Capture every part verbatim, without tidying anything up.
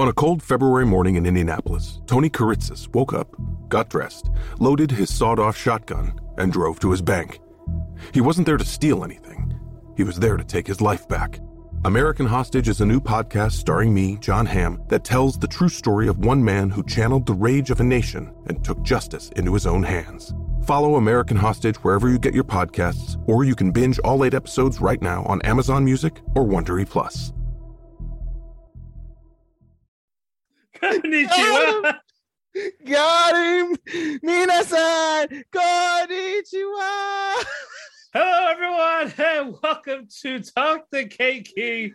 On a cold February morning in Indianapolis, Tony Kiritsis woke up, got dressed, loaded his sawed-off shotgun, and drove to his bank. He wasn't there to steal anything. He was there to take his life back. American Hostage is a new podcast starring me, John Hamm, that tells the true story of one man who channeled the rage of a nation and took justice into his own hands. Follow American Hostage wherever you get your podcasts, or you can binge all eight episodes right now on Amazon Music or Wondery plus. Konnichiwa. Got him. Minasan. Konnichiwa. Hello, everyone, and welcome to Talk the K K.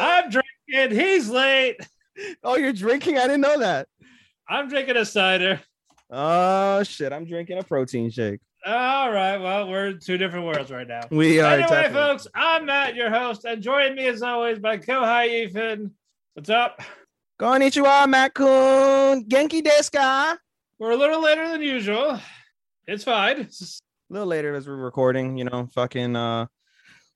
I'm drinking. He's late. Oh, you're drinking? I didn't know that. I'm drinking a cider. Oh, shit. I'm drinking a protein shake. All right. Well, we're in two different worlds right now. We are. Anyway, talking. Folks, I'm Matt, your host, and joining me, as always, by Kohai Ethan. What's up? Konnichiwa, Matt-kun. Genki desu ka? We're a little later than usual. It's fine. It's a little later as we're recording, you know, fucking, uh,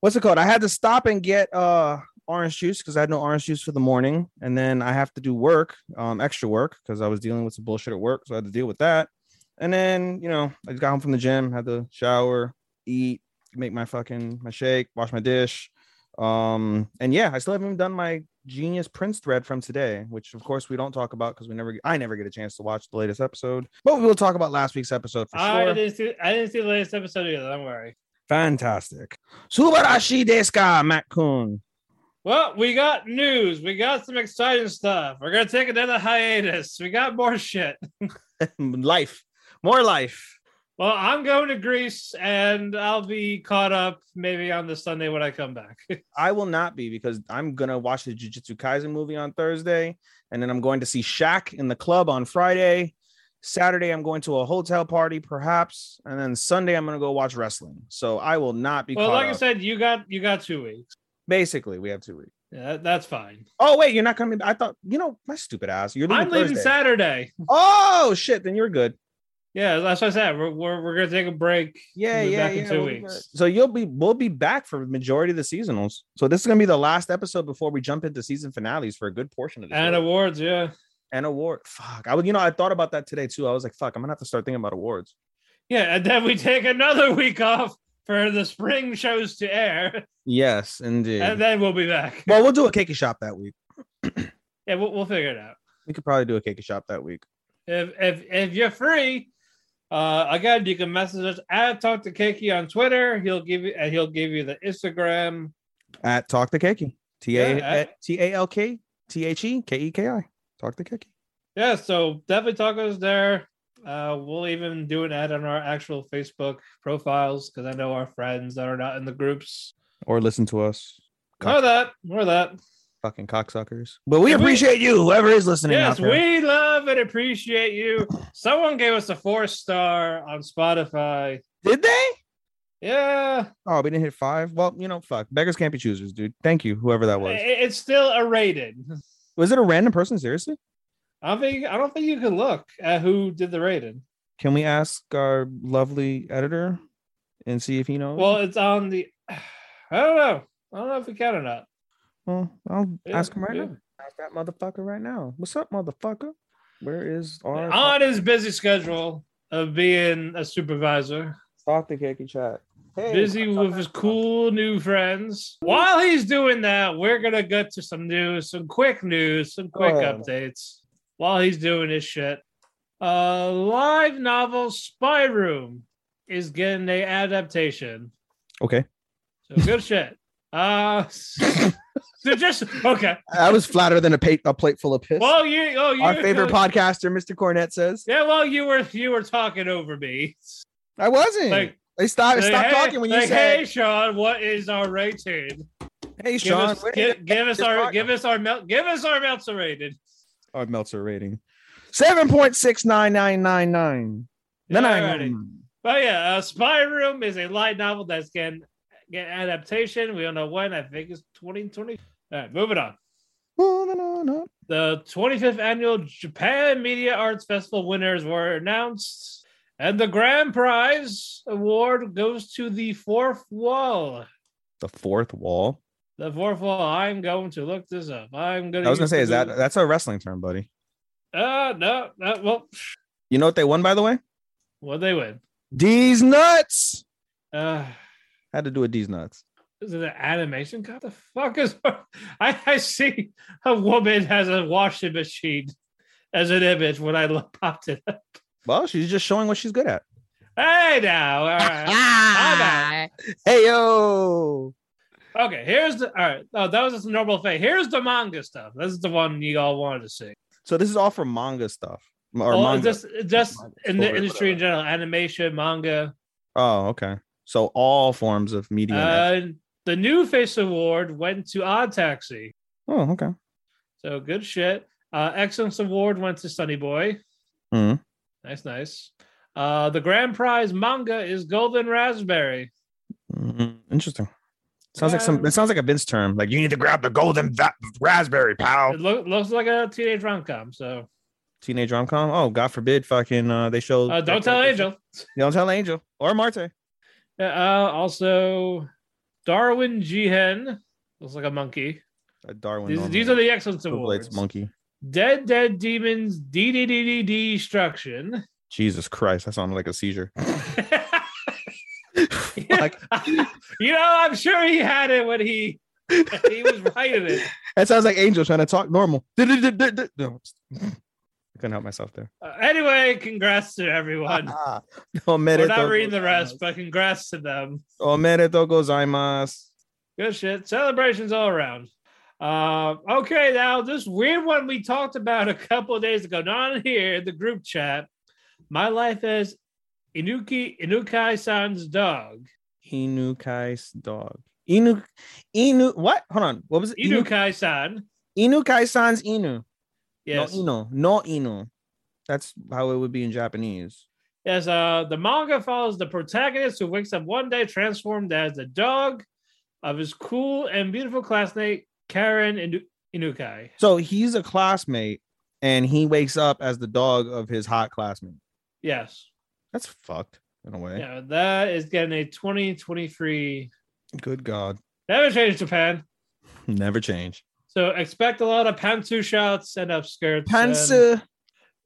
what's it called? I had to stop and get uh orange juice because I had no orange juice for the morning. And then I have to do work, um, extra work, because I was dealing with some bullshit at work. So I had to deal with that. And then, you know, I got home from the gym, had to shower, eat, make my fucking, my shake, wash my dish. Um, and yeah, I still haven't even done my Genius Prince thread from today, which of course we don't talk about because we never I never get a chance to watch the latest episode, but we will talk about last week's episode for I sure. Didn't see, I didn't see the latest episode either, don't worry. Fantastic. Subarashi desu ka, Matt-kun. Well, we got news. We got some exciting stuff. We're gonna take another hiatus. We got more shit. Life. More life. Well, I'm going to Greece, and I'll be caught up maybe on the Sunday when I come back. I will not be, because I'm going to watch the Jujutsu Kaisen movie on Thursday, and then I'm going to see Shaq in the club on Friday. Saturday, I'm going to a hotel party, perhaps, and then Sunday, I'm going to go watch wrestling. So I will not be well, caught like up. Well, like I said, you got you got two weeks. Basically, we have two weeks. Yeah, that's fine. Oh, wait, you're not coming? I thought, you know, my stupid ass. You're leaving I'm leaving Thursday. Saturday. Oh, shit, then you're good. Yeah, that's what I said. We're we're, we're gonna take a break. Yeah, we'll yeah, back yeah. In two we'll weeks. So you'll be we'll be back for the majority of the seasonals. So this is gonna be the last episode before we jump into season finales for a good portion of the and year. Awards, yeah, and award. Fuck, I would. You know, I thought about that today too. I was like, fuck, I'm gonna have to start thinking about awards. Yeah, and then we take another week off for the spring shows to air. Yes, indeed. And then we'll be back. Well, we'll do a cakey shop that week. Yeah, we'll we'll figure it out. We could probably do a cakey shop that week if if if you're free. Uh, again, you can message us at Talk the K K on Twitter. He'll give you, and he'll give you the Instagram at Talk the K K. T a t a l k t h e k e k i. Talk the K K. Yeah, so definitely talk us there. Uh, we'll even do an ad on our actual Facebook profiles because I know our friends that are not in the groups or listen to us. Cock- or that, or that. Fucking cocksuckers. But we and appreciate we, you, whoever is listening. Yes, we love and appreciate you. Someone gave us a four star on Spotify. Did they? Yeah. Oh, we didn't hit five? Well, you know, fuck. Beggars can't be choosers, dude. Thank you, whoever that was. It's still a rated. Was it a random person? Seriously? I don't think I don't think you can look at who did the rating. Can we ask our lovely editor and see if he knows? Well, it's on the. I don't know. I don't know if we can or not. Well, I'll yeah, ask him right yeah. now. Ask that motherfucker right now. What's up, motherfucker? Where is our on his busy schedule of being a supervisor? Talk the K K chat. Hey, busy with his cool new friends. While he's doing that, we're gonna get to some news, some quick news, some quick updates. While he's doing his shit, uh, live novel Spy Room is getting an adaptation. Okay, so good shit. Uh, so just okay. I was flatter than a, pa- a plate full of piss. Well, you, oh, you, our favorite uh, podcaster, Mister Cornette, says. Yeah, well, you were you were talking over me. I wasn't. Like, they stopped. Like, stop hey, talking when you like, said, "Hey, Sean, what is our rating?" Hey, give Sean, us, give, give, us our, give us our give us our give us our Meltzer rated. Our Meltzer rating, seven point six nine nine nine nine. But yeah, uh, Spy Room is a light novel that's getting. Get adaptation. We don't know when. I think it's twenty twenty. All right, moving on. Moving on up. The twenty-fifth annual Japan Media Arts Festival winners were announced, and the grand prize award goes to the fourth wall. The fourth wall. The fourth wall. I'm going to look this up. I'm going. I was going to say, is that that's a wrestling term, buddy? Uh no. Uh, well, you know what they won, by the way? What they win? These nuts. Uh. Had to do with these nuts. Is it an animation? God, the fuck is... I, I see a woman has a washing machine as an image when I popped it up. Well, she's just showing what she's good at. Hey, now. All right. Bye-bye. Hey, yo. Okay, here's the... All right. No, that was just a normal thing. Here's the manga stuff. This is the one you all wanted to see. So this is all for manga stuff? Or oh, manga. Just, just manga. in the industry in general. Animation, manga. Oh, okay. So all forms of media. Uh, the New Face Award went to Odd Taxi. Oh, okay. So good shit. Uh, Excellence Award went to Sunny Boy. Mm-hmm. Nice, nice. Uh, the grand prize manga is Golden Raspberry. Mm-hmm. Interesting. Sounds yeah. like some. It sounds like a Vince term. Like you need to grab the golden va- raspberry, pal. It lo- looks like a teenage rom com. So. Teenage rom com. Oh, God forbid! Fucking. Uh, they show. Uh, don't tell Angel. Don't tell Angel or Marte. Uh, also, Darwin Jihen looks like a monkey. A Darwin. These, these are the excellence awards. Monkey. Dead Dead Demons D D D D Destruction. Jesus Christ, that sounded like a seizure. Like, you know, I'm sure he had it when he he was writing it. That sounds like Angel trying to talk normal. No. Couldn't help myself there. Uh, anyway, congrats to everyone. Ah, no We're not reading the rest, but congrats to them. Omeretou gozaimasu. Good shit. Celebrations all around. Uh, okay, now this weird one we talked about a couple of days ago, not on here in the group chat. My life as Inuki Inukai-san's dog. Inukai's dog. Inu Inu. What? Hold on. What was it? Inukai-san. Inukai-san's Inu. Yes. No ino, no ino. That's how it would be in Japanese. Yes, uh, the manga follows the protagonist who wakes up one day transformed as the dog of his cool and beautiful classmate, Karen Inu- Inukai. So he's a classmate, and he wakes up as the dog of his hot classmate. Yes. That's fucked, in a way. Yeah, that is getting a twenty twenty-three... Good God. Never change, Japan. Never change. So expect a lot of pantsu shots and upskirts. Pantsu.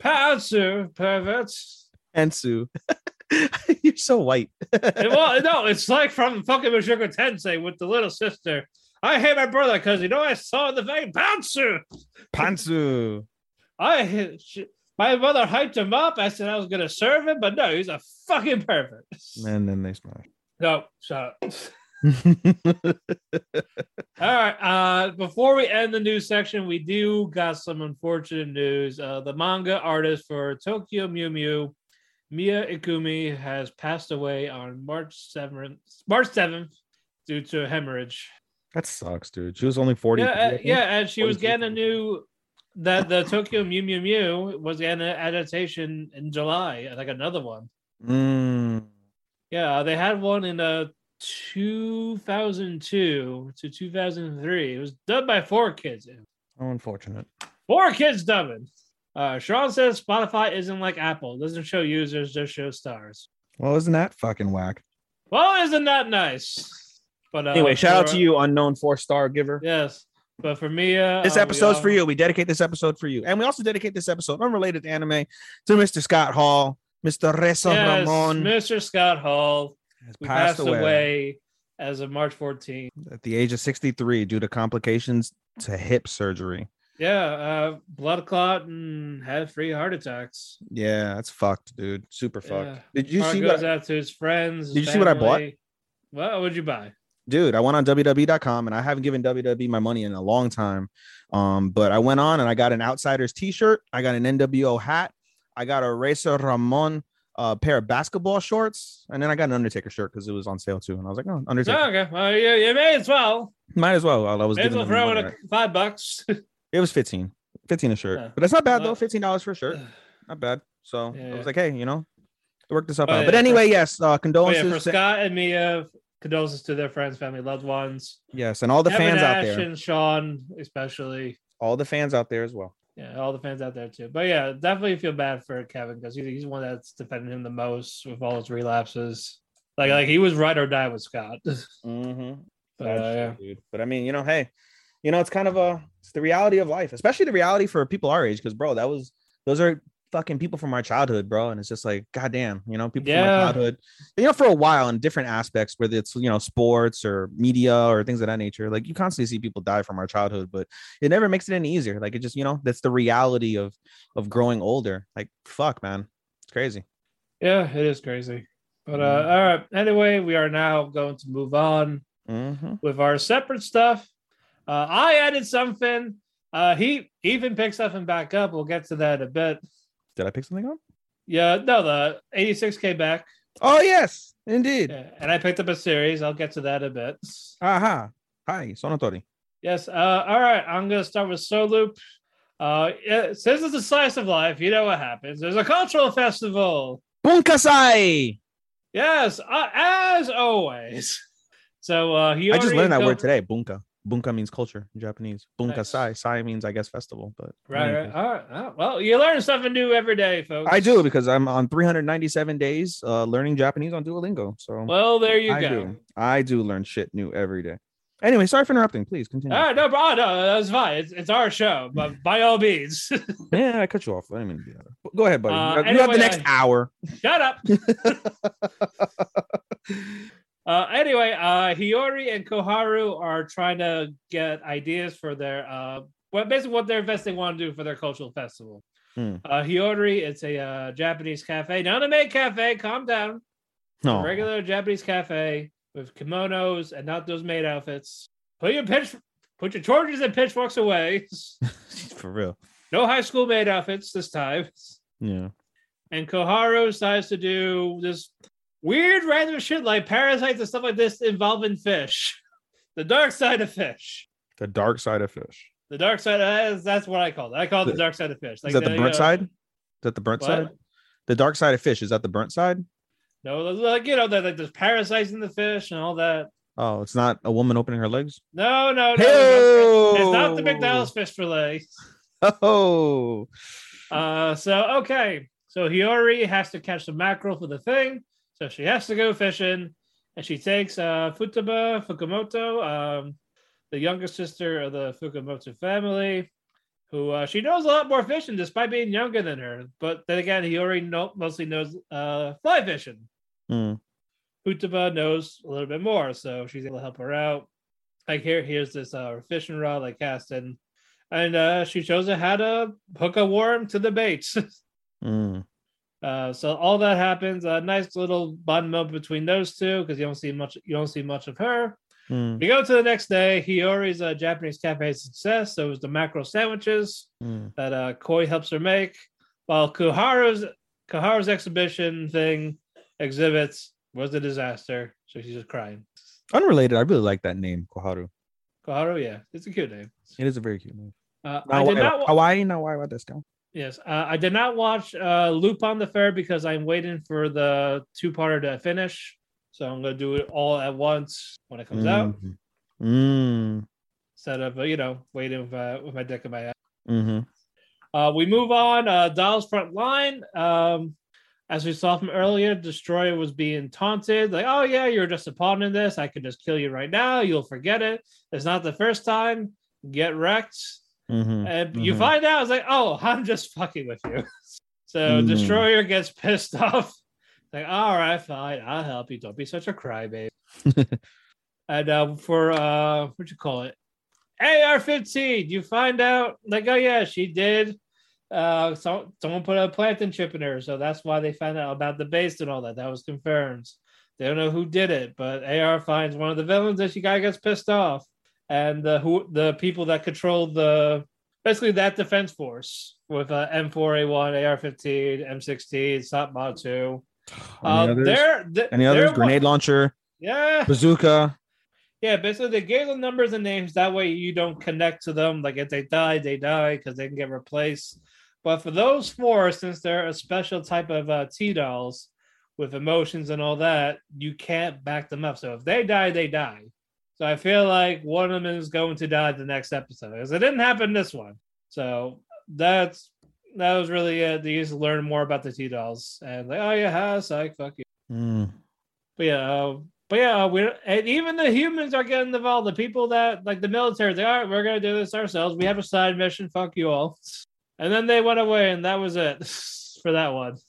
Pantsu, perverts. Pantsu. You're so white. And, well, no, it's like from fucking Mushoku Tensei with the little sister. I hate my brother because, you know, I saw in the vein. Pantsu. Pantsu. I, she, my mother hyped him up. I said I was going to serve him, but no, he's a fucking pervert. And then they smash. No, shut up. All right, uh before we end the news section, we do got some unfortunate news. Uh the manga artist for Tokyo Mew Mew, Miya Ikumi, has passed away on March seventh due to a hemorrhage. That sucks, dude. She was only forty. Yeah, uh, yeah, and she forty-two. Was getting a new that the Tokyo Mew Mew Mew was getting an adaptation in July, like another one. Mm. Yeah, they had one in a two thousand two to two thousand three. It was dubbed by four kids. How unfortunate. Four kids dubbing. Uh, Sean says Spotify isn't like Apple. It doesn't show users, just show stars. Well, isn't that fucking whack? Well, isn't that nice? But uh, anyway, shout out to you, unknown four-star giver. Yes. But for me, uh, this episode's all... for you. We dedicate this episode for you. And we also dedicate this episode, unrelated to anime, to Mister Scott Hall, Mister Reza yes, Ramon. Mister Scott Hall has passed, passed away. away as of March fourteenth. At the age of sixty-three, due to complications to hip surgery. Yeah, uh, blood clot and had three heart attacks. Yeah, that's fucked, dude. Super fucked. Yeah. Did you Mark see goes what out to his friends? His did you family. See what I bought? What would you buy? Dude, I went on W W E dot com, and I haven't given W W E my money in a long time. Um, but I went on, and I got an Outsiders t-shirt. I got an N W O hat. I got a Reza Ramon uh, pair of basketball shorts. And then I got an Undertaker shirt because it was on sale, too. And I was like, oh, Undertaker. Oh, okay. Well, you, you may as well. Might as well. I was may as well throw in right. five bucks. It was fifteen. fifteen a shirt. Yeah. But that's not bad, though. fifteen dollars for a shirt. Not bad. So yeah, I was yeah. like, hey, you know, work this up oh, out. Yeah, but anyway, for, yes, uh, condolences. Oh, yeah, for Scott and Mia. Condolences to their friends, family, loved ones. Yes, and all the Kevin fans Ash out there. And Sean, especially. All the fans out there as well. Yeah, all the fans out there too. But yeah, definitely feel bad for Kevin because he's the one that's defending him the most with all his relapses. Like, like he was right or die with Scott. Mm-hmm. But, uh, yeah. Dude. But I mean, you know, hey, you know, it's kind of a it's the reality of life, especially the reality for people our age. Because, bro, that was those are. fucking people from our childhood, bro, and it's just like goddamn, you know, people yeah. from our childhood, you know, for a while in different aspects, whether it's, you know, sports or media or things of that nature. Like you constantly see people die from our childhood, but it never makes it any easier. Like it just, you know, that's the reality of of growing older. Like fuck, man, it's crazy. Yeah, it is crazy. But uh mm-hmm. all right, anyway, we are now going to move on mm-hmm. with our separate stuff. uh I added something. uh he even picked something back up. We'll get to that in a bit. Did I pick something up? Yeah, no, the eighty-six K back. Oh, yes, indeed. Yeah, and I picked up a series. I'll get to that a bit. Aha. Hi, Sonotori. Yes. Uh, all right. I'm going to start with Soul Loop. Uh, yeah, since it's a slice of life, you know what happens. There's a cultural festival. Bunkasai. Yes, uh, as always. So uh, he. I just learned that word today, bunka. Bunka means culture in Japanese. Bunka sai. Sai means, I guess, festival. But right, right. All right. Oh, well, you learn something new every day, folks. I do, because I'm on three hundred ninety-seven days uh, learning Japanese on Duolingo. So, well, there you I go. Do. I do learn shit new every day. Anyway, sorry for interrupting. Please continue. All right, no, bro, no, that's fine. It's, it's our show, but by all means. Yeah, I cut you off. I didn't mean to be that. Go ahead, buddy. Uh, you anyway, have the next I... hour. Shut up. Uh, anyway, uh, Hiyori and Koharu are trying to get ideas for their, uh, well, basically what their best they want to do for their cultural festival. Mm. Uh, Hiyori, it's a uh, Japanese cafe, not a maid cafe, calm down. No. A regular Japanese cafe with kimonos and not those maid outfits. Put your pitch, put your torches and pitchforks away. For real. No high school maid outfits this time. Yeah. And Koharu decides to do this weird random shit like parasites and stuff like this involving fish. The dark side of fish. The dark side of fish. The dark side of, that's what I call it. I call it the, the dark side of fish. Like, is that the, the burnt you know, side? Is that the burnt what? Side? The dark side of fish. Is that the burnt side? No, like, you know, that like there's parasites in the fish and all that. Oh, it's not a woman opening her legs? No, no, no. Hey-o! It's not the McDonald's fish fillet. Oh. Uh, so, okay. So Hiyori has to catch the mackerel for the thing. So she has to go fishing, and she takes uh, Futaba Fukumoto, um, the younger sister of the Fukumoto family, who uh, she knows a lot more fishing despite being younger than her. But then again, Hiyori no- mostly knows uh, fly fishing. Mm. Futaba knows a little bit more, so she's able to help her out. Like here, here's this uh, fishing rod, like casting, and uh, she shows her how to hook a worm to the bait. Mm. Uh, so all that happens. A nice little bond moment between those two because you don't see much. You don't see much of her. Mm. We go to the next day. Hiyori's uh, Japanese cafe success. So it was the mackerel sandwiches mm. that uh, Koi helps her make, while Koharu's Koharu's exhibition thing exhibits was a disaster. So she's just crying. Unrelated. I really like that name, Koharu. Koharu, yeah, it's a cute name. It is a very cute name. Uh, now, I did why, not wa- Hawaii. Now why about this guy? Yes, uh, I did not watch uh, Loop on the Fair because I'm waiting for the two-parter to finish. So I'm going to do it all at once when it comes mm. out. Mm. Instead of, you know, waiting with, uh, with my dick in my ass. Mm-hmm. Uh, we move on. Uh, Dial's front line. Um, as we saw from earlier, Destroyer was being taunted. Like, oh, yeah, you're just a pawn in this. I could just kill you right now. You'll forget it. It's not the first time. Get wrecked. Mm-hmm. And you mm-hmm. find out, it's like, oh, I'm just fucking with you. So mm-hmm. Destroyer gets pissed off. Like, all right, fine. I'll help you. Don't be such a crybaby. And uh, for, uh, what'd you call it? A R fifteen, you find out, like, oh, yeah, she did. Uh, so, someone put a plantain chip in her. So that's why they found out about the base and all that. That was confirmed. They don't know who did it, but A R finds one of the villains and she guy gets pissed off. And the who the people that control the, basically that defense force with uh, M four A one, A R fifteen, M sixteen, Satmatsu. Uh, any others? They're, they're, any others? They're, Grenade launcher. Yeah. Bazooka. Yeah, basically they gave them numbers and names. That way you don't connect to them. Like if they die, they die because they can get replaced. But for those four, since they're a special type of uh, T-dolls with emotions and all that, you can't back them up. So if they die, they die. So I feel like one of them is going to die the next episode because it didn't happen this one. So that's that was really it. They used to learn more about the T-dolls and like, oh yeah, ha, psych, fuck you. Mm. But yeah. Uh, But yeah, we and even the humans are getting involved. The people that like the military, they are. We're gonna do this ourselves. We have a side mission. Fuck you all. And then they went away, and that was it for that one.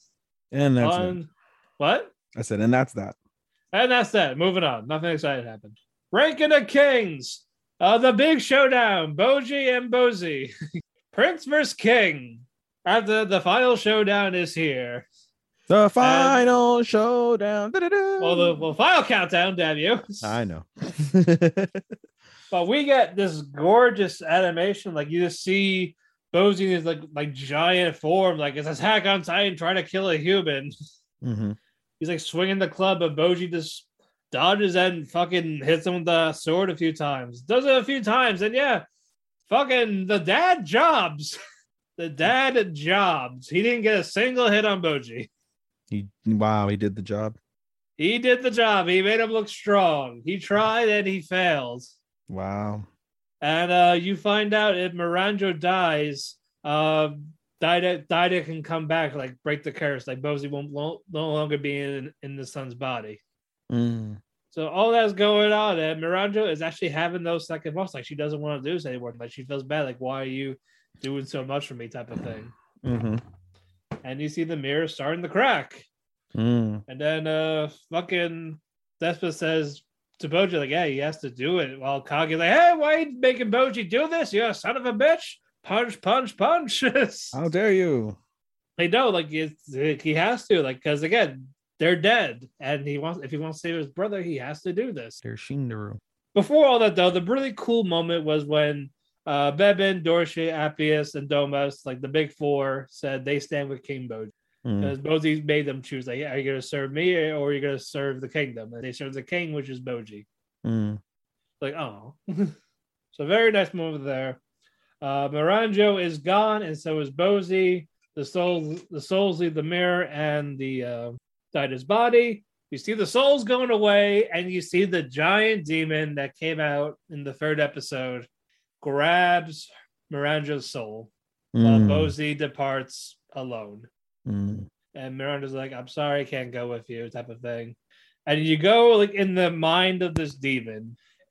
And that's on, it. What I said. And that's that. And that's that. Moving on. Nothing exciting happened. Ranking the Kings. Uh, the big showdown. Boji and Bozi. Prince versus King. After the final showdown is here. The final and, showdown. Da-da-da. Well, the well, final countdown, damn you. I know. But we get this gorgeous animation. Like, you just see Bozi in his like, like, giant form. Like, it's Attack on Titan trying to kill a human. Mm-hmm. He's, like, swinging the club, but Boji just dodges and fucking hits him with the sword a few times. Does it a few times, and yeah, fucking the dad jobs. The dad jobs. He didn't get a single hit on Boji. He wow, he did the job. He did the job. He made him look strong. He tried and he failed. Wow. And uh, you find out if Miranjo dies, uh, Dida, Dida can come back, like break the curse. Like Bozi won't lo- no longer be in, in the son's body. Mm. So all that's going on, and Miranjo is actually having those second thoughts. Like she doesn't want to do this anymore. Like she feels bad. Like why are you doing so much for me? Type of thing. Mm-hmm. And you see the mirror starting to crack. Mm. And then uh, fucking Despot says to Boji, like, yeah, he has to do it. While Kage's like, hey, why are you making Boji do this? You're a son of a bitch. Punch, punch, punch. How dare you? They know, like, it's, it, he has to. Like, because, again, they're dead. And he wants, if he wants to save his brother, he has to do this. They're Shindaru. Before all that, though, the really cool moment was when Uh, Bebin, Dorshi, Appius, and Domas, like the big four, said they stand with King Boji. Because mm. Boji made them choose, like, are you going to serve me or are you going to serve the kingdom? And they served the king, which is Boji. Mm. Like, oh. So very nice move there. Uh, Miranjo is gone, and so is Boji. The souls, the souls leave the mirror and the uh, Dida's body. You see the souls going away, and you see the giant demon that came out in the third episode grabs Miranjo's soul while mm. Bozi departs alone. Mm. And Miranjo's like, I'm sorry, I can't go with you, type of thing. And you go like in the mind of this demon,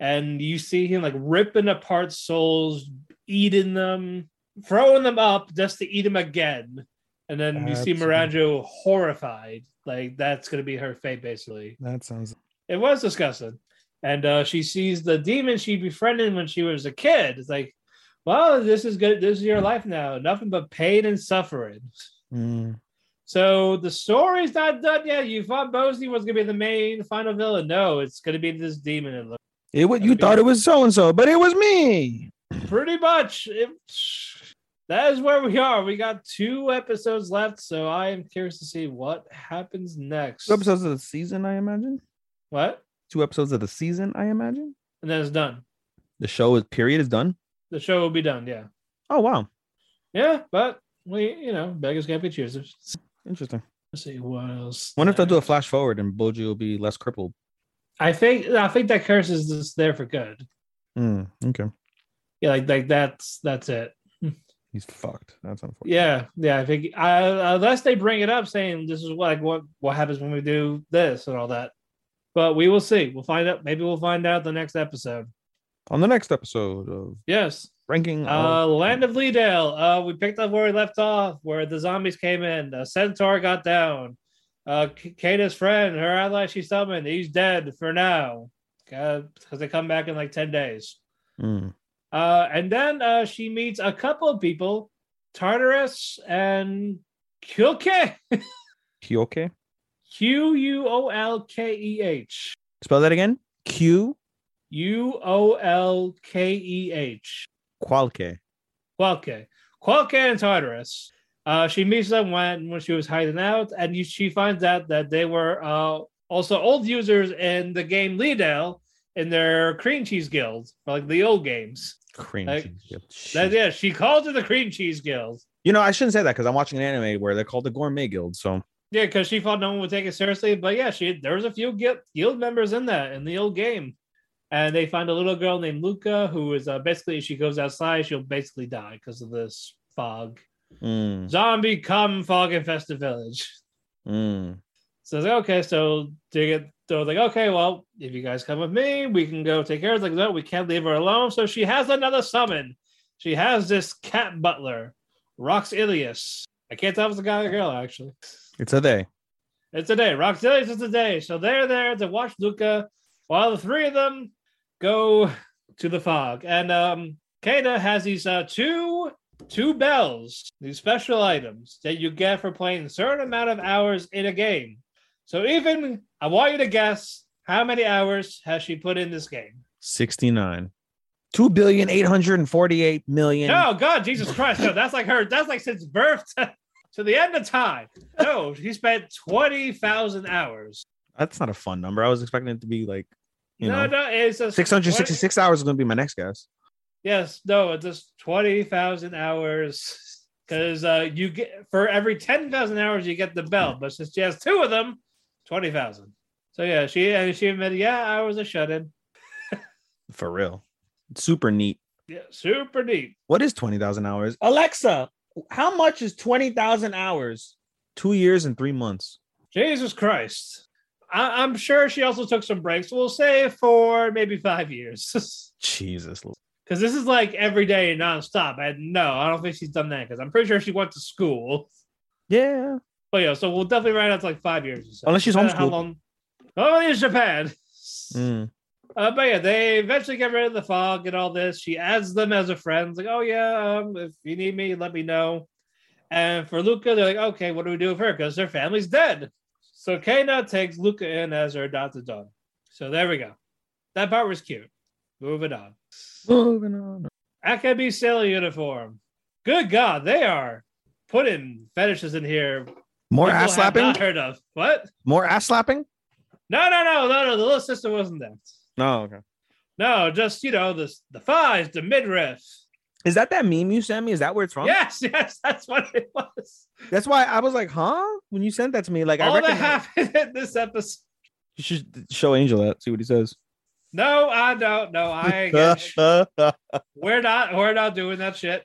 and you see him like ripping apart souls, eating them, throwing them up just to eat them again. And then Absolutely. You see Miranjo horrified. Like, that's going to be her fate, basically. That sounds... It was disgusting. And uh, she sees the demon she befriended when she was a kid. It's like, well, this is good. This is your life now. Nothing but pain and suffering. Mm. So the story's not done yet. You thought Bozi was going to be the main final villain. No, it's going to be this demon. It would, you thought it was so-and-so, but it was me. Pretty much. It, that is where we are. We got two episodes left, so I am curious to see what happens next. Two episodes of the season, I imagine? What? Two episodes of the season, I imagine, and then it's done. The show is period is done. The show will be done. Yeah. Oh wow. Yeah, but we, you know, beggars can't be choosers. Interesting. Let's see what else. I wonder if they'll do a flash forward and Boji will be less crippled. I think I think that curse is just there for good. Mm, okay. Yeah, like like that's that's it. he's fucked. That's unfortunate. Yeah, yeah. I think uh, unless they bring it up, saying this is like what what happens when we do this and all that. But we will see. We'll find out. Maybe we'll find out the next episode. On the next episode of yes, ranking uh, of- Land of Leedale. Uh, we picked up where we left off, where the zombies came in. A centaur got down. Uh, Kata's friend, her ally she summoned, he's dead for now. Uh, because they come back in like ten days. Mm. Uh, and then uh, she meets a couple of people, Tartarus and Kyoke. Kyoke? Q U O L K E H. Spell that again. Q U O L K E H. Qualke. Qualke. Qualke and Tartarus. Uh, she meets them when, when she was hiding out, and you, she finds out that they were uh, also old users in the game Leedale in their cream cheese guild, like the old games. Cream like, cheese guild. That, yeah, she calls it the cream cheese guild. You know, I shouldn't say that because I'm watching an anime where they're called the gourmet guild. So yeah, because she thought no one would take it seriously, but yeah, she there was a few guild members in that in the old game, and they find a little girl named Luca who is uh, basically if she goes outside, she'll basically die because of this fog. Mm. Zombie come fog infested village. Mm. So it's like, okay, so they get they're like, okay, well, if you guys come with me, we can go take care of it. Like, no, we can't leave her alone. So she has another summon. She has this cat butler, Roxilius. I can't tell if it's a guy or a girl, actually. It's a day. It's a day. Roxilius is a day. So they're there to watch Luca while the three of them go to the fog. And um Kata has these uh, two Two bells, these special items that you get for playing a certain amount of hours in a game. So even, I want you to guess, how many hours has she put in this game? sixty-nine. two billion, eight hundred forty-eight million. Oh, God, Jesus Christ. No, that's like her, that's like since birth to, to the end of time. No, she spent twenty thousand hours. That's not a fun number. I was expecting it to be like, you no, know, no, it's a six hundred sixty-six twenty hours is going to be my next guess. Yes, no, it's just twenty thousand hours because uh, you get for every ten thousand hours you get the bell, but since she has two of them, twenty thousand. So yeah, she and she admitted, yeah, I was a shut-in. For real, super neat. Yeah, super neat. What is twenty thousand hours? Alexa, how much is twenty thousand hours? Two years and three months. Jesus Christ. I- I'm sure she also took some breaks. We'll say for maybe five years. Jesus Lord. Because this is like every day nonstop. I no, I don't think she's done that because I'm pretty sure she went to school. Yeah. But yeah, so we'll definitely write out to like five years or so. Unless she's homeschooled. Only in Japan. Mm. Uh, but yeah, they eventually get rid of the fog and all this. She adds them as a friend. It's like, oh yeah, um, if you need me, let me know. And for Luca, they're like, okay, what do we do with her? Because their family's dead. So Kena takes Luca in as her adopted daughter. So there we go. That part was cute. Moving on. Moving on. Akabe sailor uniform. Good God, they are putting fetishes in here. More ass slapping? Not heard of. What? More ass slapping? No, no, no, no, no. The little sister wasn't that. No, oh, okay. No, just, you know, the, the thighs, the midriff. Is that that meme you sent me? Is that where it's from? Yes, yes, that's what it was. That's why I was like, huh? When you sent that to me, like, all I reckon that happened in this episode. You should show Angel that, see what he says. No, I don't. No, I get We're not. We're not doing that shit.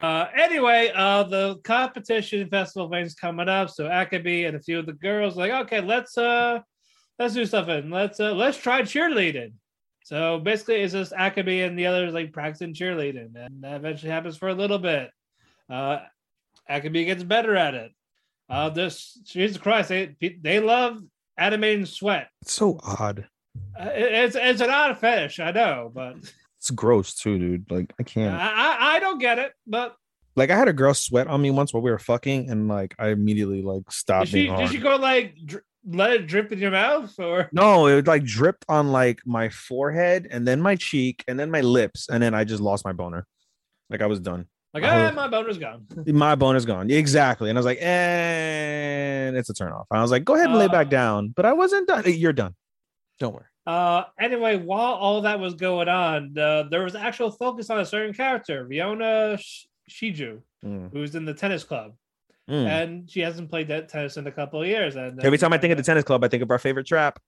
Uh, anyway, uh, the competition festival thing's coming up, so Akabe and a few of the girls like, okay, let's uh, let's do something. Let's uh, let's try cheerleading. So basically, it's just Akabe and the others like practicing cheerleading, and that eventually happens for a little bit. Uh, Akabe gets better at it. Uh, this Jesus Christ, they they love animating sweat. It's so odd. Uh, it, it's it's an odd fetish, I know, but. It's gross too, dude. Like I can't. I I don't get it, but like I had a girl sweat on me once while we were fucking, and like I immediately like stopped. Did she, did she go like dri- let it drip in your mouth or no? It would like dripped on like my forehead and then my cheek and then my lips, and then I just lost my boner. Like I was done. Like ah, was, my boner's gone. My boner's gone exactly, and I was like, and it's a turn off. I was like, go ahead and uh, lay back down, but I wasn't done. You're done. Don't worry. Uh, anyway, while all that was going on, uh, there was actual focus on a certain character, Riona Sh- Shiju, mm. who's in the tennis club. Mm. And she hasn't played that tennis in a couple of years. And every time I think of the tennis club, I think of our favorite trap.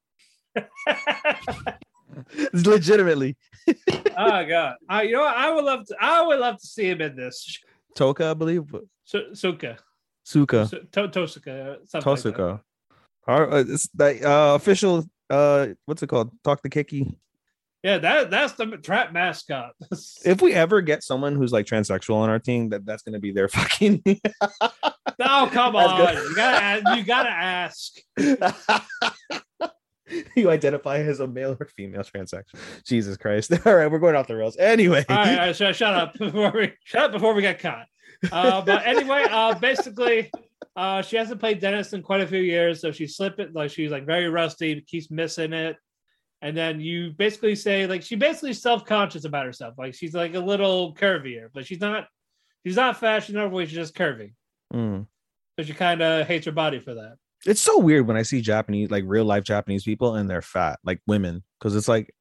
Legitimately. Oh, God. Uh, you know what? I would love to, I would love to see him in this. Toka, I believe. So- Suka. Suka. So- to- Tosuka. Tosuka. Like uh, it's the uh, official... Uh, what's it called? Talk the K K. Yeah, that that's the trap mascot. If we ever get someone who's like transsexual on our team, that, that's gonna be their fucking. Oh come on! You gotta you gotta ask. You identify as a male or female transsexual. Jesus Christ! All right, we're going off the rails. Anyway, all right, all right sh- shut up before we shut up before we get caught. Uh, but anyway, uh, basically. Uh, she hasn't played tennis in quite a few years, so she's slipping, like she's like very rusty, keeps missing it. And then you basically say, like, she basically self-conscious about herself. Like she's like a little curvier, but she's not she's not fat, she's not overweight, she's just curvy. Mm. So she kind of hates her body for that. It's so weird when I see Japanese, like real life Japanese people and they're fat, like women, because it's like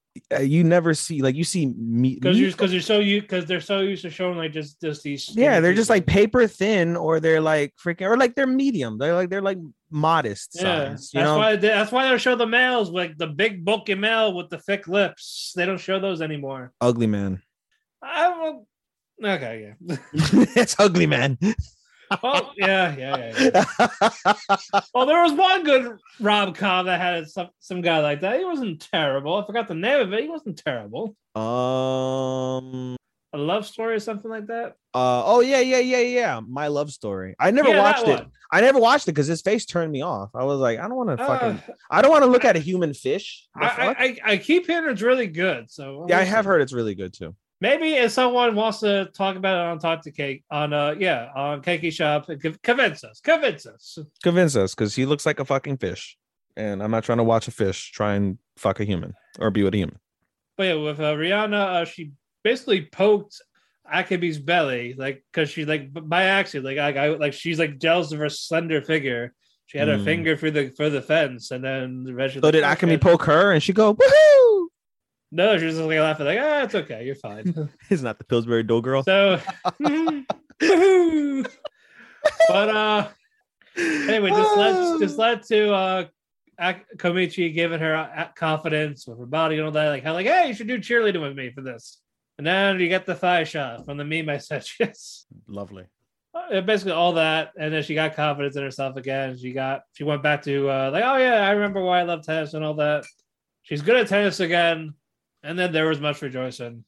you never see like you see me because you're because you're so you because they're so used to showing like just just these yeah they're people. Just like paper thin or they're like freaking or like they're medium they're like they're like modest yeah size, you that's know? Why they, that's why they show the males like the big bulky male with the thick lips. They don't show those anymore. Ugly man. I will okay yeah it's ugly man. Oh yeah, yeah, yeah. yeah. Well, there was one good rom-com that had some, some guy like that. He wasn't terrible. I forgot the name of it. He wasn't terrible. Um, a love story or something like that. Uh oh yeah yeah yeah yeah. My Love Story. I never yeah, watched it. One. I never watched it because his face turned me off. I was like, I don't want to uh, fucking. I don't want to look I, at a human fish. I, I I keep hearing it's really good. So yeah, I have heard it's really good too. Maybe if someone wants to talk about it on Talk to Cake on uh yeah on Keiki Shop, convince us, convince us, convince us, because he looks like a fucking fish, and I'm not trying to watch a fish try and fuck a human or be with a human. But yeah, with uh, Rihanna, uh, she basically poked Akabe's belly, like because she like by accident, like I, I like she's like jealous of her slender figure. She had mm. her finger through the through the fence, and then eventually. So did Akabe poke her, and she go woohoo? No, she was just like laughing, like, ah, it's okay, you're fine. It's not the Pillsbury Doughgirl girl. So, but uh, anyway, just led just led to uh, Komichi giving her confidence with her body and all that, like, how, like, hey, you should do cheerleading with me for this. And then you get the thigh shot from the meme I sent you. Lovely. Uh, basically, all that, and then she got confidence in herself again. She got, she went back to uh, like, oh yeah, I remember why I love tennis and all that. She's good at tennis again. And then there was much rejoicing.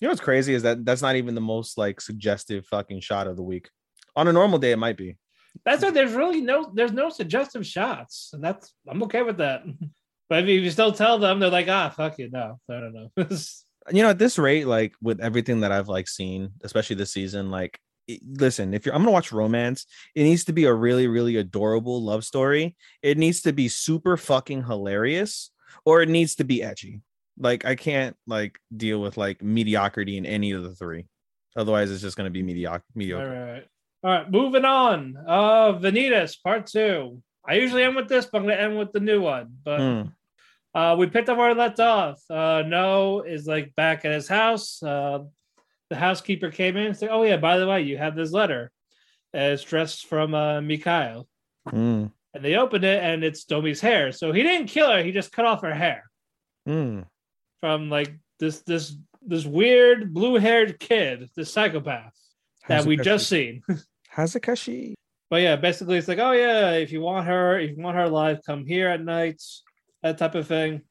You know what's crazy is that that's not even the most like suggestive fucking shot of the week. On a normal day, it might be. That's it. There's really no there's no suggestive shots, and that's I'm okay with that. But if you still tell them, they're like, ah, fuck you, no, I don't know. You know, at this rate, like with everything that I've like seen, especially this season, like it, listen, if you're I'm gonna watch romance, it needs to be a really really adorable love story. It needs to be super fucking hilarious, or it needs to be edgy. Like I can't like deal with like mediocrity in any of the three. Otherwise, it's just going to be mediocre. mediocre. All right, all right. Moving on. Uh, Vanitas part two. I usually end with this, but I'm going to end with the new one. But mm. uh, we picked up where we left off. Uh, No is like back at his house. Uh, the housekeeper came in and said, oh, yeah, by the way, you have this letter. And it's dressed from uh, Mikhail. Mm. And they opened it, and it's Domi's hair. So he didn't kill her. He just cut off her hair. Mm. From, like, this this this weird blue-haired kid, this psychopath that we just seen. Hazukashi. But yeah, basically it's like, oh yeah, if you want her, if you want her alive, come here at nights, that type of thing.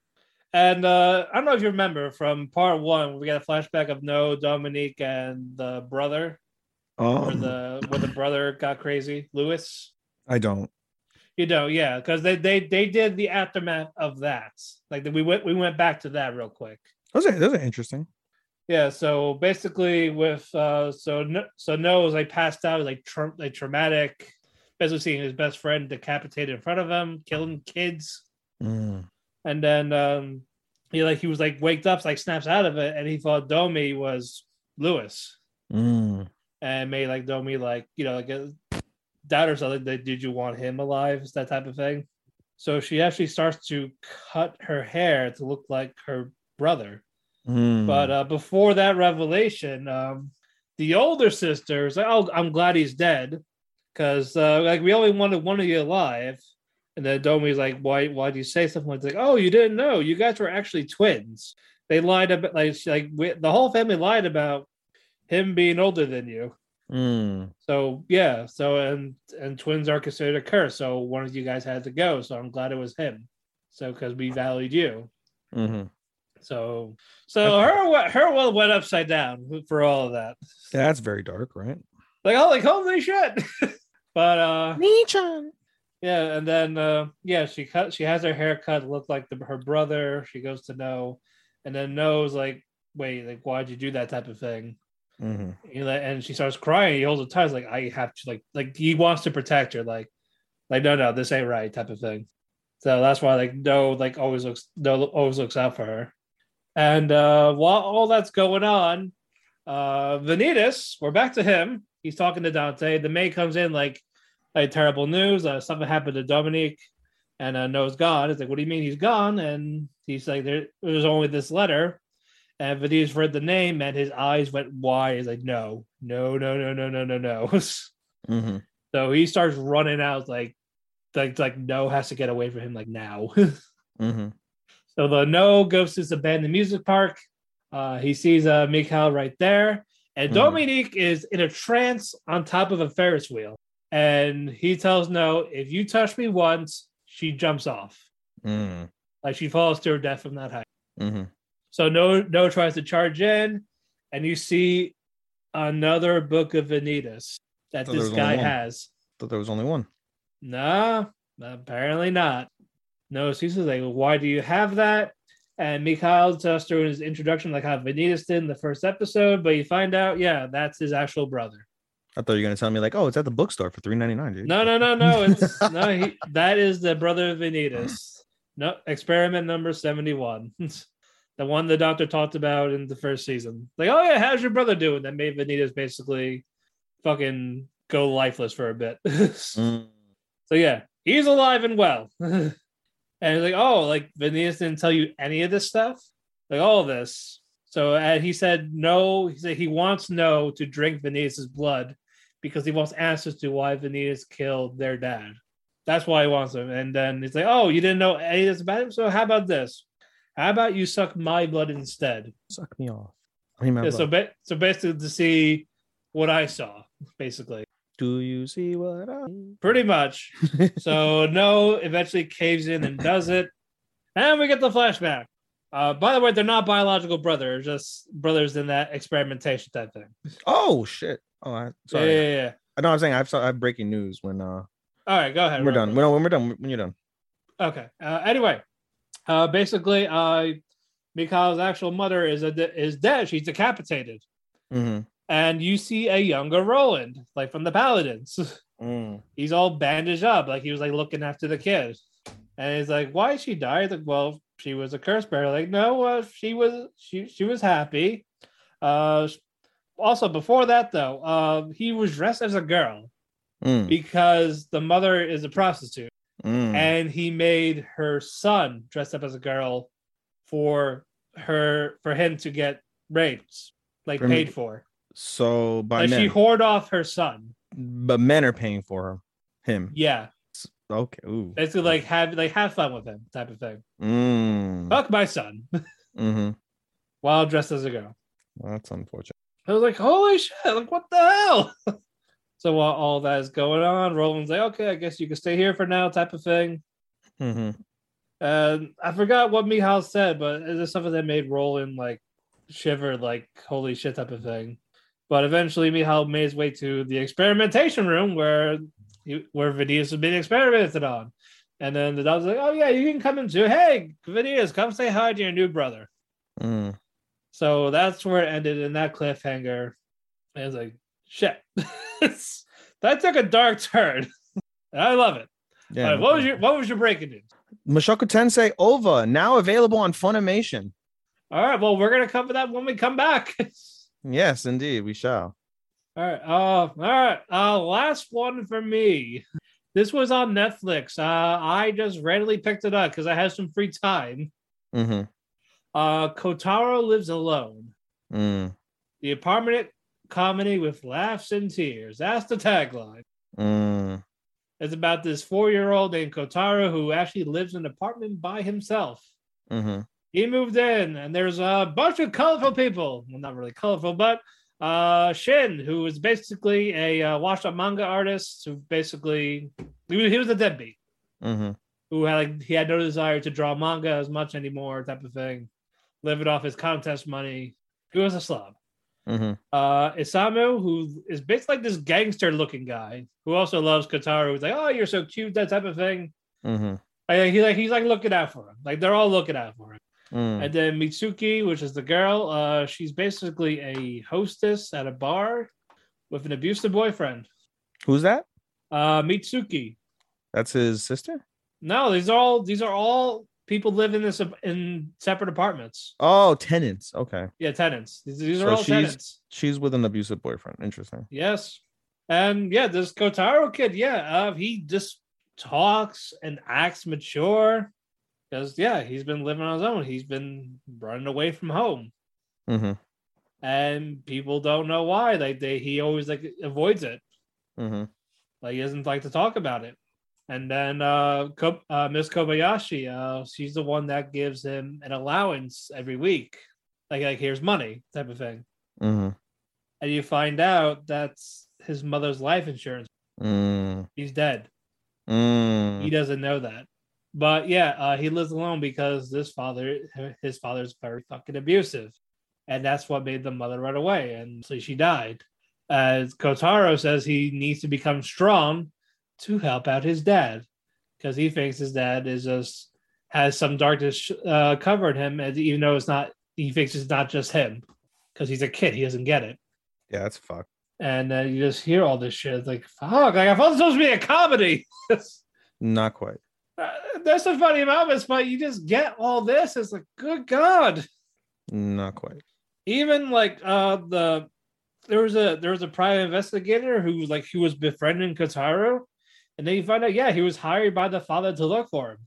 And uh, I don't know if you remember from part one, we got a flashback of No, Dominique, and the brother, um, where the where the brother got crazy, Louis. I don't. You don't, yeah, because they, they they did the aftermath of that. Like we went we went back to that real quick. Those are those are interesting. Yeah, so basically, with uh, so no, so no, it was like passed out, was like tra- like traumatic, basically seeing his best friend decapitated in front of him, killing kids, mm. and then um, he like he was like waked up, like snaps out of it, and he thought Domi was Louis, mm. and made like Domi like you know like a doubt or something that did you want him alive, that type of thing. So she actually starts to cut her hair to look like her brother. Mm. But uh, before that revelation, um, the older sister was like, oh, I'm glad he's dead because uh, like we only wanted one of you alive. And then Domi's like, why why'd you say something like, oh, you didn't know. You guys were actually twins. They lied about like, like we, the whole family lied about him being older than you. Mm. So, yeah. So and and twins are considered a curse. So one of you guys had to go. So I'm glad it was him. So because we valued you. Mm-hmm. So, so her her world went upside down for all of that. Yeah, that's very dark, right? Like, oh, like holy shit! But uh, Michan. Yeah, and then uh, yeah, she cut. She has her hair cut, look like the, her brother. She goes to No, and then No's like, wait, like why'd you do that type of thing? Mm-hmm. You know, and she starts crying. He holds her tight. Like I have to, like, like he wants to protect her. Like, like no, no, this ain't right, type of thing. So that's why like No, like always looks No always looks out for her. And uh, while all that's going on, uh, Vanitas, we're back to him. He's talking to Dante. The maid comes in like, like terrible news. Uh, something happened to Dominique, and uh, Noah's gone. It's like, what do you mean he's gone? And he's like, there, there's only this letter. And Vanitas read the name, and his eyes went wide. He's like, no, no, no, no, no, no, no, no. Mm-hmm. So he starts running out. Like, like, like No has to get away from him. Like now. Mm-hmm. So the No goes to this abandoned music park. Uh, he sees uh, Mikhail right there. And mm. Dominique is in a trance on top of a Ferris wheel. And he tells No, if you touch me once, she jumps off. Mm. Like she falls to her death from that height. Mm-hmm. So No No tries to charge in. And you see another book of Vanitas that this guy has. Thought there was only one. No, apparently not. No, so he's like, why do you have that? And Mikhail tells through his introduction, like how Vanitas did in the first episode, but you find out, yeah, that's his actual brother. I thought you were gonna tell me, like, oh, it's at the bookstore for three ninety-nine, dude. No, no, no, no. It's no, he, that is the brother of Vanitas. No, experiment number seventy-one. The one the doctor talked about in the first season. Like, oh yeah, how's your brother doing? That made Vanitas basically fucking go lifeless for a bit. mm. So yeah, he's alive and well. And he's like, oh, like Vanitas didn't tell you any of this stuff, like all of this. So and he said no. He said he wants No to drink Vanitas' blood because he wants answers to why Vanitas killed their dad. That's why he wants him. And then he's like, oh, you didn't know any of this about him. So how about this? How about you suck my blood instead? Suck me off. I mean, my yeah, blood. So ba- so basically to see what I saw, basically. Do you see what I... Pretty much. So No eventually caves in and does it. And we get the flashback. Uh, by the way, they're not biological brothers, just brothers in that experimentation type thing. Oh, shit. Oh, I, sorry. Yeah, yeah, yeah. I know what I'm saying. I've saw, I have breaking news when... Uh, All right, go ahead. When we're done. When, when we're done. When you're done. Okay. Uh, anyway, uh, basically, uh, Mikhail's actual mother is, a de- is dead. She's decapitated. Mm-hmm. And you see a younger Roland, like from the Paladins. Mm. He's all bandaged up, like he was like looking after the kid. And he's like, "Why she died?" Like, well, she was a curse bearer. Like, no, uh, she was she she was happy. Uh, also, before that though, uh, he was dressed as a girl mm. because the mother is a prostitute, mm. and he made her son dressed up as a girl for her for him to get raped, like for paid me. for. So by like men. She whored off her son. But men are paying for her, him. Yeah. Okay. Ooh. Basically, like have like have fun with him, type of thing. Mm. Fuck my son. Mm-hmm. While dressed as a girl. Well, that's unfortunate. I was like, holy shit! Like, what the hell? So while all that is going on, Roland's like, okay, I guess you can stay here for now, type of thing. Mm-hmm. And I forgot what Mikhail said, but there's something that made Roland like shiver, like holy shit, type of thing. But eventually, Mikhail made his way to the experimentation room where he, where Vanitas was being experimented on. And then the dog's like, oh, yeah, you can come in too. Hey, Vanitas, come say hi to your new brother. Mm. So that's where it ended in that cliffhanger. And it's like, shit. That took a dark turn. And I love it. Yeah, right, no what problem. was your what was your breaking news? Mushoku Tensei O V A, now available on Funimation. All right, well, we're going to cover that when we come back. Yes, indeed, we shall. All right. Uh, all right. Uh, last one for me. This was on Netflix. Uh, I just randomly picked it up because I had some free time. Mm-hmm. Uh, Kotaro Lives Alone. Mm. The apartment comedy with laughs and tears. That's the tagline. Mm. It's about this four-year-old named Kotaro who actually lives in an apartment by himself. Mm-hmm. He moved in, and there's a bunch of colorful people. Well, not really colorful, but uh, Shin, who is basically a uh, washed-up manga artist, who basically he, he was a deadbeat, mm-hmm. who had like he had no desire to draw manga as much anymore, type of thing, living off his contest money. He was a slob. Mm-hmm. Uh, Isamu, who is basically like this gangster-looking guy, who also loves Kotaro, who's like, "Oh, you're so cute," that type of thing. Mm-hmm. Like, he like he's like looking out for him. Like they're all looking out for him. Mm. And then Mitsuki, which is the girl, uh, she's basically a hostess at a bar with an abusive boyfriend. Who's that? Uh, Mitsuki. That's his sister? No, these are all these are all people live in this in separate apartments. Oh, tenants. Okay. Yeah, tenants. These, these so are all she's, tenants. She's with an abusive boyfriend. Interesting. Yes, and yeah, this Kotaro kid. Yeah, uh, he just talks and acts mature. Because, yeah, he's been living on his own. He's been running away from home. Mm-hmm. And people don't know why. Like they, he always like avoids it. Mm-hmm. Like he doesn't like to talk about it. And then uh, Ko- uh, Miss Kobayashi, uh, she's the one that gives him an allowance every week. Like, like here's money type of thing. Mm-hmm. And you find out that's his mother's life insurance. Mm. He's dead. Mm. He doesn't know that. But yeah, uh, he lives alone because this father, his father's very fucking abusive. And that's what made the mother run away. And so she died. As Kotaro says, he needs to become strong to help out his dad. Because he thinks his dad is just has some darkness uh, covering him. And even though it's not, he thinks it's not just him. Because he's a kid. He doesn't get it. Yeah, that's fucked. And uh, you just hear all this shit. It's like, fuck, like, I thought it was supposed to be a comedy. Not quite. Uh, there's some funny moments, but you just get all this. It's like, good God. Not quite. Even like uh the there was a there was a private investigator who was like he was befriending Kotaro, and then you find out, yeah, he was hired by the father to look for him.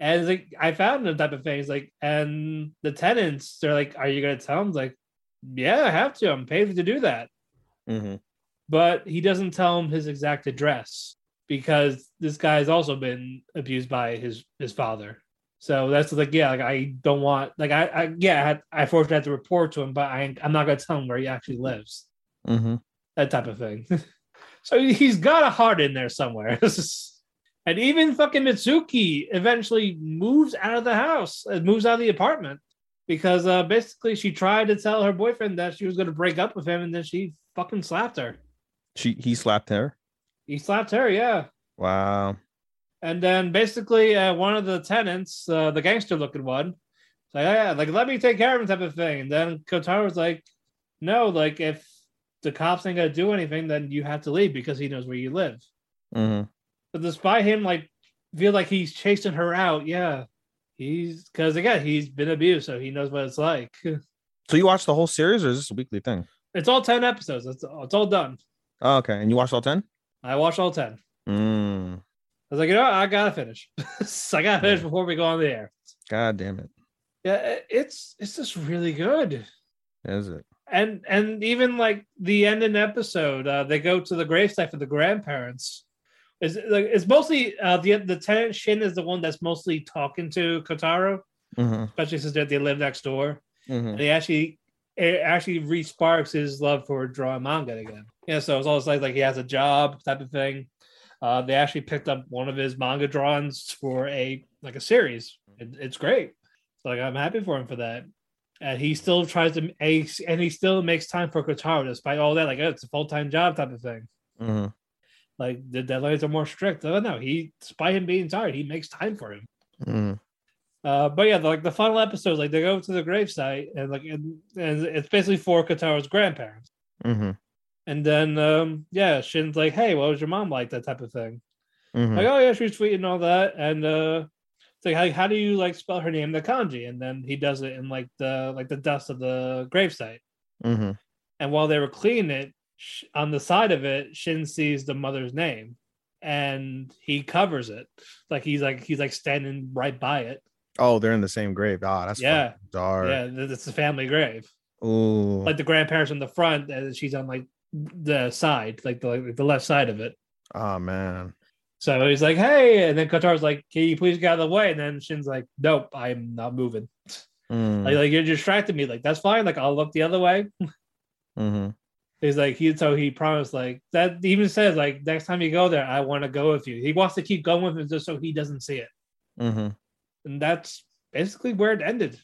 And it's like I found him type of things. Like, and the tenants, they're like, are you gonna tell him? It's like, yeah, I have to. I'm paid to do that. Mm-hmm. But he doesn't tell him his exact address. Because this guy has also been abused by his, his father. So that's like, yeah, like I don't want, like I, I yeah, I, had, I fortunately had to report to him, but I, I'm not going to tell him where he actually lives. Mm-hmm. That type of thing. So he's got a heart in there somewhere. And even fucking Mitsuki eventually moves out of the house, moves out of the apartment. Because uh, basically she tried to tell her boyfriend that she was going to break up with him, and then she fucking slapped her. She He slapped her? He slapped her, yeah. Wow. And then basically uh, one of the tenants, uh, the gangster-looking one, like, oh, yeah, like, let me take care of him type of thing. And then Kotaro's like, no, like, if the cops ain't going to do anything, then you have to leave because he knows where you live. Mm-hmm. But despite him, like, feel like he's chasing her out, yeah. He's, because, again, he's been abused, so he knows what it's like. So you watch the whole series, or is this a weekly thing? It's all ten episodes. It's, it's all done. Oh, okay. And you watched all ten? I watched all ten. Mm. I was like, you know what? I gotta finish. so I gotta finish before we go on the air. God damn it! Yeah, it's it's just really good. Is it? and and even like the ending episode, uh, they go to the gravesite for the grandparents. It's, like, it's mostly uh, the the tenant Shin is the one that's mostly talking to Kotaro, mm-hmm. especially since they live next door. Mm-hmm. And he actually it actually re-sparks his love for drawing manga again. Yeah, so it's almost like like he has a job type of thing. Uh, they actually picked up one of his manga drawings for a like a series. It, it's great. So, like, I'm happy for him for that. And he still tries to, and he still makes time for Kotaro despite all that. Like, oh, it's a full time job type of thing. Mm-hmm. Like, the deadlines are more strict. I don't know. He, despite him being tired, he makes time for him. Mm-hmm. Uh, but yeah, the, like the final episodes, like they go to the gravesite, and like, and, and it's basically for Kotaro's grandparents. Mm-hmm. And then, um, yeah, Shin's like, "Hey, what was your mom like?" That type of thing. Mm-hmm. Like, oh yeah, she was sweet and all that. And uh, it's like, how, how do you like spell her name, the kanji? And then he does it in like the like the dust of the gravesite. Mm-hmm. And while they were cleaning it, sh- on the side of it, Shin sees the mother's name, and he covers it. Like he's like he's like standing right by it. Oh, they're in the same grave. Ah, oh, that's yeah, dark. Yeah, it's the family grave. Ooh, like the grandparents in the front, and she's on like the side, like the like the left side of it. Oh man. So he's like, "Hey," and then Kotaro's like, "Can you please get out of the way?" And then Shin's like, "Nope, I'm not moving. Mm. Like, like you're distracting me. Like that's fine. Like I'll look the other way." Mm-hmm. He's like, he so he promised like that. Even says like next time you go there, I want to go with you. He wants to keep going with him just so he doesn't see it. Mm-hmm. And that's basically where it ended.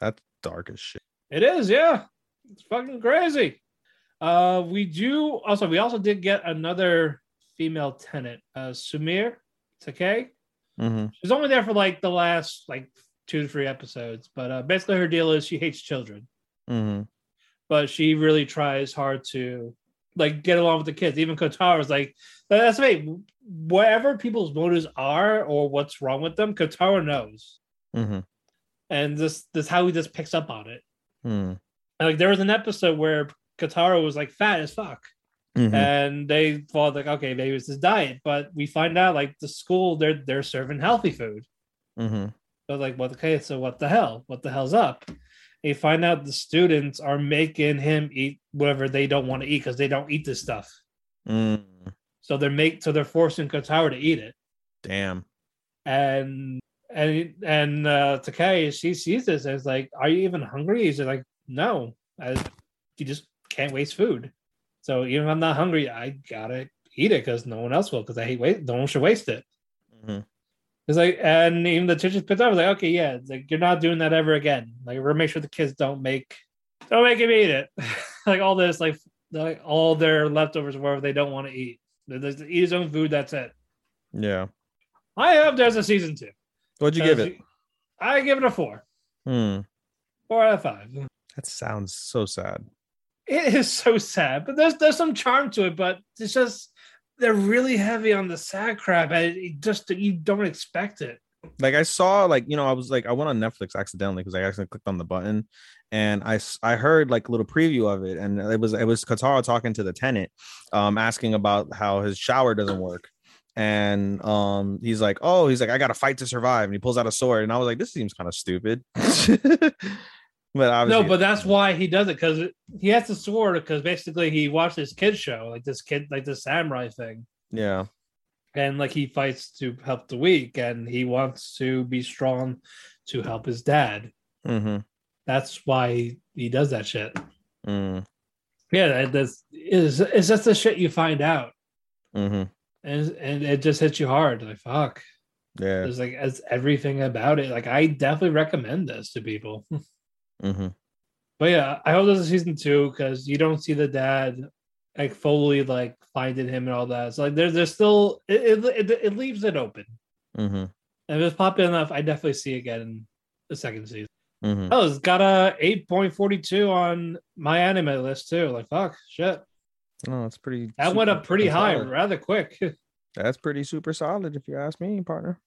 That's dark as shit. It is, yeah. It's fucking crazy. Uh, we do also we also did get another female tenant, uh, Sumir Takei. Mm-hmm. She's only there for like the last like two to three episodes, but uh, basically her deal is she hates children, mm-hmm. but she really tries hard to like get along with the kids. Even Kotaro's like, that's me. Whatever people's motives are or what's wrong with them, Kotaro knows, mm-hmm. and this this how he just picks up on it. Mm. And like there was an episode where Kotaro was like fat as fuck, mm-hmm. and they thought like, okay, maybe it's his diet, but we find out like the school they're they're serving healthy food. Mm-hmm. So like, what? Okay, so what the hell? What the hell's up? They find out the students are making him eat whatever they don't want to eat because they don't eat this stuff. Mm. So they're make so they're forcing Kotaro to eat it. Damn. And and and uh, Takei, she sees this and is like, "Are you even hungry?" He's like, "No, I, you just can't waste food. So even if I'm not hungry, I gotta eat it because no one else will. Because I hate waste. No one should waste it." Mm-hmm. It's like, and even the teacher picked up. I was like, "Okay, yeah, it's like you're not doing that ever again. Like we're make sure the kids don't make don't make him eat it. Like all this, like, like all their leftovers, whatever they don't want to eat." There's eat his own food, that's it. Yeah. I hope there's a season two. What'd you give it? I give it a four. Hmm. Four out of five. That sounds so sad. It is so sad, but there's there's some charm to it, but it's just they're really heavy on the sad crap. And it just you don't expect it. Like I saw, like, you know, I was like, I went on Netflix accidentally because I accidentally clicked on the button. And I, I heard like a little preview of it, and it was it was Kotaro talking to the tenant, um, asking about how his shower doesn't work, and um, he's like, oh, he's like, I got to fight to survive, and he pulls out a sword, and I was like, this seems kind of stupid, but no, but that's why he does it because he has the sword because basically he watched this kid show, like this kid, like this samurai thing, yeah, and like he fights to help the weak, and he wants to be strong to help his dad. Mm-hmm. That's why he does that shit. Mm. Yeah, that's is it's just the shit you find out, mm-hmm. and and it just hits you hard. Like fuck, yeah. It's like it's everything about it. Like I definitely recommend this to people. Mm-hmm. But yeah, I hope this is season two because you don't see the dad like fully like finding him and all that. So like there's there's still it it, it, it leaves it open. Mm-hmm. And if it's popular enough, I definitely see again in the second season. Mm-hmm. Oh, it's got a eight point four two on my anime list too. Like fuck, shit. Oh, it's pretty. That went up pretty high, solid. Rather quick. That's pretty super solid, if you ask me, partner.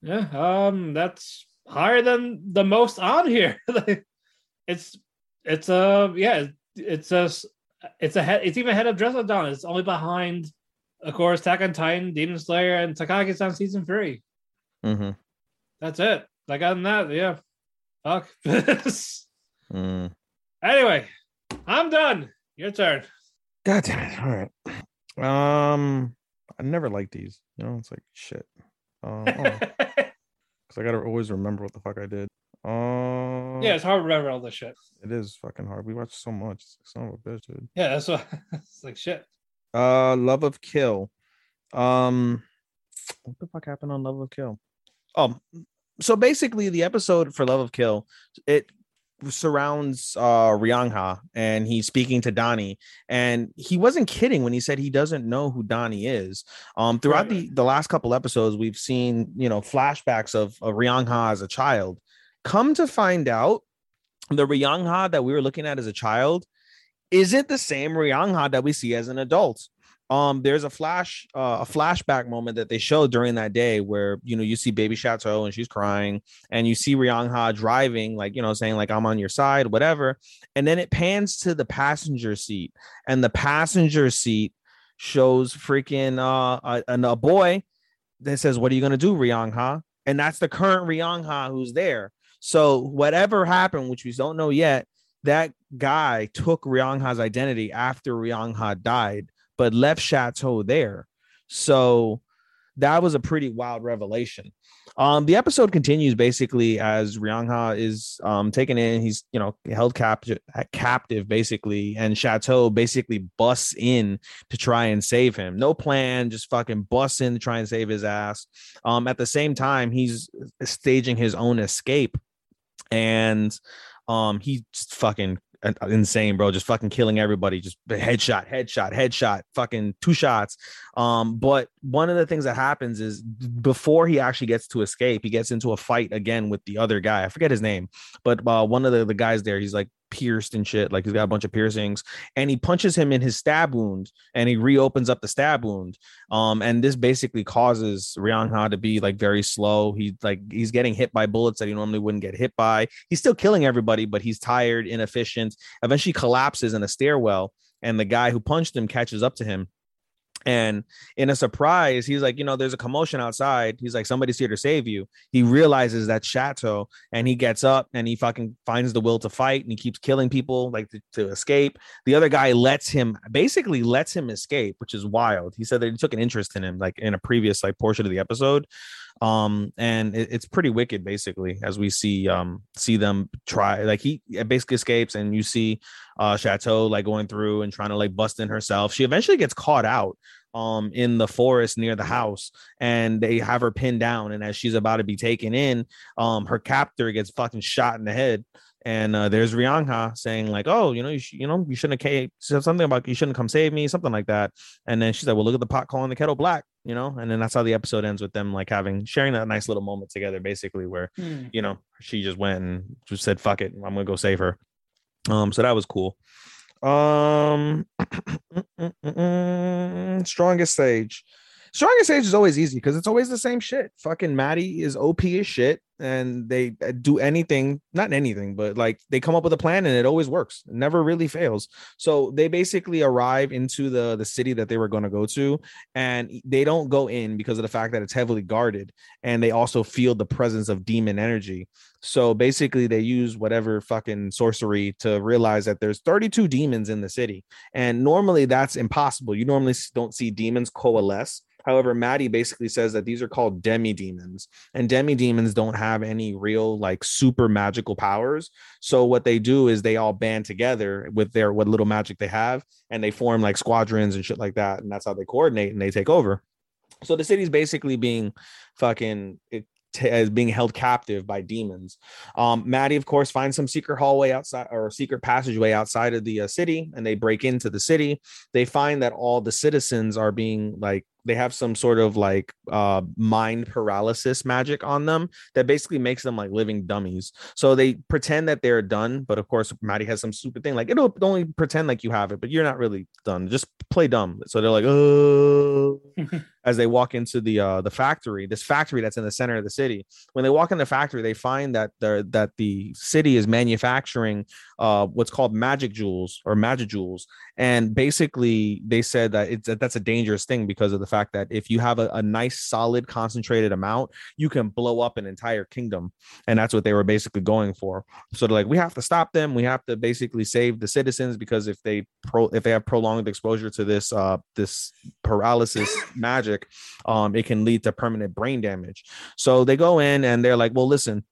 Yeah, um, that's higher than the most on here. it's it's a uh, yeah, it's a it's a head, it's even ahead of Dress Up Dawn. It's only behind, of course, Attack on Titan, Demon Slayer, and Takagi-san season three. Mm-hmm. That's it. Like other than that, yeah. Fuck. mm. Anyway, I'm done. Your turn. God damn it. All right. Um, I never like these. You know, it's like shit. Um, because I gotta always remember what the fuck I did. Um, yeah, it's hard to remember all this shit. It is fucking hard. We watch so much. It's like son of a bitch, dude. Yeah, that's what. It's like shit. Uh, Love of Kill. Um, what the fuck happened on Love of Kill? Um, so basically, the episode for Love of Kill, it surrounds uh Ryangha, and he's speaking to Donnie, and he wasn't kidding when he said he doesn't know who Donnie is. Um throughout the the last couple episodes, we've seen, you know, flashbacks of, of Ryangha as a child. Come to find out, the Ryangha that we were looking at as a child isn't the same Ryangha that we see as an adult. Um, there's a flash, uh, a flashback moment that they showed during that day where, you know, you see Baby Chateau and she's crying, and you see Ryangha driving, like, you know, saying like, I'm on your side, whatever. And then it pans to the passenger seat, and the passenger seat shows freaking uh, a, a boy that says, what are you going to do, Ryangha? And that's the current Ryangha who's there. So whatever happened, which we don't know yet, that guy took Ryangha's identity after Ryangha died, but left Chateau there. So that was a pretty wild revelation. Um, the episode continues basically as Ryangha is um, taken in. He's, you know, held cap- captive basically. And Chateau basically busts in to try and save him. No plan, just fucking busts in to try and save his ass. Um, at the same time, he's staging his own escape. And um, he's fucking insane, bro, just fucking killing everybody, just headshot headshot headshot fucking two shots. Um but one of the things that happens is before he actually gets to escape, he gets into a fight again with the other guy. I forget his name, but uh, one of the, the guys there, he's like pierced and shit, like he's got a bunch of piercings, and he punches him in his stab wound, and he reopens up the stab wound. Um and this basically causes Ryangha to be like very slow. He like he's getting hit by bullets that he normally wouldn't get hit by. He's still killing everybody, but he's tired, inefficient, eventually collapses in a stairwell, and the guy who punched him catches up to him. And in a surprise, he's like, you know, there's a commotion outside. He's like, somebody's here to save you. He realizes that Chateau, and he gets up and he fucking finds the will to fight, and he keeps killing people like to, to escape. The other guy lets him basically lets him escape, which is wild. He said that he took an interest in him, like in a previous like portion of the episode. Um, and it, it's pretty wicked, basically, as we see um see them try, like he basically escapes, and you see uh Chateau like going through and trying to like bust in herself. She eventually gets caught out um in the forest near the house, and they have her pinned down, and as she's about to be taken in, um her captor gets fucking shot in the head. And uh, there's Ryangha saying like, oh, you know, you, sh- you know, you shouldn't have said something about you shouldn't come save me, something like that. And then she's like, well, look at the pot calling the kettle black, you know. And then that's how the episode ends, with them like having sharing that nice little moment together, basically, where, mm. you know, she just went and just said, fuck it, I'm going to go save her. Um, So that was cool. Um, Strongest Sage. Strongest Sage is always easy because it's always the same shit. Fucking Maddie is O P as shit, and they do anything, not anything, but like they come up with a plan and it always works. It never really fails. So they basically arrive into the, the city that they were going to go to, and they don't go in because of the fact that it's heavily guarded, and they also feel the presence of demon energy. So basically they use whatever fucking sorcery to realize that there's thirty-two demons in the city. And normally that's impossible. You normally don't see demons coalesce. However, Maddie basically says that these are called demi-demons, and demi-demons don't have any real like super magical powers. So what they do is they all band together with their what little magic they have, and they form like squadrons and shit like that. And that's how they coordinate and they take over. So the city's basically being fucking it, t- as being held captive by demons. Um, Maddie, of course, finds some secret hallway outside or secret passageway outside of the uh, city, and they break into the city. They find that all the citizens are being like, they have some sort of like uh, mind paralysis magic on them that basically makes them like living dummies. So they pretend that they're done. But of course, Maddie has some stupid thing like, it'll only pretend like you have it, but you're not really done. Just play dumb. So they're like, oh, as they walk into the uh, the factory, this factory that's in the center of the city. When they walk in the factory, they find that the that the city is manufacturing uh, what's called magic jewels or magic jewels. And basically, they said that it's that that's a dangerous thing because of the fact that if you have a, a nice, solid, concentrated amount, you can blow up an entire kingdom. And that's what they were basically going for. So they're like, we have to stop them. We have to basically save the citizens because if they pro if they have prolonged exposure to this uh, this paralysis magic, um, it can lead to permanent brain damage. So they go in and they're like, well, listen,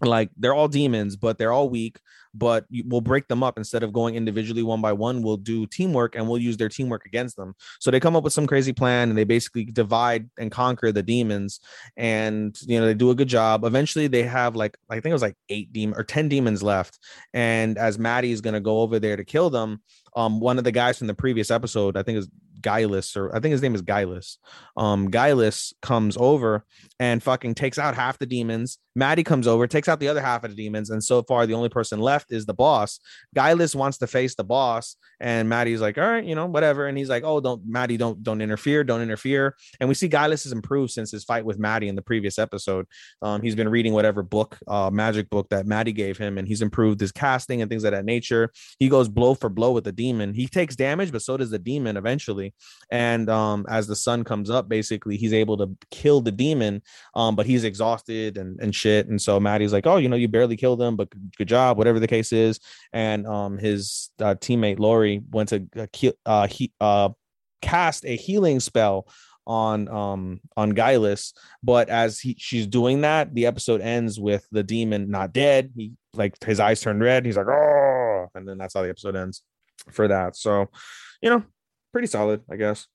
like they're all demons, but they're all weak. But we'll break them up instead of going individually one by one. We'll do teamwork and we'll use their teamwork against them. So they come up with some crazy plan and they basically divide and conquer the demons. And, you know, they do a good job. Eventually they have like, I think it was like eight demons or ten demons left. And as Maddie is going to go over there to kill them, um, one of the guys from the previous episode, I think is Guileless, or I think his name is Guileless. Um, Guileless comes over and fucking takes out half the demons. Maddie comes over, takes out the other half of the demons. And so far, the only person left is the boss. Guileless wants to face the boss. And Maddie's like, all right, you know, whatever. And he's like, oh, don't Maddie, don't, don't interfere. Don't interfere. And we see Guileless has improved since his fight with Maddie in the previous episode. Um, he's been reading whatever book, uh, magic book that Maddie gave him. And he's improved his casting and things of that nature. He goes blow for blow with the demon. He takes damage, but so does the demon eventually. And um, as the sun comes up, basically, he's able to kill the demon, um, but he's exhausted and, and shit. And so Maddie's like, oh, you know, you barely killed him, but good job, whatever the case is. And um, his uh, teammate, Lori, went to uh, uh, he, uh, cast a healing spell on um, on Guileless. But as he, she's doing that, the episode ends with the demon not dead. He like his eyes turn red. He's like, oh, and then that's how the episode ends for that. So, you know. Pretty solid, I guess.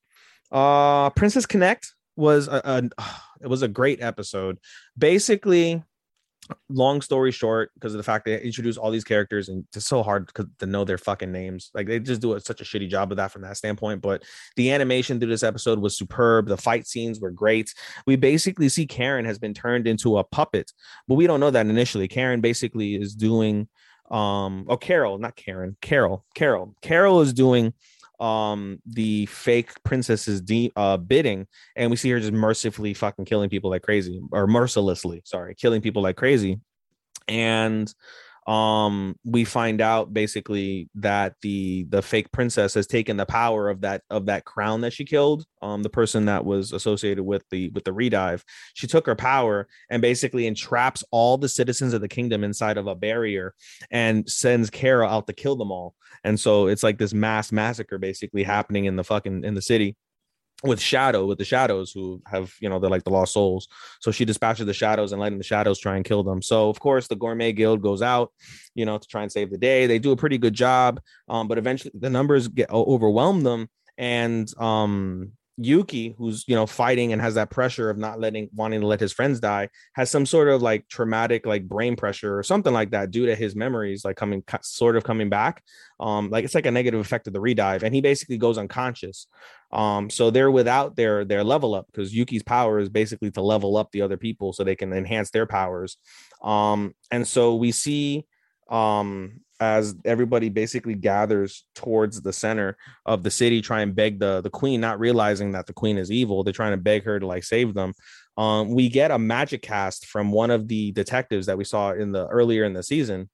Uh, Princess Connect was a, a it was a great episode. Basically, long story short, because of the fact they introduced all these characters and it's so hard to know their fucking names. Like they just do such a shitty job of that from that standpoint. But the animation through this episode was superb. The fight scenes were great. We basically see Karen has been turned into a puppet, but we don't know that initially. Karen basically is doing um oh Carol, not Karen, Carol, Carol, Carol is doing. um the fake princess's de- uh bidding, and we see her just mercifully fucking killing people like crazy, or mercilessly sorry killing people like crazy. And um we find out basically that the the fake princess has taken the power of that of that crown that she killed, um the person that was associated with the with the redive. She took her power and basically entraps all the citizens of the kingdom inside of a barrier and sends Kara out to kill them all. And so it's like this mass massacre basically happening in the fucking in the city with shadow with the shadows, who have, you know, they're like the lost souls. So she dispatches the shadows and letting the shadows try and kill them. So of course the gourmet guild goes out, you know, to try and save the day. They do a pretty good job, um but eventually the numbers get overwhelm them. And um Yuki, who's, you know, fighting and has that pressure of not letting wanting to let his friends die, has some sort of like traumatic like brain pressure or something like that due to his memories like coming sort of coming back, um like it's like a negative effect of the redive, and he basically goes unconscious. Um so they're without their their level up, because Yuki's power is basically to level up the other people so they can enhance their powers. Um and so we see um as everybody basically gathers towards the center of the city, try and beg the, the queen, not realizing that the queen is evil. They're trying to beg her to like save them. Um, we get a magic cast from one of the detectives that we saw in the earlier in the season.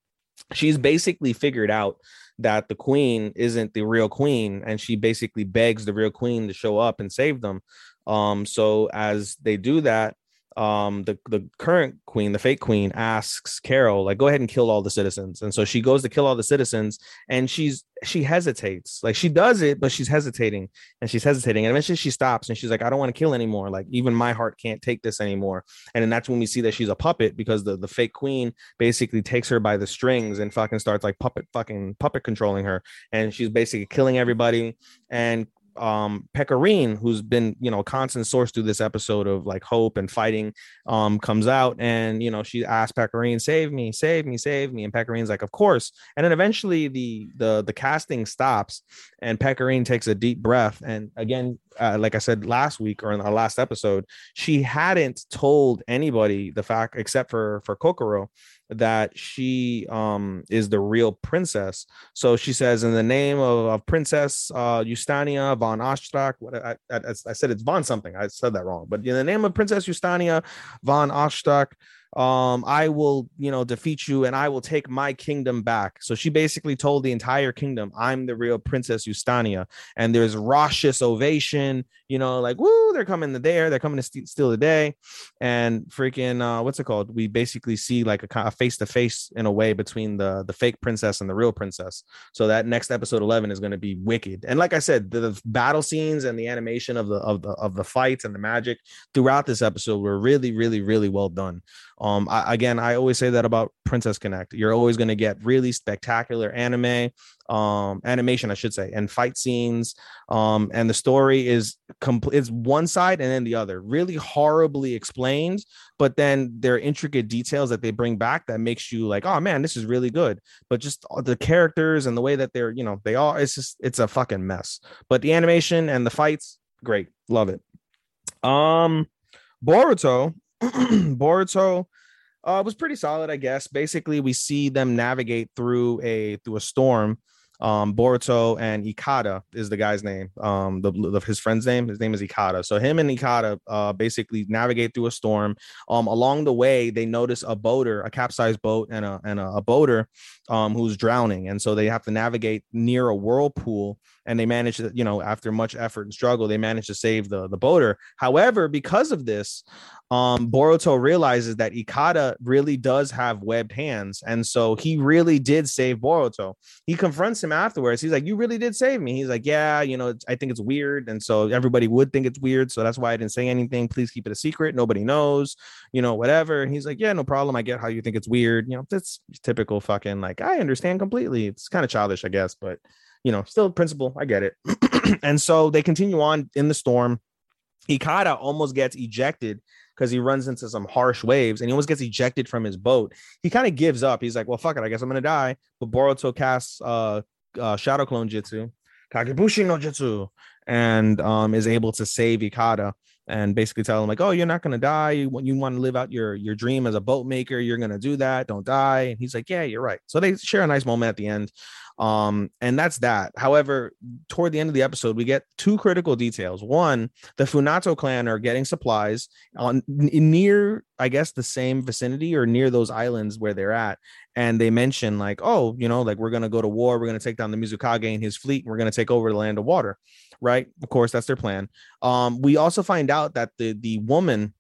She's basically figured out that the queen isn't the real queen, and she basically begs the real queen to show up and save them. Um, so as they do that, um the the current queen, the fake queen, asks Carol like, go ahead and kill all the citizens. And so she goes to kill all the citizens, and she's she hesitates, like she does it, but she's hesitating and she's hesitating. And eventually she stops and she's like, I don't want to kill anymore. Like even my heart can't take this anymore. And then that's when we see that she's a puppet, because the, the fake queen basically takes her by the strings and fucking starts like puppet fucking puppet controlling her. And she's basically killing everybody. And um Pecorine, who's been, you know, a constant source through this episode of like hope and fighting, um comes out, and, you know, she asks Pecorine, save me save me save me, and Pecorine's like, of course. And then eventually the the the casting stops, and Pecorine takes a deep breath. And again, uh, like I said last week, or in our last episode, she hadn't told anybody the fact except for for Kokoro, that she um is the real princess. So she says, in the name of, of Princess uh Eustania von Ostrach, what I, I I said it's von something, I said that wrong, but in the name of Princess Eustania von Ostrach, um I will, you know, defeat you and I will take my kingdom back. So she basically told the entire kingdom, I'm the real Princess Eustania, and there's raucous ovation, you know, like, woo, they're coming to there, they're coming to st- steal the day. And freaking uh what's it called, we basically see like a face-to-face in a way between the the fake princess and the real princess. So that next episode eleven is going to be wicked. And like I said, the, the battle scenes and the animation of the of the of the fights and the magic throughout this episode were really really really well done. Um, I, again, I always say that about Princess Connect. You're always going to get really spectacular anime, um, animation, I should say, and fight scenes. Um, and the story is complete. It's one side and then the other, really horribly explained. But then there are intricate details that they bring back that makes you like, oh man, this is really good. But just the characters and the way that they're, you know, they are, it's just, it's a fucking mess. But the animation and the fights, great, love it. Um, Boruto. Boruto uh, was pretty solid, I guess. Basically, we see them navigate through a through a storm. Um, Boruto and Ikada is the guy's name. Um, the, the his friend's name. His name is Ikada. So him and Ikada uh, basically navigate through a storm. Um, along the way, they notice a boater, a capsized boat, and a and a, a boater um, who's drowning. And so they have to navigate near a whirlpool. And they managed to, you know, after much effort and struggle, they managed to save the, the boater. However, because of this, um, Boruto realizes that Ikada really does have webbed hands. And so he really did save Boruto. He confronts him afterwards. He's like, you really did save me. He's like, yeah, you know, I think it's weird. And so everybody would think it's weird. So that's why I didn't say anything. Please keep it a secret. Nobody knows, you know, whatever. And he's like, yeah, no problem. I get how you think it's weird. You know, that's typical fucking like, I understand completely. It's kind of childish, I guess, but you know, still principle. I get it. And so they continue on in the storm. Ikada almost gets ejected because he runs into some harsh waves and he almost gets ejected from his boat. He kind of gives up. He's like, well, fuck it. I guess I'm going to die. But Boruto casts uh, uh, Shadow Clone Jutsu, Kagebushi no Jutsu, and um, is able to save Ikada. And basically tell him like, oh, you're not going to die. You want, you want to live out your, your dream as a boat maker. You're going to do that. Don't die. And he's like, yeah, you're right. So they share a nice moment at the end. Um, and that's that. However, toward the end of the episode, we get two critical details. One, the Funato clan are getting supplies on near, I guess, the same vicinity or near those islands where they're at. And they mention like, oh, you know, like we're going to go to war. We're going to take down the Mizukage and his fleet. And we're going to take over the land of water. Right. Of course, that's their plan. Um, we also find out that the the woman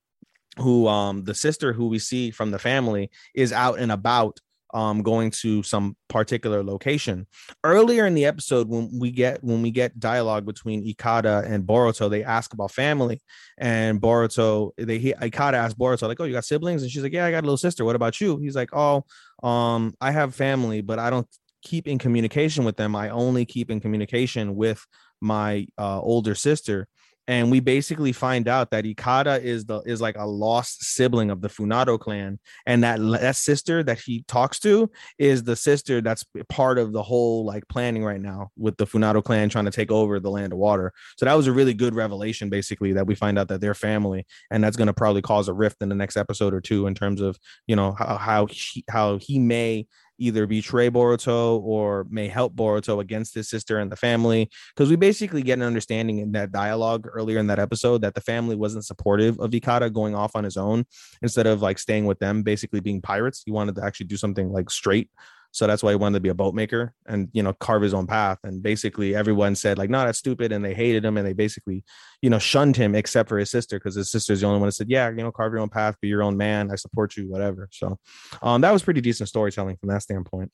who um, the sister who we see from the family is out and about um, going to some particular location. Earlier in the episode, when we get when we get dialogue between Ikada and Boruto, they ask about family, and Boruto they he, Ikada asked Boruto like, oh, you got siblings? And she's like, yeah, I got a little sister. What about you? He's like, oh, um, I have family, but I don't keep in communication with them. I only keep in communication with my uh, older sister. And we basically find out that Ikada is the is like a lost sibling of the Funato clan, and that that sister that he talks to is the sister that's part of the whole like planning right now with the Funato clan trying to take over the land of water. So that was a really good revelation, basically, that we find out that they're family, and that's going to probably cause a rift in the next episode or two in terms of, you know, how how he, how he may either betray Boruto or may help Boruto against his sister and the family. Because we basically get an understanding in that dialogue earlier in that episode that the family wasn't supportive of Ikada going off on his own instead of like staying with them, basically being pirates. He wanted to actually do something like straight. So that's why he wanted to be a boat maker and, you know, carve his own path. And basically everyone said like, no, that's stupid. And they hated him. And they basically, you know, shunned him except for his sister, because his sister's the only one that said, yeah, you know, carve your own path, be your own man. I support you, whatever. So um, that was pretty decent storytelling from that standpoint.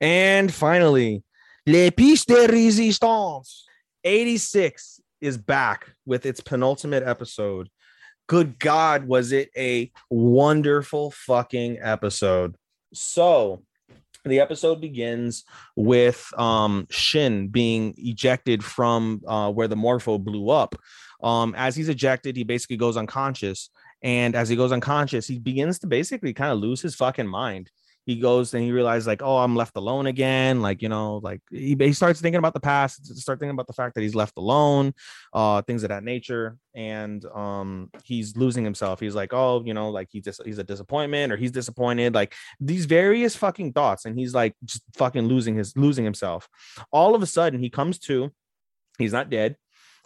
And finally, Les Pistes de Resistance eighty-six is back with its penultimate episode. Good God, was it a wonderful fucking episode. So the episode begins with um, Shin being ejected from uh, where the Morpho blew up. Um, as he's ejected, he basically goes unconscious. And as he goes unconscious, he begins to basically kind of lose his fucking mind. he goes and he realizes, like, oh, I'm left alone again. Like, you know, like he, he starts thinking about the past, start thinking about the fact that he's left alone, uh, things of that nature. And um, he's losing himself. He's like, oh, you know, like he just, he's a disappointment, or he's disappointed, like these various fucking thoughts. And he's like just fucking losing his losing himself. All of a sudden he comes to, he's not dead.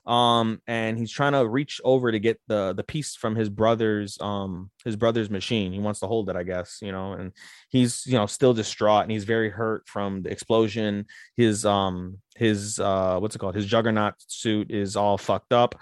Um, and he's trying to reach over to get the, the piece from his brother's, um, his brother's machine. He wants to hold it, I guess, you know, and he's, you know, still distraught, and he's very hurt from the explosion. His, um, his, uh, what's it called? His juggernaut suit is all fucked up.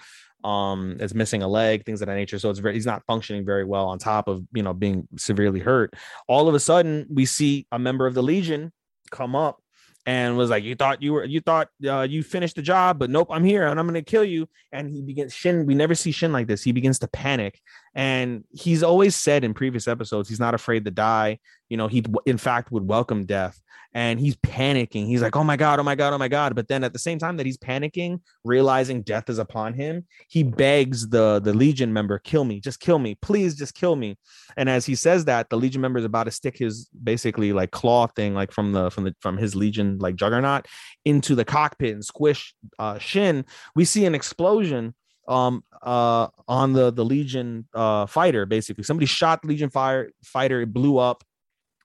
Um, it's missing a leg, things of that nature. So it's very, he's not functioning very well on top of, you know, being severely hurt. All of a sudden we see a member of the Legion come up and was like, you thought you were, you thought uh, you finished the job, but nope, I'm here and I'm going to kill you. And he begins, Shin, we never see Shin like this. He begins to panic. And he's always said in previous episodes, he's not afraid to die. You know, he, in fact, would welcome death. And he's panicking. He's like, oh, my God, oh, my God, oh, my God. But then at the same time that he's panicking, realizing death is upon him, he begs the, the Legion member, kill me, just kill me, please just kill me. And as he says that, the Legion member is about to stick his basically like claw thing, like from the from the from his Legion, like juggernaut into the cockpit and squish uh, Shin. We see an explosion um uh on the, the Legion uh, fighter. Basically, somebody shot the Legion fire fighter. It blew up.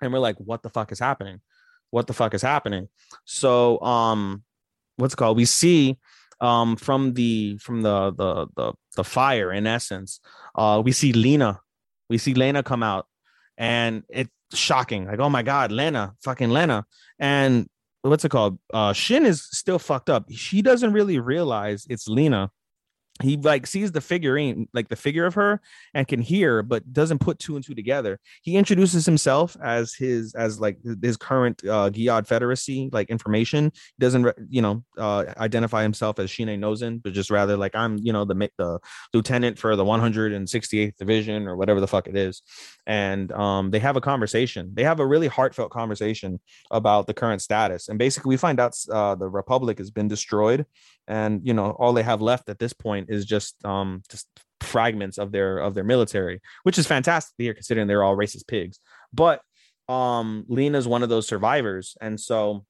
And we're like, what the fuck is happening? What the fuck is happening? So, um, what's it called? We see, um, from the from the the the, the fire, in essence, uh, we see Lena, we see Lena come out, and it's shocking. Like, oh my God, Lena, fucking Lena, and what's it called? Uh, Shin is still fucked up. She doesn't really realize it's Lena. He like sees the figurine, like the figure of her, and can hear, but doesn't put two and two together. He introduces himself as his as like his current uh, Gyad Federacy like information. He doesn't, you know, uh, identify himself as Shine Nozen, but just rather like, I'm, you know, the the lieutenant for the one hundred sixty-eighth Division or whatever the fuck it is. And um, they have a conversation. They have a really heartfelt conversation about the current status. And basically, we find out uh, the Republic has been destroyed. And, you know, all they have left at this point is just um, just fragments of their of their military, which is fantastic to hear, considering they're all racist pigs. But um, Lena's one of those survivors. And so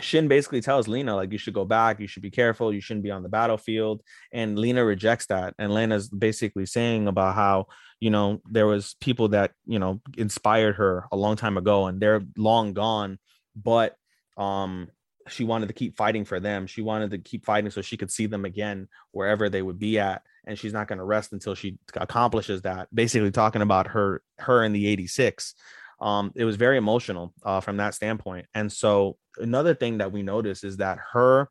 Shin basically tells Lena, like, you should go back. You should be careful. You shouldn't be on the battlefield. And Lena rejects that. And Lena's basically saying about how, you know, there was people that, you know, inspired her a long time ago and they're long gone. But um she wanted to keep fighting for them. She wanted to keep fighting so she could see them again wherever they would be at. And she's not going to rest until she accomplishes that. Basically talking about her, her in the eighty-six. Um, it was very emotional uh, from that standpoint. And so another thing that we notice is that her,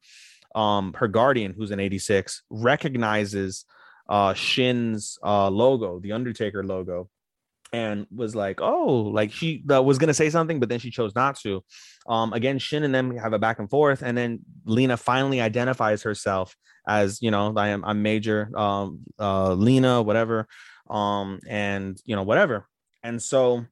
um, her guardian, who's an eighty-six, recognizes uh, Shin's uh, logo, the Undertaker logo. And was like, oh, like she uh, was going to say something, but then she chose not to. Um, again, Shin and them have a back and forth. And then Lena finally identifies herself as, you know, I am I'm Major um, uh, Lena, whatever. Um, and, you know, whatever. And so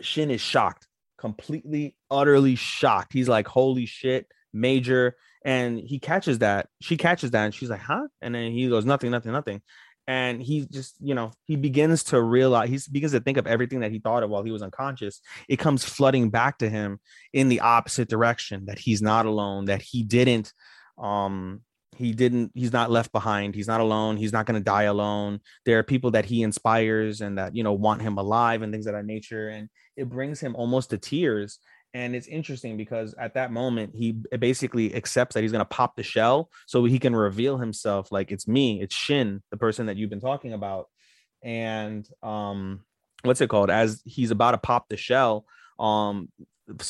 Shin is shocked, completely, utterly shocked. He's like, holy shit, Major. And he catches that. She catches that. And she's like, huh? And then he goes, nothing, nothing, nothing. And he just, you know, he begins to realize, he begins to think of everything that he thought of while he was unconscious. It comes flooding back to him in the opposite direction, that he's not alone, that he didn't, um, he didn't, he's not left behind. He's not alone. He's not going to die alone. There are people that he inspires and that, you know, want him alive and things of that nature. And it brings him almost to tears. And it's interesting because at that moment, he basically accepts that he's going to pop the shell so he can reveal himself, like, it's me, it's Shin, the person that you've been talking about. And um, what's it called? As he's about to pop the shell, um,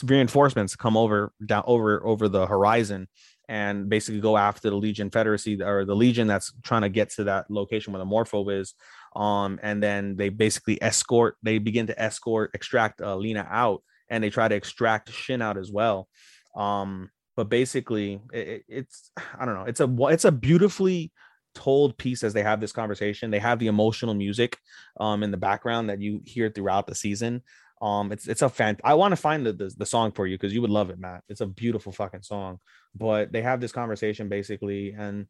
reinforcements come over down over over the horizon and basically go after the Legion Federacy, or the Legion that's trying to get to that location where the Morpho is. Um, and then they basically escort, they begin to escort, extract uh, Lena out. And they try to extract Shin out as well. Um, but basically, it, it's, I don't know, it's a it's a beautifully told piece as they have this conversation. They have the emotional music um, in the background that you hear throughout the season. Um, it's it's a fan. I want to find the, the, the song for you because you would love it, Matt. It's a beautiful fucking song. But they have this conversation basically. And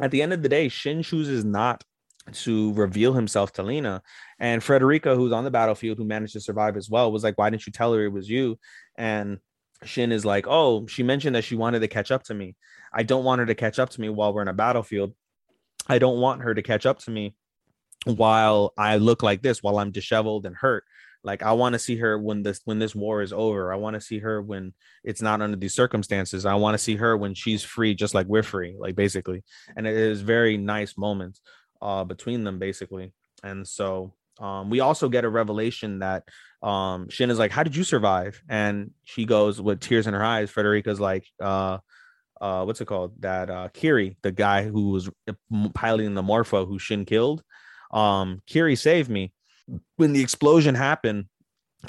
at the end of the day, Shin chooses not to reveal himself to Lena. And Frederica, who's on the battlefield, who managed to survive as well, was like, why didn't you tell her it was you? And Shin is like, oh, she mentioned that she wanted to catch up to me. I don't want her to catch up to me while we're in a battlefield. I don't want her to catch up to me while I look like this, while I'm disheveled and hurt. Like, I want to see her when this when this war is over. I want to see her when it's not under these circumstances. I want to see her when she's free, just like we're free, like, basically. And it is very nice moments uh, between them, basically. And so um, we also get a revelation that um, Shin is like, how did you survive? And she goes with tears in her eyes. Frederica's like, uh, uh, what's it called? That uh, Kiri, the guy who was piloting the Morpho who Shin killed. Um, Kiri saved me. When the explosion happened,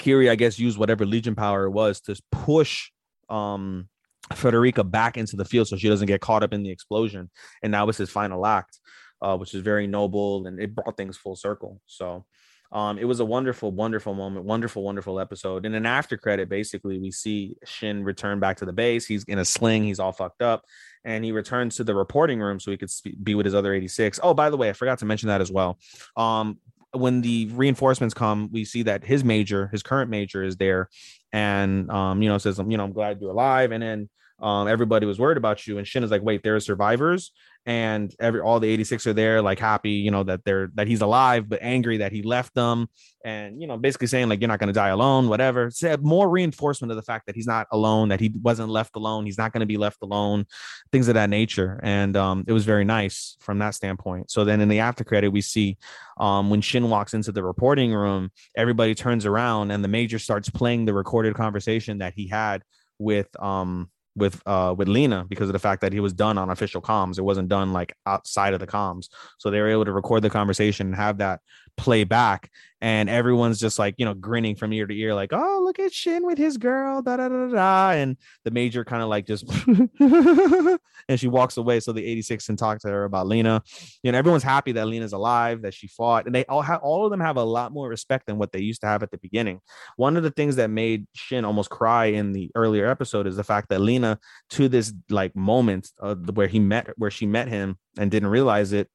Kiri, I guess, used whatever Legion power it was to push um, Frederica back into the field so she doesn't get caught up in the explosion. And that was his final act, uh, which is very noble, and it brought things full circle. So um, it was a wonderful, wonderful moment, wonderful, wonderful episode. And an after credit, basically, we see Shin return back to the base. He's in a sling. He's all fucked up. And he returns to the reporting room so he could sp- be with his other eighty-six. Oh, by the way, I forgot to mention that as well. Um, When the reinforcements come, we see that his major, his current major, is there, and um, you know, says, you know, I'm glad you're alive. And then um, everybody was worried about you. And Shin is like, wait, there are survivors, and every all the eighty-six are there, like happy, you know, that they're that he's alive, but angry that he left them, and you know, basically saying like, you're not going to die alone, whatever. Said more reinforcement of the fact that he's not alone, that he wasn't left alone, he's not going to be left alone, things of that nature. And um, it was very nice from that standpoint. So then in the after credit, we see. Um, when Shin walks into the reporting room, everybody turns around and the major starts playing the recorded conversation that he had with um, with uh, with Lena, because of the fact that he was done on official comms. It wasn't done like outside of the comms. So they were able to record the conversation and have that play back. And everyone's just like, you know, grinning from ear to ear, like, oh, look at Shin with his girl, da da da da. And the major kind of like just and she walks away. So the eighty-six can talk to her about Lena. You know, everyone's happy that Lena's alive, that she fought. And they all have all of them have a lot more respect than what they used to have at the beginning. One of the things that made Shin almost cry in the earlier episode is the fact that Lena, to this like moment uh, where he met where she met him and didn't realize it,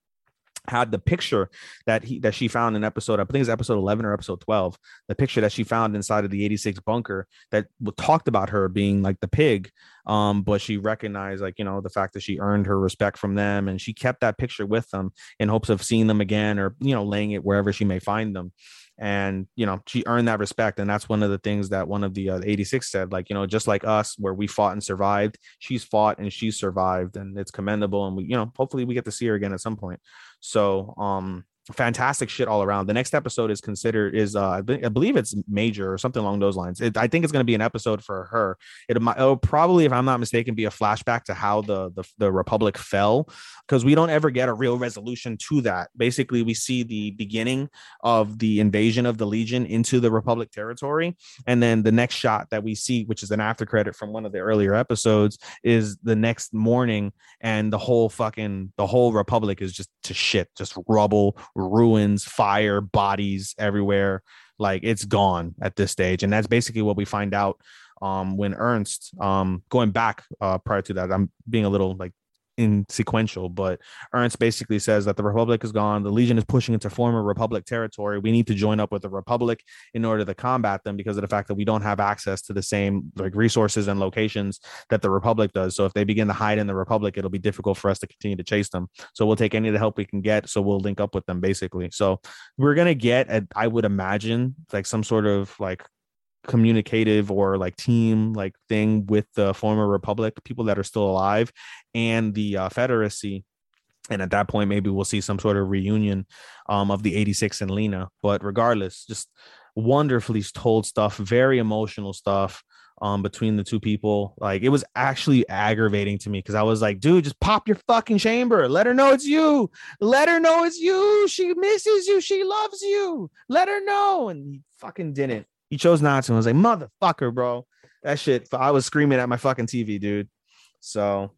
had the picture that he that she found in episode, I think it's episode eleven or episode twelve, the picture that she found inside of the eighty-six bunker that talked about her being like the pig. Um, but she recognized, like, you know, the fact that she earned her respect from them, and she kept that picture with them in hopes of seeing them again, or, you know, laying it wherever she may find them. And, you know, she earned that respect. And that's one of the things that one of the uh, eighty-six said, like, you know, just like us, where we fought and survived, she's fought and she's survived, and it's commendable. And we, you know, hopefully we get to see her again at some point. So um, fantastic shit all around. The next episode is considered is uh, I, be- I believe it's major or something along those lines. It, I think it's going to be an episode for her. It will probably, if I'm not mistaken, be a flashback to how the, the, the Republic fell, because we don't ever get a real resolution to that. Basically, we see the beginning of the invasion of the Legion into the Republic territory. And then the next shot that we see, which is an after credit from one of the earlier episodes, is the next morning. And the whole fucking the whole Republic is just to shit, just rubble, ruins, fire, bodies everywhere. Like, it's gone at this stage. And that's basically what we find out um when Ernst, um going back uh prior to that, I'm being a little like in sequential, but Ernst basically says that the Republic is gone, the Legion is pushing into former Republic territory, we need to join up with the Republic in order to combat them, because of the fact that we don't have access to the same like resources and locations that the Republic does. So if they begin to hide in the Republic, it'll be difficult for us to continue to chase them, so we'll take any of the help we can get, so we'll link up with them, basically. So we're gonna get a, I would imagine, like some sort of like communicative or like team like thing with the former Republic, people that are still alive, and the uh, Federacy. And at that point, maybe we'll see some sort of reunion um, of the eighty-six and Lena. But regardless, just wonderfully told stuff, very emotional stuff um, between the two people. Like, it was actually aggravating to me, because I was like, dude, just pop your fucking chamber. Let her know it's you. Let her know it's you. She misses you. She loves you. Let her know. And he fucking didn't. He chose not to. I was like, motherfucker, bro. That shit. I was screaming at my fucking T V, dude. So,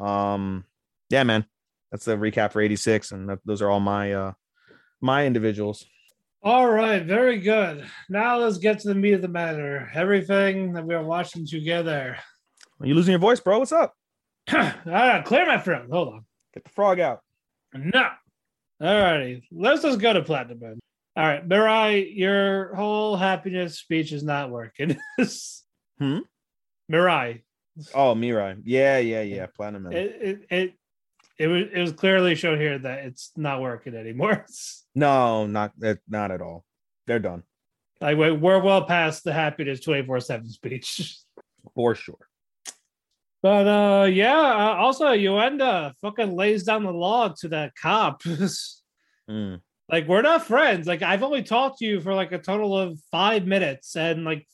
um, yeah, man. That's the recap for eighty-six, and th- those are all my uh, my individuals. All right, very good. Now let's get to the meat of the matter. Everything that we are watching together. Are you losing your voice, bro? What's up? I gotta clear my throat. Hold on. Get the frog out. No. All righty. Let's just go to Platinum Mode. All right. Mirai, your whole happiness speech is not working. hmm? Mirai. Oh, Mirai. Yeah, yeah, yeah. Platinum Mode. It, it, it, it, was, it was clearly shown here that it's not working anymore. no, not, not at all. They're done. Like, we're well past the happiness twenty-four seven speech. For sure. But, uh, yeah, uh, also, Yuenda fucking lays down the law to that cop. mm. Like, we're not friends. Like, I've only talked to you for, like, a total of five minutes and, like,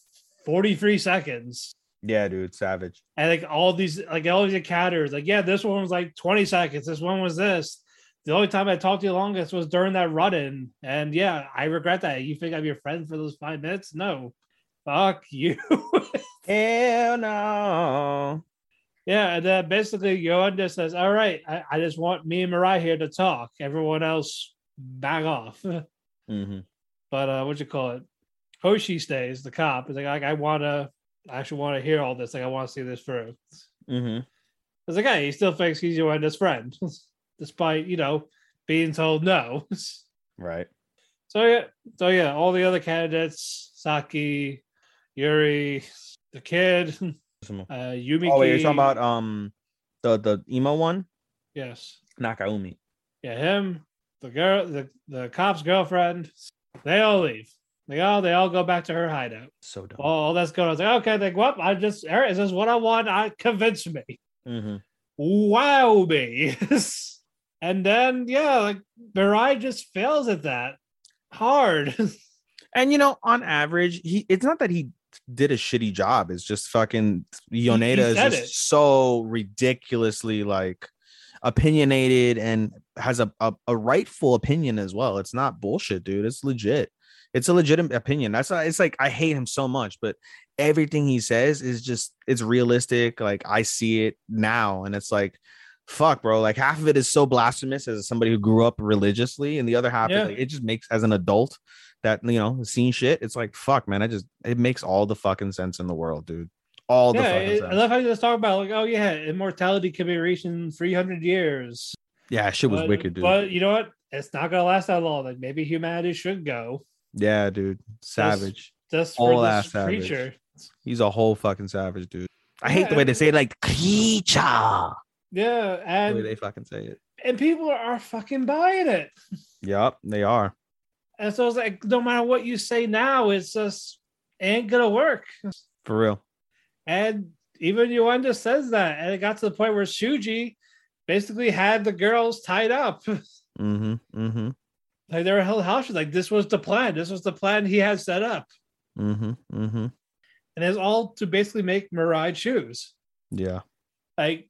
forty-three seconds. Yeah, dude, savage. And, like, all these, like, all these encounters. Like, yeah, this one was, like, twenty seconds. This one was this. The only time I talked to you longest was during that run-in. And, yeah, I regret that. You think I'm your friend for those five minutes? No. Fuck you. Hell no. Yeah, and then basically Yoanda says, all right, I, I just want me and Mirai here to talk. Everyone else, back off. Mm-hmm. But uh, what you call it? Hoshi stays, the cop. Is like, like, I want to, I actually want to hear all this. Like, I want to see this through. Mm-hmm. It's like, hey, he still thinks he's Yoanda's friend. Despite, you know, being told no. Right. So, yeah. So, yeah, all the other candidates, Saki, Yuri, the kid, uh, Yumiki. Oh, wait, you're talking about um, the, the emo one? Yes. Nakaumi. Yeah, him, the girl, the, the cop's girlfriend. They all leave. They all, they all go back to her hideout. So dumb. All that's going on. I was like, okay, like, well, I just, all right, is this what I want? I convince me. Mm-hmm. Wow, me. And then, yeah, like Mirai just fails at that hard. And, you know, on average, he it's not that he did a shitty job. It's just fucking Yoneda is just it. so ridiculously, like, opinionated and has a, a, a rightful opinion as well. It's not bullshit, dude. It's legit. It's a legitimate opinion. That's not, it's like I hate him so much, but everything he says is just it's realistic. Like, I see it now. And it's like, fuck, bro, like half of it is so blasphemous as somebody who grew up religiously, and the other half yeah. is like, it just makes as an adult that, you know, seen shit, it's like, fuck, man, I just it makes all the fucking sense in the world, dude. All yeah, the fucking it, sense. I love how you just talk about like, oh yeah, immortality can be reached in three hundred years. Yeah, shit was but, wicked, dude. But you know what? It's not gonna last that long. Like, maybe humanity should go. Yeah, dude. Savage. Just, just for this creature. He's a whole fucking savage, dude. I yeah, hate the way they say it, like creature. Yeah, and the way they fucking say it, and people are fucking buying it. Yep, they are. And so it's like, no matter what you say now, it's just ain't gonna work for real. And even Yuenda says that, and it got to the point where Shuji basically had the girls tied up. Mm-hmm. Mm-hmm. Like they were held hostage. Like this was the plan. This was the plan he had set up. Mm-hmm. Mm-hmm. And it's all to basically make Mirai choose. Yeah. Like.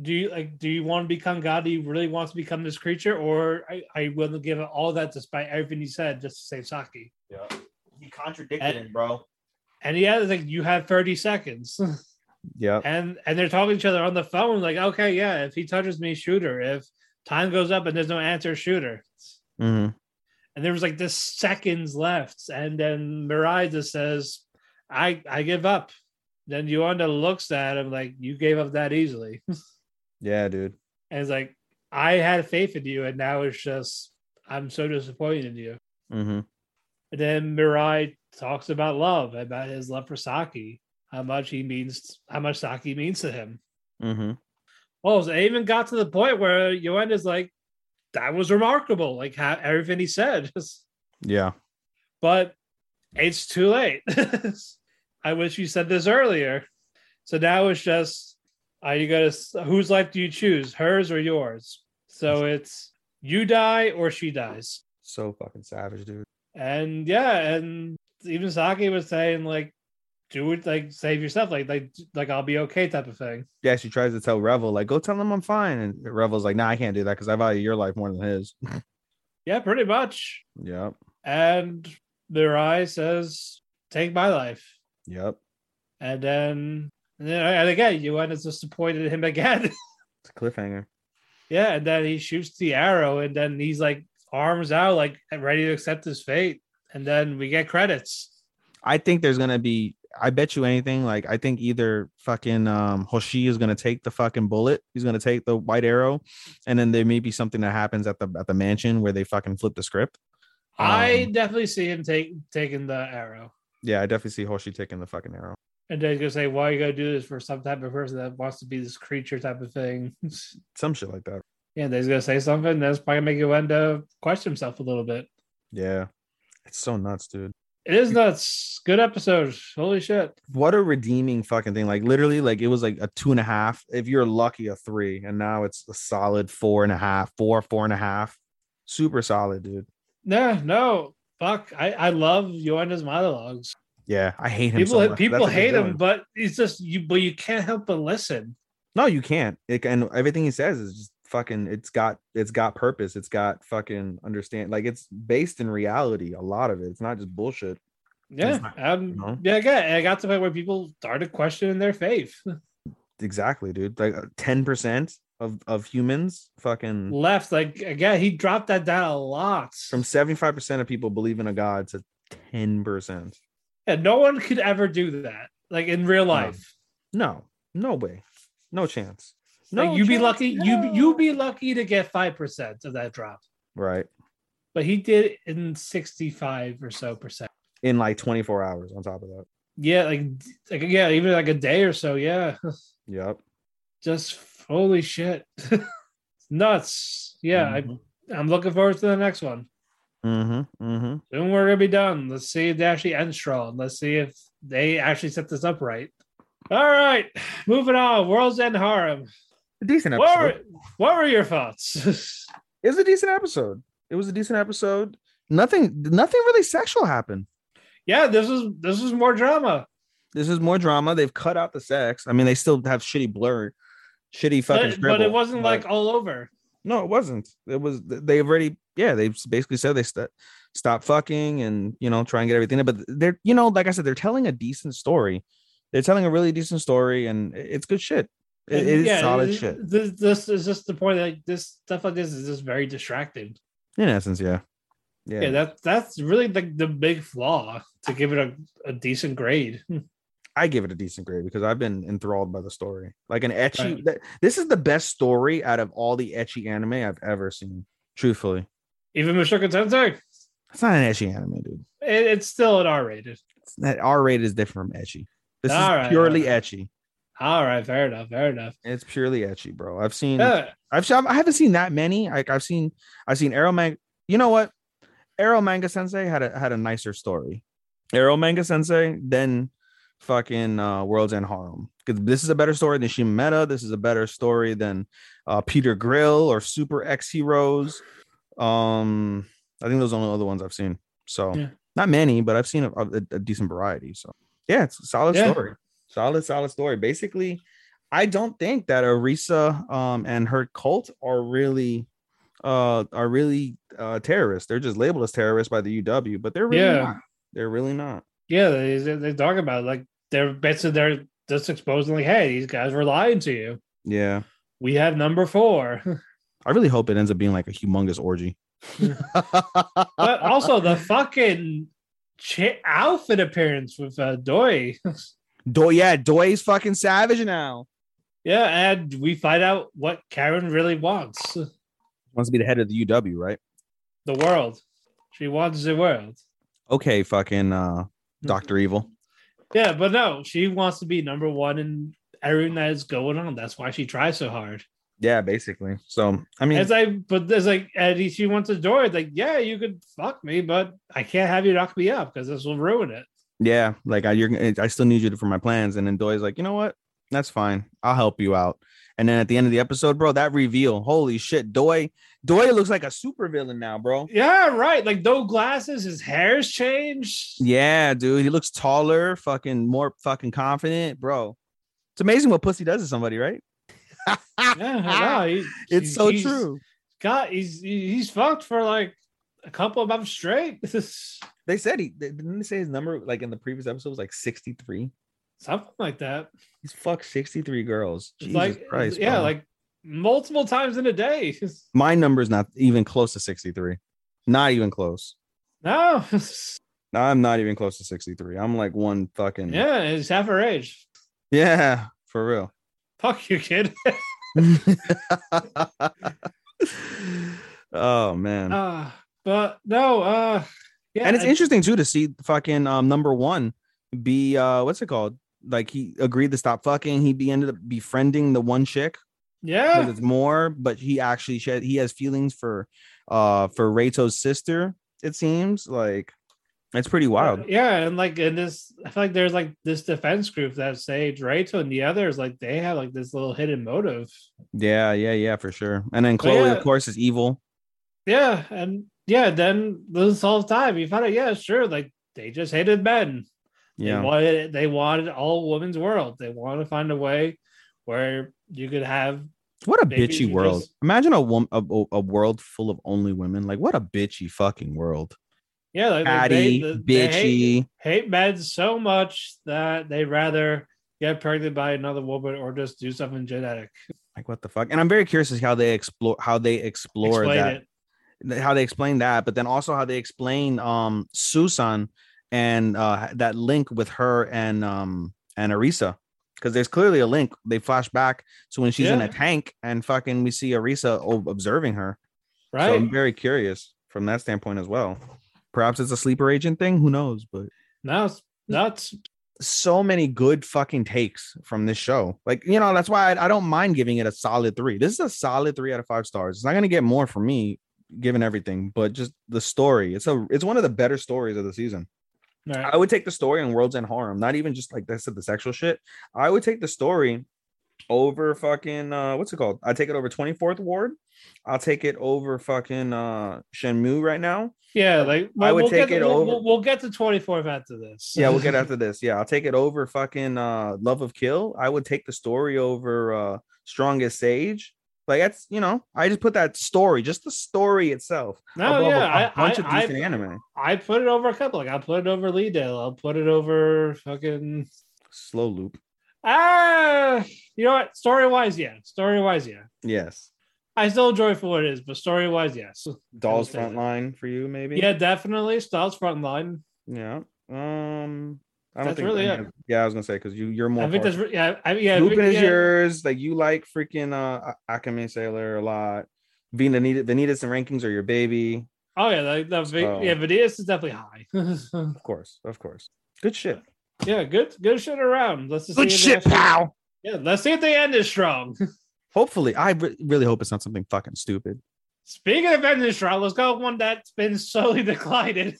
Do you like? Do you want to become God? Do you really want to become this creature, or I, I will give it all that despite everything he said just to save Saki? Yeah, he contradicted and, him, bro. And yeah, it's like you have thirty seconds. Yeah, and and they're talking to each other on the phone, like, okay, yeah, if he touches me, shoot her. If time goes up and there's no answer, shoot her. Mm-hmm. And there was like this seconds left, and then Mirai just says, "I I give up." Then Yuanda looks at him like, "You gave up that easily." Yeah, dude. And it's like, I had faith in you, and now it's just, I'm so disappointed in you. Mm-hmm. And then Mirai talks about love, about his love for Saki, how much he means, how much Saki means to him. Mm-hmm. Well, so I even got to the point where Yoenda's like, that was remarkable, like how everything he said. Yeah. But it's too late. I wish you said this earlier. So now it's just, are you gonna? Whose life do you choose, hers or yours? So it's you die or she dies. So fucking savage, dude. And yeah, and even Saki was saying like, do it, like save yourself, like like like I'll be okay, type of thing. Yeah, she tries to tell Revel like, go tell him I'm fine, and Revel's like, nah, I can't do that because I value your life more than his. Yeah, pretty much. Yep. And Mirai says, take my life. Yep. And then. And again, Yuenda's disappointed in him again. It's a cliffhanger. Yeah, and then he shoots the arrow, and then he's like arms out, like ready to accept his fate. And then we get credits. I think there's gonna be I bet you anything, like, I think either fucking um, Hoshi is gonna take the fucking bullet. He's gonna take the white arrow, and then there may be something that happens at the at the mansion where they fucking flip the script. Um, I definitely see him take taking the arrow. Yeah, I definitely see Hoshi taking the fucking arrow. And then he's gonna say, "Why are you gonna do this for some type of person that wants to be this creature type of thing?" Some shit like that. Yeah, then he's gonna say something that's probably gonna make you end up question himself a little bit. Yeah, it's so nuts, dude. It is nuts. Good episode. Holy shit. What a redeeming fucking thing. Like, literally, like, it was like a two and a half. If you're lucky, a three. And now it's a solid four and a half, four, four and a half. Super solid, dude. No, no. Fuck. I, I love Yoanda's monologues. Yeah, I hate him. People, so much. people hate him, but it's just you, but you can't help but listen. No, you can't. It, and everything he says is just fucking, it's got, it's got purpose. It's got fucking understand. Like, it's based in reality. A lot of it. It's not just bullshit. Yeah. Not, um, you know? Yeah. I got, I got to the point where people started questioning their faith. Exactly, dude. Like ten percent of, of humans fucking left. Like, again, he dropped that down a lot. From seventy-five percent of people believe in a God to ten percent. Yeah. No one could ever do that. Like, in real life. No, no, no way. No chance. No, like, you'd be lucky. No. You you be lucky to get five percent of that drop, right? But he did it in sixty-five or so percent in like twenty-four hours. On top of that, yeah, like like yeah, even like a day or so, yeah. Yep. Just holy shit, it's nuts. Yeah, mm-hmm. I I'm looking forward to the next one. Mm-hmm. Mm-hmm. Soon we're gonna be done. Let's see if they actually end strong. Let's see if they actually set this up right. All right, moving on. World's End Harem. A decent episode. What were, what were your thoughts? It was a decent episode. It was a decent episode. Nothing, nothing really sexual happened. Yeah, this is this is more drama. This is more drama. They've cut out the sex. I mean, they still have shitty blur, shitty fucking. But, scribble, but it wasn't like, like all over. No, it wasn't. It was. They already. Yeah, they basically said they st- stop fucking and, you know, try and get everything in. But they're, you know, like I said, they're telling a decent story. They're telling a really decent story, and it's good shit. It is yeah, solid it, shit. This, this is just the point. Like, this stuff like this is just very distracting. In essence, yeah, yeah. yeah that's that's really like the, the big flaw to give it a, a decent grade. I give it a decent grade because I've been enthralled by the story. Like an ecchi. Right. That, this is the best story out of all the ecchi anime I've ever seen. Truthfully, even Mushoku Tensei. It's not an ecchi anime, dude. It, it's still an R rated. That R rated is different from ecchi. This all is right, purely right. ecchi. All right, fair enough, fair enough. It's purely ecchi, bro. I've seen, uh, I've, I haven't seen that many. Like I've seen, I've seen Arrow Manga. You know what? Arrow Manga Sensei had a had a nicer story. Arrow Manga Sensei, then fucking uh, World's End Harem. Because this is a better story than Shimameta. This is a better story than uh, Peter Grill or Super X Heroes. Um, I think those are the only other ones I've seen. So yeah. Not many, but I've seen a, a, a decent variety. So. Yeah, it's a solid yeah. story. Solid, solid story. Basically, I don't think that Orisa um, and her cult are really uh, are really uh, terrorists. They're just labeled as terrorists by the U W, but they're really yeah. not. They're really not. Yeah, they they talk about it. Like they're basically they're just exposing like, hey, these guys were lying to you. Yeah, we have number four. I really hope it ends up being like a humongous orgy. But also the fucking. Ch- outfit appearance with uh, Doi. Doi, yeah, Doi's fucking savage now. Yeah, and we find out what Karen really wants. She wants to be the head of the U W, right? The world. She wants the world. Okay, fucking uh, Doctor Evil. Yeah, but no, she wants to be number one in everything that is going on. That's why she tries so hard. Yeah, basically. So I mean, as I but there's like Eddie, she wants a door. Like, yeah, you could fuck me, but I can't have you knock me up because this will ruin it. Yeah, like I, you're, I still need you for my plans. And then Doy's like, you know what? That's fine. I'll help you out. And then at the end of the episode, bro, that reveal, holy shit, Doi, Doi looks like a supervillain now, bro. Yeah, right. Like no glasses, his hair's changed. Yeah, dude, he looks taller, fucking more fucking confident, bro. It's amazing what pussy does to somebody, right? Yeah, he, it's he's, so he's, true. God, he's he's fucked for like a couple of months straight. They said he they, didn't they say his number like in the previous episode was like sixty-three, something like that. He's fucked sixty-three girls. Jesus like, Christ, yeah, bro. Like multiple times in a day. My number's not even close to sixty-three. Not even close. No, I'm not even close to sixty-three. I'm like one fucking. Yeah, it's half our age. Yeah, for real. Fuck you, kid. Oh man. Uh, but no. Uh, yeah, and it's I, interesting too to see fucking um, number one be uh, what's it called? Like he agreed to stop fucking. He be ended up befriending the one chick. Yeah, it's more, but he actually shed, he has feelings for uh for Reito's sister. It seems like. It's pretty wild. Yeah, and like in this, I feel like there's like this defense group that say Reito and the others, like they have like this little hidden motive. Yeah, yeah, yeah, for sure. And then Chloe, yeah. of course, is evil. Yeah, and yeah, then this whole time you found out, yeah, sure, like they just hated men. Yeah, they wanted, they wanted all women's world. They wanted to find a way where you could have. What a bitchy world! Just... Imagine a woman, a, a world full of only women. Like what a bitchy fucking world. Yeah, like, Patty, they, they, bitchy. They hate, hate men so much that they'd rather get pregnant by another woman or just do something genetic. Like what the fuck? And I'm very curious as how they explore how they explore explain that, it. how they explain that, but then also how they explain um Susan and uh, that link with her and um and Arisa, because there's clearly a link. They flash back to when she's yeah. in a tank and fucking we see Arisa observing her. Right. So I'm very curious from that standpoint as well. Perhaps it's a sleeper agent thing. Who knows? But no, it's nuts. So many good fucking takes from this show. Like, you know, that's why I, I don't mind giving it a solid three. This is a solid three out of five stars. It's not going to get more from me given everything, but just the story. It's a it's one of the better stories of the season. Right. I would take the story in World's End Harem. Not even just like I said, the sexual shit. I would take the story over fucking uh, what's it called? I take it over twenty-fourth Ward. I'll take it over fucking uh, Shenmue right now. Yeah, like well, I would we'll take get, it we'll, over. We'll, we'll get to twenty-fourth after this. Yeah, we'll get after this. Yeah, I'll take it over fucking uh, Love of Kill. I would take the story over uh, Strongest Sage. Like that's you know, I just put that story, just the story itself. No, above yeah, a, a bunch I, of I, decent I, anime. I put it over a couple. Like I put it over Liddell. I'll put it over fucking Slow Loop. Ah, uh, you know what? Story wise, yeah. Story wise, yeah. Yes. I still enjoy for what it is, but story wise, yes. Dolls Frontline for you, maybe. Yeah, definitely. Dolls Frontline. Yeah. Um. I don't that's think. Really it. Has, yeah, I was gonna say because you you're more. I think that's re- yeah. I, yeah. Lupin is yeah. yours. Like you like freaking uh Akame Sailor a lot. Vanitas, Vanitas and rankings are your baby. Oh yeah, like the, so. yeah. Vanitas is definitely high. Of course, of course. Good shit. Yeah, good good shit around. Let's just good see shit, pal. Yeah, let's see if the end is strong. Hopefully, I re- really hope it's not something fucking stupid. Speaking of ending strong, let's go with one that's been slowly declining.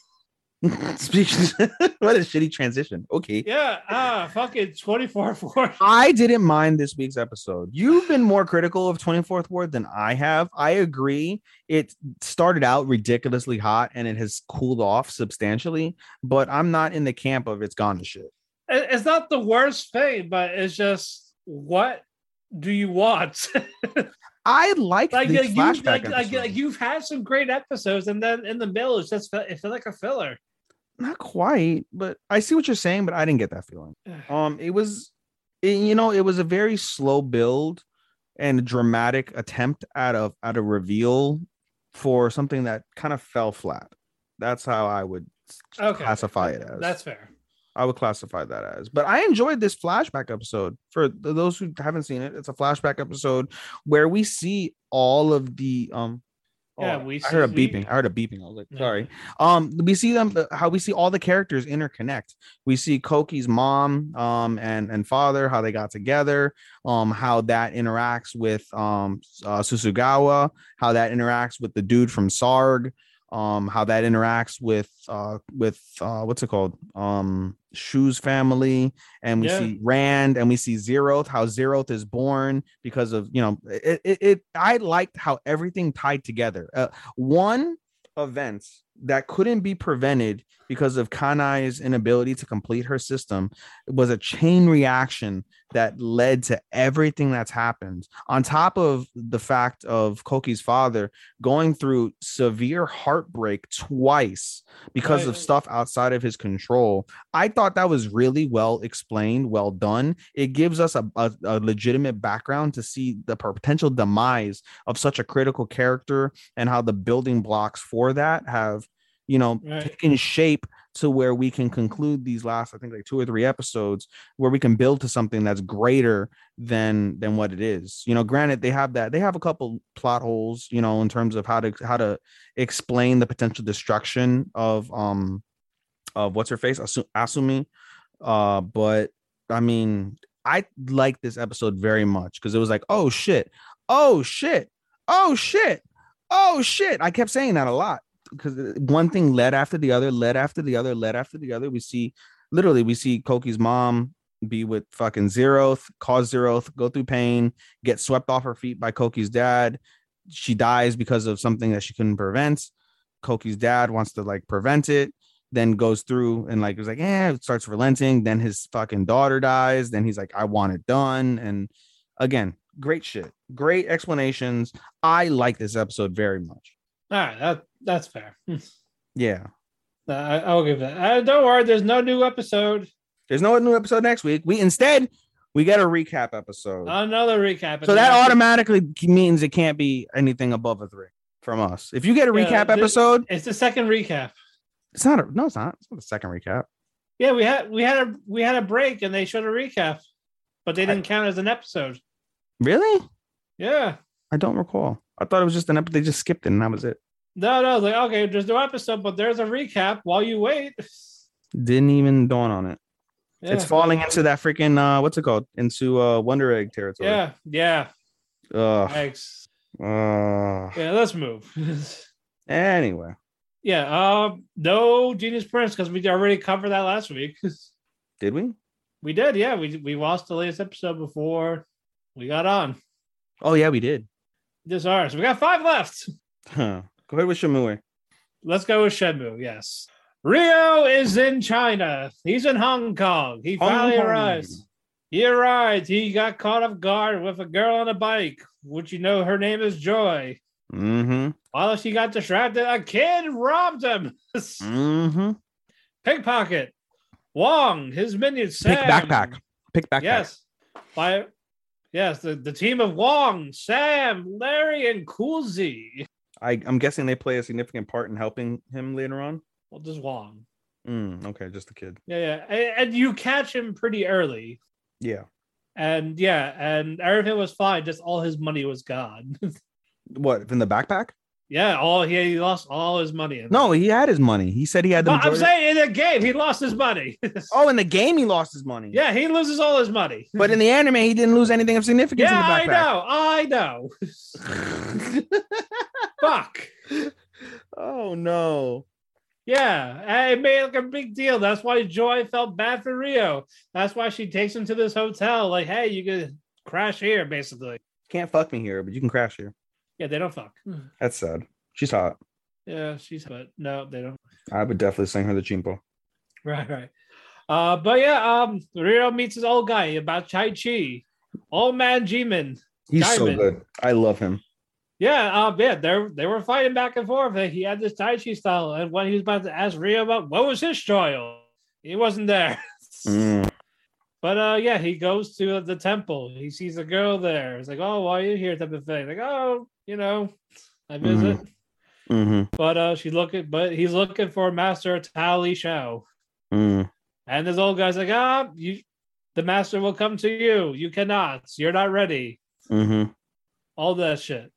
Speaking, of, what a shitty transition. Okay. Yeah. Ah, uh, fucking twenty-fourth Ward. I didn't mind this week's episode. You've been more critical of twenty-fourth Ward than I have. I agree. It started out ridiculously hot and it has cooled off substantially. But I'm not in the camp of it's gone to shit. It's not the worst thing, but it's just what. Do you want? I like like, the you, flashback like, like like you've had some great episodes, and then in the middle it's just it felt like a filler. Not quite, but I see what you're saying. But I didn't get that feeling. Um, it was, it, you know, it was a very slow build and dramatic attempt at a at a reveal for something that kind of fell flat. That's how I would okay. classify it as. That's fair. I would classify that as, but I enjoyed this flashback episode. For those who haven't seen it, it's a flashback episode where we see all of the um. Yeah, oh, we. I heard a beeping. I heard a beeping. I was like, yeah. sorry. Um, we see them how we see all the characters interconnect. We see Koki's mom, um, and and father, how they got together, um, how that interacts with um uh, Susugawa, how that interacts with the dude from Sarg. Um, how that interacts with uh, with uh, what's it called? Um, Shu's family, and we yeah. see Rand, and we see Zeroth. How Zeroth is born because of you know it. It, it I liked how everything tied together. Uh, one event that couldn't be prevented because of Kanai's inability to complete her system was a chain reaction that led to everything that's happened. On top of the fact of Koki's father going through severe heartbreak twice because of stuff outside of his control, I thought that was really well explained, well done. It gives us a, a, a legitimate background to see the potential demise of such a critical character and how the building blocks for that have, you know, right. taking shape to where we can conclude these last, I think, like two or three episodes, where we can build to something that's greater than than what it is. You know, granted, they have that, they have a couple plot holes, you know, in terms of how to how to explain the potential destruction of um of what's her face, Asumi. Uh, but I mean, I like this episode very much because it was like, oh shit, oh shit, oh shit, oh shit. I kept saying that a lot because one thing led after the other, led after the other, led after the other. We see, literally, we see Koki's mom be with fucking Zeroth, cause Zeroth, go through pain, get swept off her feet by Koki's dad. She dies because of something that she couldn't prevent. Koki's dad wants to like prevent it. Then goes through and like, it was like, eh, it starts relenting. Then his fucking daughter dies. Then he's like, I want it done. And again, great shit. Great explanations. I like this episode very much. All right. That, that's fair. Yeah. Uh, I, I'll give that. Uh, don't worry. There's no new episode. There's no new episode next week. We instead, we get a recap episode. Another recap. So that automatically means it can't be anything above a three from us. If you get a recap yeah, episode. It's the second recap. It's not a no. It's not. It's not a second recap. Yeah, we had we had a we had a break and they showed a recap, but they didn't I, count as an episode. Really? Yeah. I don't recall. I thought it was just an episode. They just skipped it and that was it. No, no. Like okay, there's no episode, but there's a recap while you wait. Didn't even dawn on it. Yeah. It's falling into that freaking uh, what's it called? Into uh, Wonder Egg territory. Yeah. Yeah. Ugh. Thanks. Uh. Yeah. Let's move. Anyway. Yeah, um, no Genius Prince because we already covered that last week. Did we? We did, yeah. We we watched the latest episode before we got on. Oh, yeah, we did. This ours. So we got five left. Huh. Go ahead with Shenmue. Let's go with Shenmue, yes. Ryo is in China. He's in Hong Kong. He finally Kong. arrives. He arrives. He got caught off guard with a girl on a bike, which you know her name is Joy. Mm-hmm. While she got distracted, a kid robbed him. Mm-hmm. Pickpocket. Wong, his minion Sam. Pick backpack. Pick backpack. Yes. By yes, the, the team of Wong, Sam, Larry, and Coolzy. I, I'm guessing they play a significant part in helping him later on. Well, just Wong. Mm, okay, just the kid. Yeah, yeah. And, and you catch him pretty early. Yeah. And yeah, and everything was fine, just all his money was gone. What, in the backpack? Yeah, all he, he lost all his money. In no, he had his money. He said he had. Them no, I'm saying in the game he lost his money. Oh, in the game he lost his money. Yeah, he loses all his money. But in the anime, he didn't lose anything of significance. Yeah, in the backpack. I know, I know. Fuck. Oh no. Yeah, it made like a big deal. That's why Joy felt bad for Ryo. That's why she takes him to this hotel. Like, hey, you can crash here, basically. Can't fuck me here, but you can crash here. Yeah, they don't fuck. That's sad. She's hot. Yeah, she's hot. No, they don't. I would definitely sing her the chimpo. Right, right. Uh, but yeah, um, Ryo meets his old guy about Chai Chi. Old man Jimin. He's Diamond. So good. I love him. Yeah, uh, yeah, they they were fighting back and forth. He had this Tai Chi style, and when he was about to ask Ryo about what was his trial, he wasn't there. Mm. But uh, yeah, he goes to the temple. He sees a girl there. It's like, oh, why are you here? Type of thing. Like, oh. You know, I visit, mm-hmm. Mm-hmm. but uh, she's looking. But he's looking for Master Tali Shao, mm. and this old guy's like, "Ah, you, the master will come to you. You cannot. You're not ready." Mm-hmm. All that shit.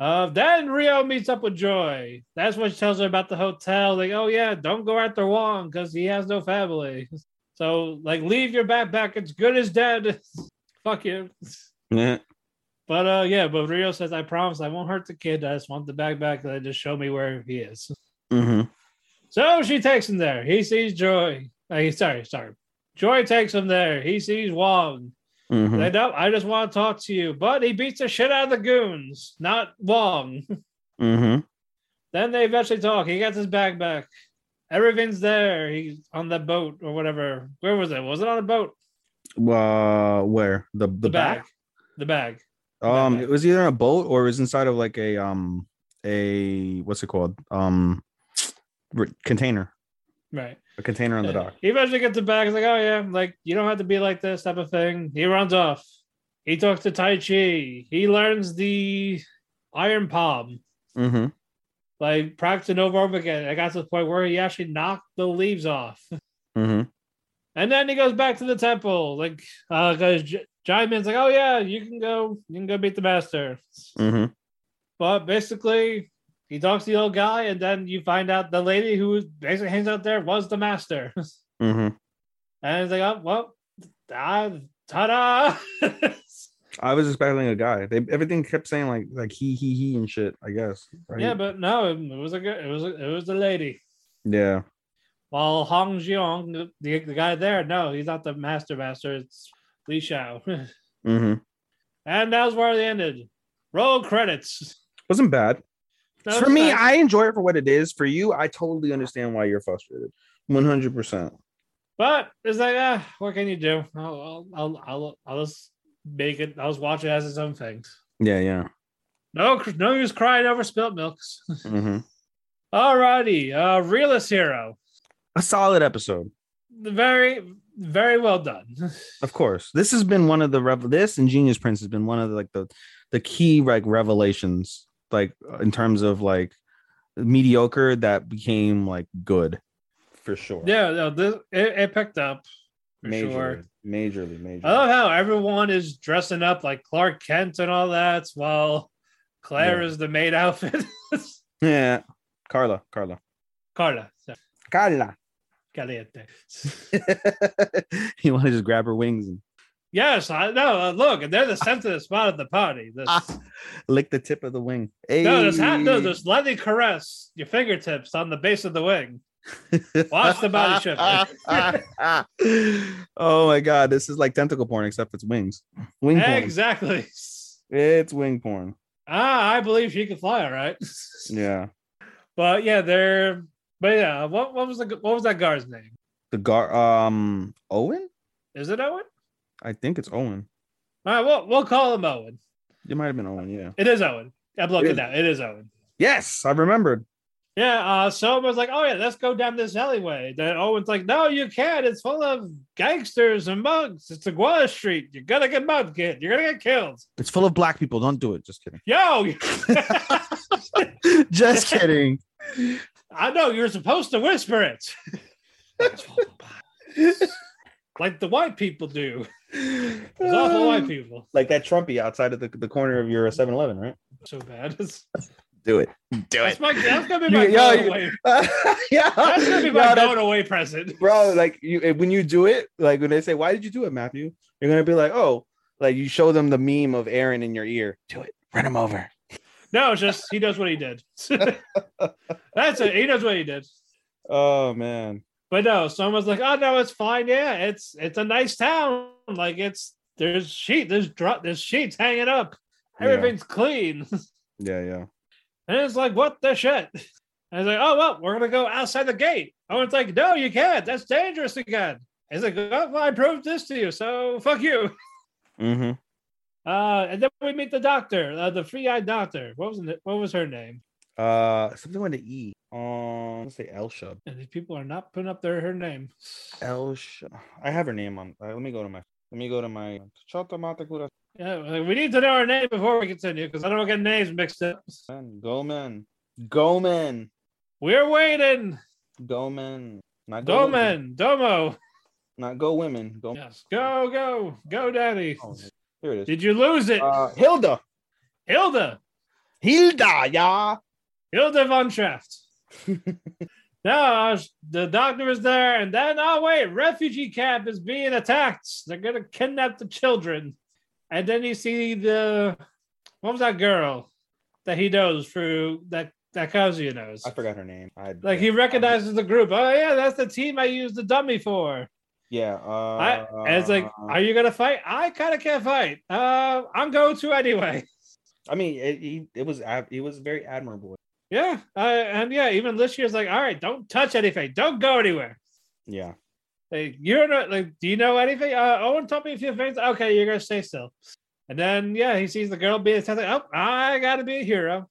Uh, then Ryo meets up with Joy. That's when she tells her about the hotel. Like, oh yeah, don't go after Wong because he has no family. So like, leave your backpack. It's good as dead. Fuck you. Yeah. But uh, yeah, but Ryo says, I promise I won't hurt the kid. I just want the bag back. They just show me where he is. Mm-hmm. So she takes him there. He sees Joy. Uh, sorry, sorry. Joy takes him there. He sees Wong. Mm-hmm. They don't, I just want to talk to you. But he beats the shit out of the goons, not Wong. Mm-hmm. Then they eventually talk. He gets his bag back. Everything's there. He's on the boat or whatever. Where was it? Was it on a boat? Uh, where? The, the, the bag. bag. The bag. Um, it was either a boat or it was inside of like a um a what's it called um re- container, right? A container on the dock. He eventually gets it back. He's like, oh yeah, like you don't have to be like this type of thing. He runs off. He talks to Tai Chi. He learns the Iron Palm, mm-hmm. like practicing over and over again. I got to the point where he actually knocked the leaves off. Mm-hmm. And then he goes back to the temple, like uh, because J- Giant Man's like, "Oh yeah, you can go, you can go beat the master." Mm-hmm. But basically, he talks to the old guy, and then you find out the lady who basically hangs out there was the master. Mm-hmm. And it's like, "Oh well, ah, ta da!" I was expecting a guy. They everything kept saying like like he he he and shit. I guess. Right? Yeah, but no, it, it was a it was a, it was the lady. Yeah. Well, Hong Jiong, the, the guy there, no, he's not the master master. It's Li Xiao. Mm-hmm. And that was where they ended. Roll credits. Wasn't bad. No, for me, not. I enjoy it for what it is. For you, I totally understand why you're frustrated. one hundred percent. But it's like, ah, uh, what can you do? I'll, I'll, I'll, I'll just make it. I'll just watch it as its own thing. Yeah, yeah. No, no use crying over spilt milks. Mm-hmm. All righty. Uh, Realist Hero. A solid episode. Very, very well done. Of course. This has been one of the rev- this and Genius Prince has been one of the, like the the key like revelations, like in terms of like mediocre that became like good for sure. Yeah, no, this it, it picked up for majorly, sure. Majorly, majorly. I love how everyone is dressing up like Clark Kent and all that while Claire yeah. is the maid outfit. Yeah. Carla, Carla. Carla. So. Carla. Caliente. You want to just grab her wings? And... Yes, I know. Look, they're the center spot of the party. This... Ah, lick the tip of the wing. Hey. No, just ha- no, just lightly caress your fingertips on the base of the wing. Watch the body shift. Oh my god, this is like tentacle porn, except it's wings. Wing porn. Exactly. It's wing porn. Ah, I believe she can fly, all right. Yeah. But yeah, they're. But yeah, what, what was the what was that guard's name? The guard, um, Owen. Is it Owen? I think it's Owen. All right, we'll we'll call him Owen. It might have been Owen, yeah. It is Owen. I'm looking now. It is Owen. Yes, I remembered. Yeah. Uh, Soma's like, "Oh yeah, let's go down this alleyway." Then Owen's like, "No, you can't. It's full of gangsters and mugs. It's Aguada Street. You're gonna get mugged, kid. You're gonna get killed. It's full of black people. Don't do it. Just kidding." Yo. Just kidding. I know you're supposed to whisper it, like the white people do. It's awful white people, like that Trumpy outside of the, the corner of your seven eleven, right? So bad. Do it, do that's it. My, that's gonna be my you, going yo, away. Uh, yeah, that's gonna be my yo, going away present, bro. Like you, when you do it, like when they say, "Why did you do it, Matthew?" You're gonna be like, "Oh," like you show them the meme of Aaron in your ear. Do it. Run him over. No, it's just he does what he did. That's it. He does what he did. Oh man! But no, someone's like, "Oh no, it's fine. Yeah, it's it's a nice town. Like it's there's sheet, there's drop, there's sheets hanging up. Everything's yeah. clean." Yeah, yeah. And it's like, what the shit? And it's like, oh well, we're gonna go outside the gate. Oh, it's like, no, you can't. That's dangerous again. It's like, oh, well, I proved this to you, so fuck you. Mm-hmm. Uh, and then we meet the doctor, uh, the free-eyed doctor. What was the, what was her name? Uh, something with an E. Um, let's say Elsha. And these people are not putting up their her name. Elsha. I have her name on. Right, let me go to my. Let me go to my. Yeah, we need to know her name before we continue because I don't get names mixed up. Goman. Goman. We're waiting. Goman. Not go Goman. Domo. Not go women. Go. Yes. Go go go, daddy. Oh, here it is. Did you lose it? Uh, Hilda. Hilda. Hilda, yeah. Hilda von Schaft. No, the doctor is there. And then, oh, wait, refugee camp is being attacked. They're going to kidnap the children. And then you see the, what was that girl that he knows through, that, that Kazuya knows? I forgot her name. I, like, he recognizes I, the group. Oh, yeah, that's the team I used the dummy for. Yeah, uh, I, and it's like, are you gonna fight? I kind of can't fight. Uh, I'm going to anyway. I mean, it, it, it was it was very admirable. Yeah, uh, and yeah, even this year's like, all right, don't touch anything, don't go anywhere. Yeah, like you're not like, do you know anything? Uh, Owen taught me a few things. Okay, you're gonna stay still. And then yeah, he sees the girl being something. Oh, I gotta be a hero.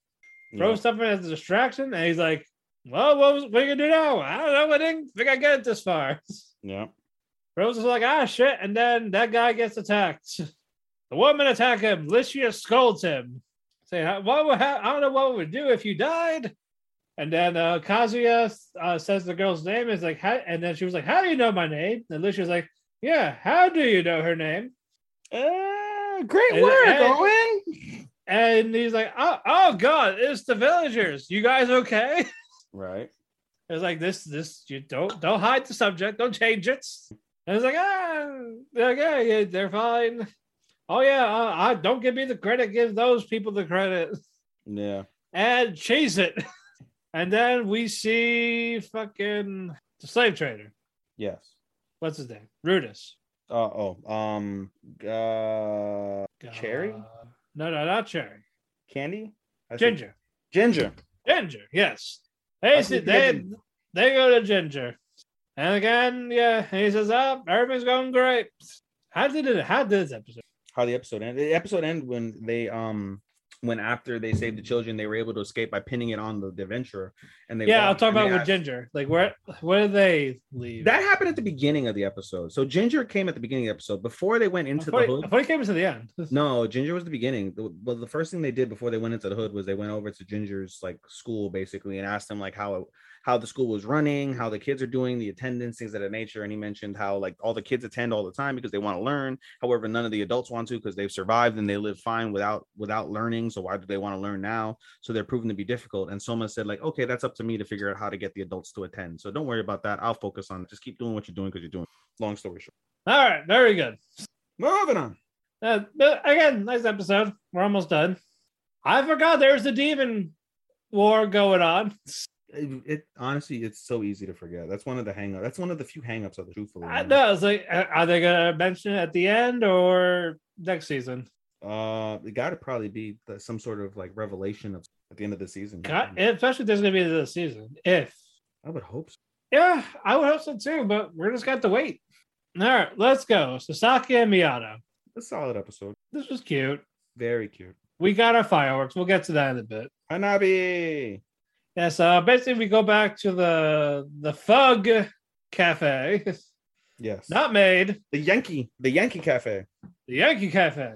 Throw yeah. something as a distraction, and he's like, well, what, was, what are you gonna do now? I don't know. I didn't think I get it this far. Yeah. Rose is like, ah, shit. And then that guy gets attacked. The woman attacked him. Licia scolds him. Say, what would ha- I don't know what we would do if you died. And then uh, Kazuya uh, says the girl's name is like, how, and then she was like, "How do you know my name?" And Lucia was like, "Yeah, how do you know her name?" Uh, great and, work, and, Owen. And he's like, "Oh, oh God, it's the villagers. You guys okay?" Right. It's like this, this you don't don't hide the subject, don't change it. And it's like, ah, okay, they're fine. Oh yeah, uh, I don't give me the credit. Give those people the credit. Yeah. And chase it. And then we see fucking the slave trader. Yes. What's his name? Rudis. Uh oh. Um. Uh, Cherry. Uh, no, no, not Cherry. Candy. I Ginger. Think... Ginger. Ginger. Yes. They see, they can... they go to Ginger, and again, yeah, he says, "Up, oh, everything's going great." How did it? How did this episode? How the episode ended? The episode ended when they um. When after they saved the children, they were able to escape by pinning it on the, the adventurer. And they yeah, I'll talk about asked, with Ginger. Like where where did they leave? That happened at the beginning of the episode. So Ginger came at the beginning of the episode before they went into before the hood. Before he came into the end. No, Ginger was the beginning. The, well, the first thing they did before they went into the hood was they went over to Ginger's like school basically and asked him like how it, how the school was running, how the kids are doing, the attendance, things of that nature. And he mentioned how like all the kids attend all the time because they want to learn. However, none of the adults want to because they've survived and they live fine without without learning. So why do they want to learn now? So they're proven to be difficult. And Soma said like, okay, that's up to me to figure out how to get the adults to attend. So don't worry about that. I'll focus on it. Just keep doing what you're doing because you're doing it. Long story short. All right. Very good. Moving on. Uh, again, nice episode. We're almost done. I forgot there's the demon war going on. It, it honestly, it's so easy to forget. That's one of the hang-ups. That's one of the few hang-ups of the truthfully. I know. It's like, are they gonna mention it at the end or next season? Uh, it got to probably be the, some sort of like revelation of at the end of the season. God, especially if there's gonna be this season. If I would hope so. Yeah, I would hope so too. But we're just got to wait. All right, let's go. Sasaki and Miata. A solid episode. This was cute. Very cute. We got our fireworks. We'll get to that in a bit. Hanabi. Yes, uh, basically we go back to the the Fug Cafe. Yes. Not made. The Yankee. The Yankee Cafe. The Yankee Cafe.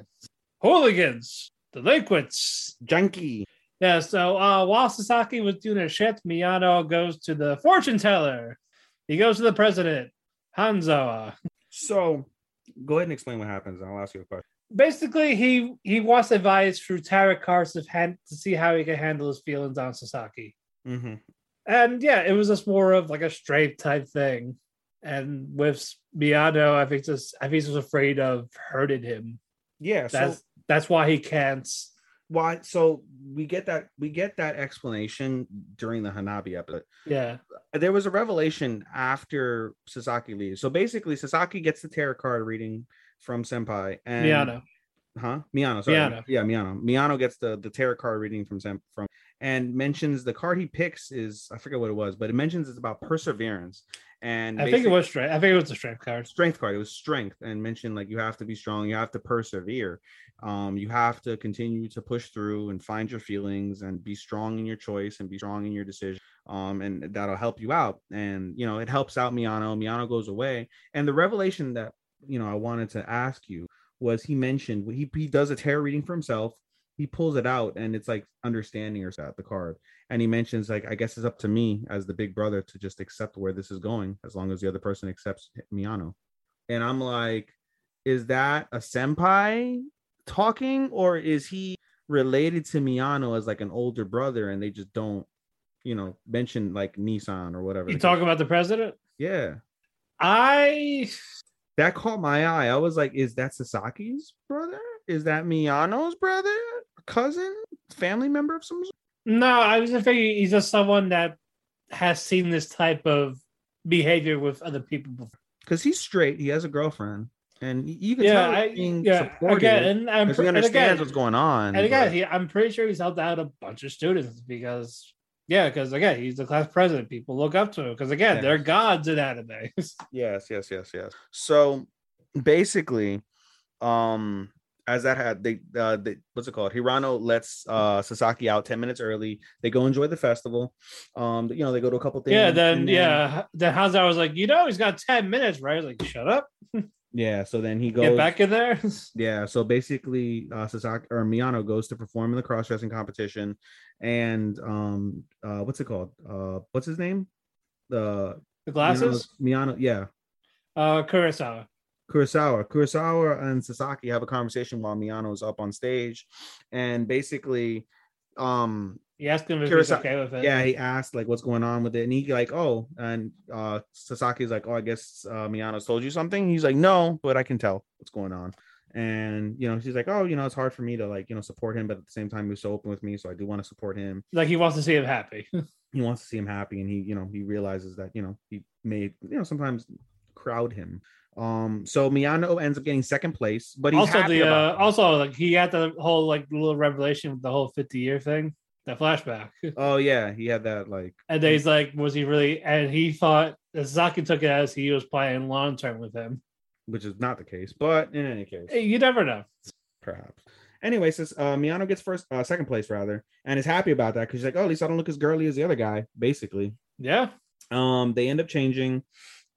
Hooligans. Delinquents. Junkie. Yeah, so uh, while Sasaki was doing his shit, Miyato goes to the fortune teller. He goes to the president, Hanzawa. So, go ahead and explain what happens, and I'll ask you a question. Basically, he, he wants advice through tarot cards to, hand, to see how he can handle his feelings on Sasaki. Mm-hmm. And yeah, it was just more of like a straight type thing. And with Miyato, I think just I think he was afraid of hurting him. Yeah, that's so, that's why he can't. Why? So we get that we get that explanation during the Hanabi episode. Yeah, there was a revelation after Sasaki leaves. So basically, Sasaki gets the tarot card reading from Senpai and Miano. Huh? Miano, sorry. Miano. Yeah, Miano. Miano gets the, the tarot card reading from Sem- from and mentions the card he picks is, I forget what it was, but it mentions it's about perseverance. And I think it was strength. I think it was a strength card. Strength card. It was strength and mentioned like you have to be strong, you have to persevere. Um, you have to continue to push through and find your feelings and be strong in your choice and be strong in your decision. Um, and that'll help you out. And you know, it helps out Miano. Miano goes away. And the revelation that you know I wanted to ask you was he mentioned he he does a tarot reading for himself, he pulls it out and it's like understanding or the card, and he mentions like I guess it's up to me as the big brother to just accept where this is going as long as the other person accepts Miano. And I'm like, is that a senpai talking or is he related to Miano as like an older brother and they just don't you know mention like Nissan or whatever? You talking about the president? Yeah, I that caught my eye. I was like, is that Sasaki's brother? Is that Miano's brother? Cousin? Family member of some sort? No, I was just thinking he's just someone that has seen this type of behavior with other people before. Because he's straight. He has a girlfriend. And you can yeah, tell I, he's being yeah, supportive. Again, and I'm pre- he understands again, what's going on. And again, but... he, I'm pretty sure he's helped out a bunch of students because... Yeah, because again, he's the class president. People look up to him because again, yes. They're gods in anime. yes, yes, yes, yes. So basically, um, as that had they, uh, they what's it called? Hirano lets uh, Sasaki out ten minutes early. They go enjoy the festival. Um, you know, they go to a couple things. Yeah, then, then yeah, then Hanzawa was like, you know, he's got ten minutes, right? I was like, shut up. Yeah, so then he goes... Get back in there? Yeah, so basically uh, Sasaki, or Miyano goes to perform in the cross-dressing competition, and um, uh, what's it called? Uh, what's his name? The, the glasses? Miyano, Miyano, yeah. Uh, Kurosawa. Kurosawa. Kurosawa and Sasaki have a conversation while Miano's up on stage, and basically... um he asked him if Kurisa- he's okay with it. Yeah, he asked like what's going on with it, and he like, oh, and uh Sasaki's like, oh, I guess uh Miano's told you something. He's like, no, but I can tell what's going on. And you know, she's like, oh, you know, it's hard for me to like, you know, support him, but at the same time he was so open with me, so I do want to support him. Like he wants to see him happy. He wants to see him happy, and he, you know, he realizes that, you know, he made, you know, sometimes crowd him. Um, so Miyano ends up getting second place, but he's also happy the about uh, it. Also like he had the whole like little revelation with the whole fifty year thing, that flashback. Oh yeah, he had that like, and then he's like, was he really? And he thought Sasaki took it as he was playing long term with him, which is not the case. But in any case, you never know. Perhaps. Anyway, since uh, Miyano gets first, uh, second place rather, and is happy about that because she's like, oh, at least I don't look as girly as the other guy, basically. Yeah. Um, they end up changing.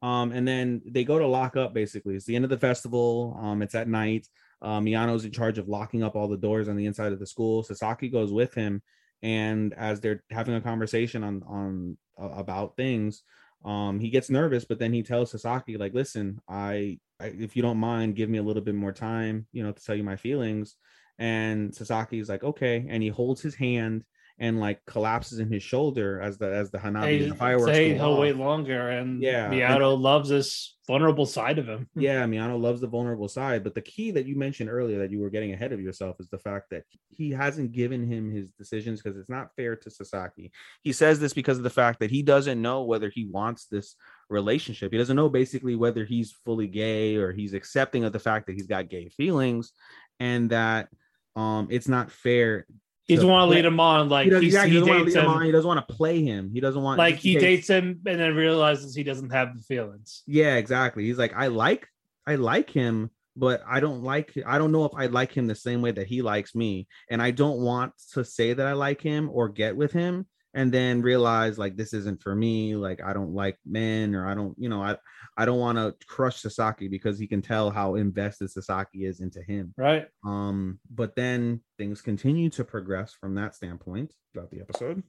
Um, and then they go to lock up, basically. It's the end of the festival. Um, it's at night. Uh, Miyano's in charge of locking up all the doors on the inside of the school. Sasaki goes with him. And as they're having a conversation on, on uh, about things, um, he gets nervous. But then he tells Sasaki, like, listen, I, I if you don't mind, give me a little bit more time, you know, to tell you my feelings. And Sasaki's like, okay. And he holds his hand and like collapses in his shoulder as the as the Hanabi hey, and the fireworks say he'll off. Wait longer, and yeah, Miyano and, loves this vulnerable side of him. Yeah, Miyano loves the vulnerable side, but the key that you mentioned earlier that you were getting ahead of yourself is the fact that he hasn't given him his decisions because it's not fair to Sasaki. He says this because of the fact that he doesn't know whether he wants this relationship. He doesn't know basically whether he's fully gay or he's accepting of the fact that he's got gay feelings, and that um, it's not fair. He doesn't so, want to lead him on, like he doesn't, he, yeah, he doesn't want to lead him, him on. He doesn't want to play him. He doesn't want like he, he dates, dates him and then realizes he doesn't have the feelings. Yeah, exactly. He's like, I like, I like him, but I don't like. I don't know if I like him the same way that he likes me, and I don't want to say that I like him or get with him, and then realize like this isn't for me. Like I don't like men, or I don't, you know, I, I don't want to crush Sasaki because he can tell how invested Sasaki is into him. Right. Um. But then. Things continue to progress from that standpoint throughout the episode.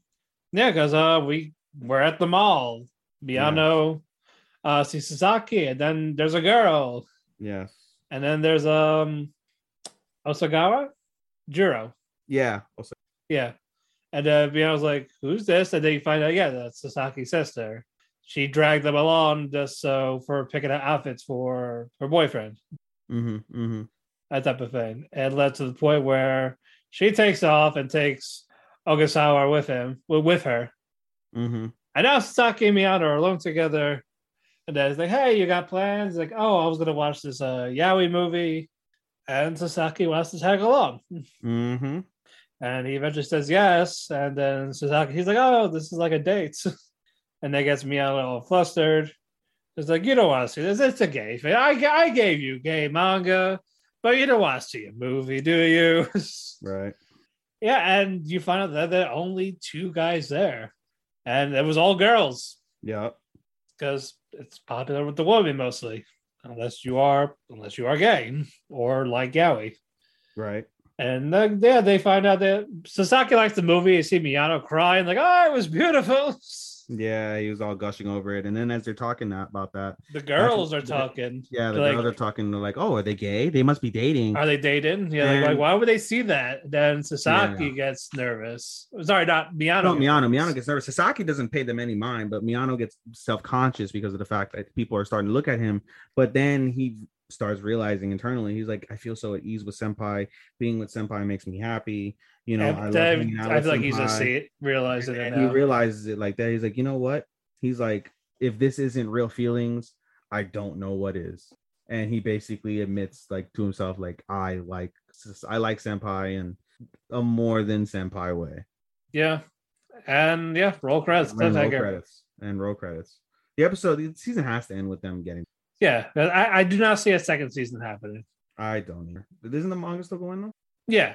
Yeah, because uh, we we're at the mall. Miyano yeah. uh, sees Sasaki, and then there's a girl. Yes, and then there's um Osagawa, Juro. Yeah, Os- yeah, and uh, Miyano's like, "Who's this?" And then you find out, yeah, that's Sasaki's sister. She dragged them along just so for picking out outfits for her boyfriend. Mm-hmm. Mm-hmm. That type of thing, and led to the point where she takes off and takes Ogasawa with him, with her. Mm-hmm. And now Sasaki and Miyano are alone together, and then he's like, "Hey, you got plans?" He's like, "Oh, I was gonna watch this uh, yaoi movie," and Sasaki wants to tag along. Mm-hmm. And he eventually says yes, and then Sasaki, he's like, "Oh, this is like a date," and that gets Miyano all flustered. He's like, "You don't want to see this? It's a gay thing. I I gave you gay manga." But you don't want to see a movie, do you? Right. Yeah, and you find out that there are only two guys there. And it was all girls. Yeah. Because it's popular with the women mostly. Unless you are unless you are gay or like yaoi. Right. And then, yeah, they find out that Sasaki likes the movie. You see Miyano crying like, oh, it was beautiful. Yeah, he was all gushing over it. And then as they're talking about that, the girls are talking. Yeah, the like, girls are talking. They're like, oh, are they gay? They must be dating. Are they dating? Yeah, and, like, why would they see that? Then Sasaki yeah. gets nervous. Sorry, not Miyano. No, Miyano. Miyano gets nervous. Sasaki doesn't pay them any mind, but Miyano gets self-conscious because of the fact that people are starting to look at him. But then he starts realizing internally, he's like, I feel so at ease with senpai. Being with senpai makes me happy. You know, I, I, love I, I feel like senpai. He's just see it, realizing and, it. And he realizes it like that. He's like, you know what? He's like, if this isn't real feelings, I don't know what is. And he basically admits, like to himself, like I like, I like senpai in a more than senpai way. Yeah, and yeah, roll credits. And roll credits. And roll credits. The episode, the season has to end with them getting. Yeah, I, I do not see a second season happening. I don't either. Isn't the manga still going on? Yeah.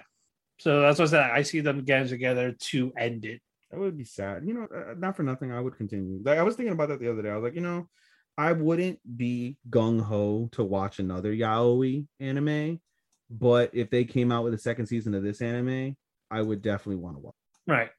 So that's what I said. I see them getting together to end it. That would be sad. You know, not for nothing, I would continue. Like I was thinking about that the other day. I was like, you know, I wouldn't be gung-ho to watch another yaoi anime, but if they came out with a second season of this anime, I would definitely want to watch. Right.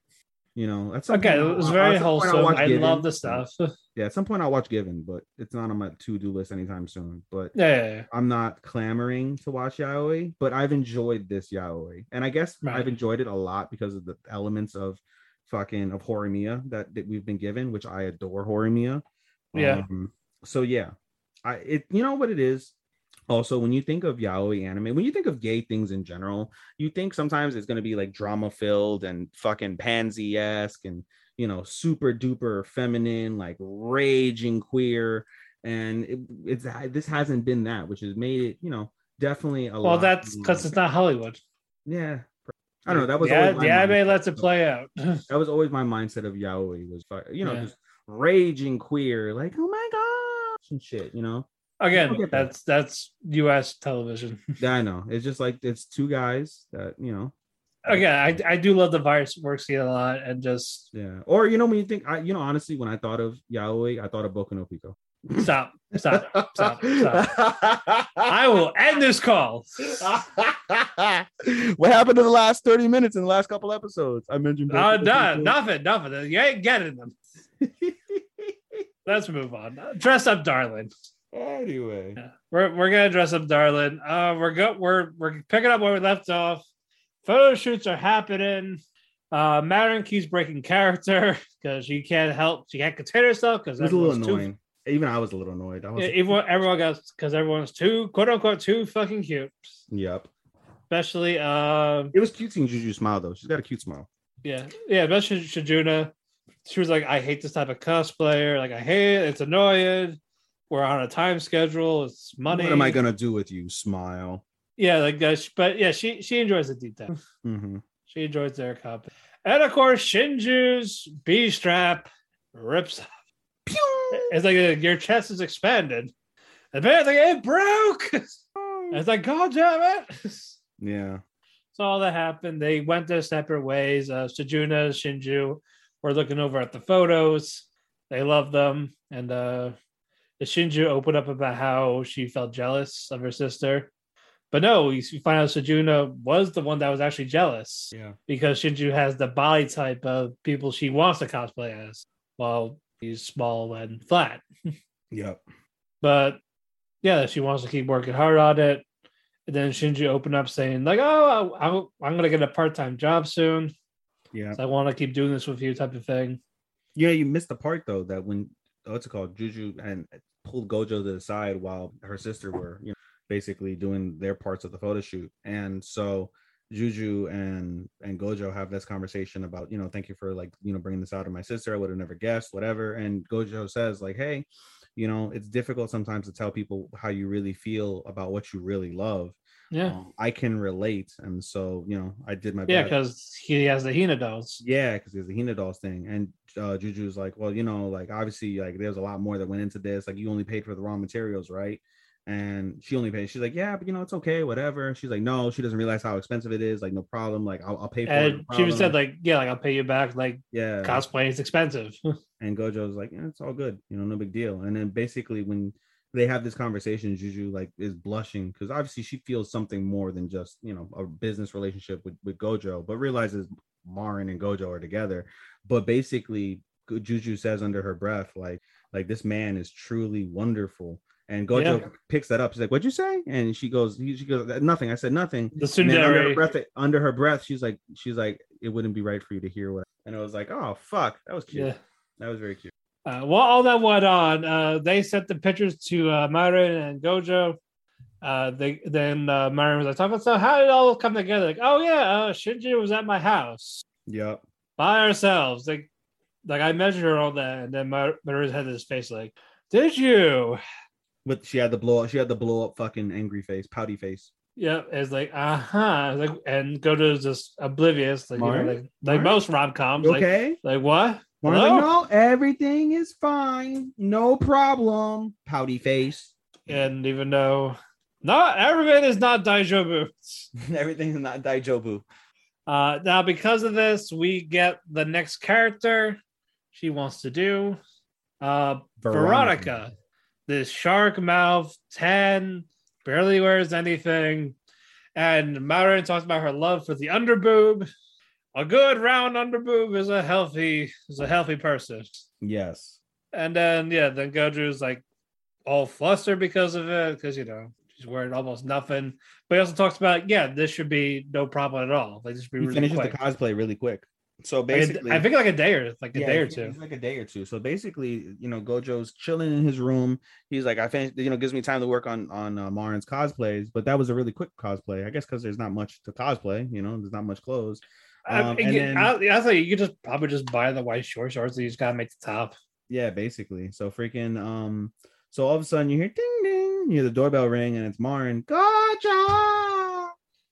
You know, that's okay. It was very wholesome. I love the stuff. Yeah, at some point I'll watch Given, but it's not on my to-do list anytime soon. But yeah, yeah, yeah. I'm not clamoring to watch yaoi, but I've enjoyed this yaoi. And I guess right. I've enjoyed it a lot because of the elements of fucking of Horimiya that, that we've been given, which I adore Horimiya. Yeah. Um, so yeah, I it you know what it is. Also, when you think of yaoi anime, when you think of gay things in general, you think sometimes it's going to be like drama filled and fucking pansy-esque and, you know, super duper feminine, like raging queer. And it, it's this hasn't been that, which has made it, you know, definitely a well, lot. Well, that's because it's not Hollywood. Yeah. I don't know. That was yeah, always my yeah, anime lets it play out. That was always my mindset of yaoi was, you know, yeah. just raging queer, like, oh my gosh, and shit, you know? Again, that's that's U S television. Yeah, I know. It's just like it's two guys that you know. Again, I I do love the virus works here a lot, and just yeah. Or you know when you think I you know honestly when I thought of yaoi, I thought of Boku no Pico. Stop! Stop! Stop! Stop! I will end this call. What happened to the last thirty minutes in the last couple episodes? I mentioned. Boku uh, no, nothing. Nothing. You ain't getting them. Let's move on. Dress up, darling. Anyway, yeah. we're we're gonna dress up, darling. Uh, we're go we're we're picking up where we left off. Photo shoots are happening. Uh, Marin keeps breaking character because she can't help. She can't contain herself because it's a little annoying. Too, even I was a little annoyed. I was yeah, everyone, everyone got because everyone's too quote unquote too fucking cute. Yep. Especially uh, it was cute seeing Juju smile though. She's got a cute smile. Yeah, yeah. Especially Shijuna. She was like, I hate this type of cosplayer. Like I hate it. It's annoying. We're on a time schedule. It's money. What am I gonna do with you? Smile. Yeah, like that. But yeah, she she enjoys the detail. Mm-hmm. She enjoys their cup. And of course, Shinju's B strap rips off. Pew! It's like uh, your chest is expanded. And then like, it broke. And it's like, God damn it. Yeah. So all that happened. They went their separate ways. Uh, Sejuna, Shinju were looking over at the photos. They love them. And uh Shinju opened up about how she felt jealous of her sister, but no, you find out Sejuna was the one that was actually jealous. Yeah, because Shinju has the body type of people she wants to cosplay as, while he's small and flat. Yep. But yeah, she wants to keep working hard on it. And then Shinju opened up saying like, "Oh, I, I, I'm gonna get a part-time job soon. Yeah, so I want to keep doing this with you," type of thing. Yeah, you missed the part though that when. What's it called? Juju and pulled Gojo to the side while her sister were, you know, basically doing their parts of the photo shoot. And so Juju and and Gojo have this conversation about, you know, thank you for like, you know, bringing this out of my sister. I would have never guessed, whatever. And Gojo says like, hey, you know, it's difficult sometimes to tell people how you really feel about what you really love. Yeah, um, I can relate, and so you know, I did my yeah, because he has the Hina dolls. Yeah, because he has the Hina dolls thing, and uh, Juju's like, well, you know, like obviously, like there's a lot more that went into this. Like you only paid for the raw materials, right? And she only paid. She's like, yeah, but you know, it's okay, whatever. She's like, no, she doesn't realize how expensive it is. Like, no problem. Like, I'll, I'll pay for and it. No she was said like, yeah, like I'll pay you back. Like, yeah, cosplay is expensive. And Gojo's like, yeah, it's all good. You know, no big deal. And then basically when they have this conversation, Juju like is blushing because obviously she feels something more than just, you know, a business relationship with, with Gojo, but realizes Marin and Gojo are together. But basically Juju says under her breath, like, like this man is truly wonderful. And Gojo yeah. picks that up. She's like, what'd you say? And she goes, she goes, nothing. I said nothing. The tsundere. Under, her breath, under her breath, she's like, she's like, it wouldn't be right for you to hear what. And I was like, oh, fuck. That was cute. Yeah. That was very cute. Uh, while all that went on, uh, they sent the pictures to uh, Marin and Gojo. Uh, they then uh, Marin was like, talking about, so how did it all come together? Like, oh yeah, uh, Shinji was at my house. Yep. By ourselves. Like, like I measured her all that, and then Mar- Marin had this face like, did you? But she had the blow up, she had the blow up fucking angry face, pouty face. Yep. It's like, uh-huh. Like, and Gojo's just oblivious, like, you know, like, like most rom-coms. Okay. Like, like what? Hello? No, everything is fine, no problem. Pouty face, and even though not everything is not Daijobu, everything is not Daijobu. Uh, now, because of this, we get the next character she wants to do, uh, Veronica. Veronica. this shark mouth, tan, barely wears anything. And Marin talks about her love for the underboob. A good round underboob is a healthy is a healthy person. Yes. And then yeah, then Goju's like all flustered because of it, because you know she's wearing almost nothing. But he also talks about yeah, this should be no problem at all. Like this should be he really finishes quick. The cosplay really quick. So basically, I think like a day or like a yeah, day or two, like a day or two. So basically, you know, Gojo's chilling in his room. He's like, I finished, you know, gives me time to work on on uh, Marin's cosplays. But that was a really quick cosplay, I guess, because there's not much to cosplay. You know, there's not much clothes. Um, I, and you, then, I, I thought you could just probably just buy the white short shorts. You just gotta make the top. Yeah, basically. So freaking. Um. So all of a sudden, you hear ding ding. You hear the doorbell ring, and it's Marin. Gojo.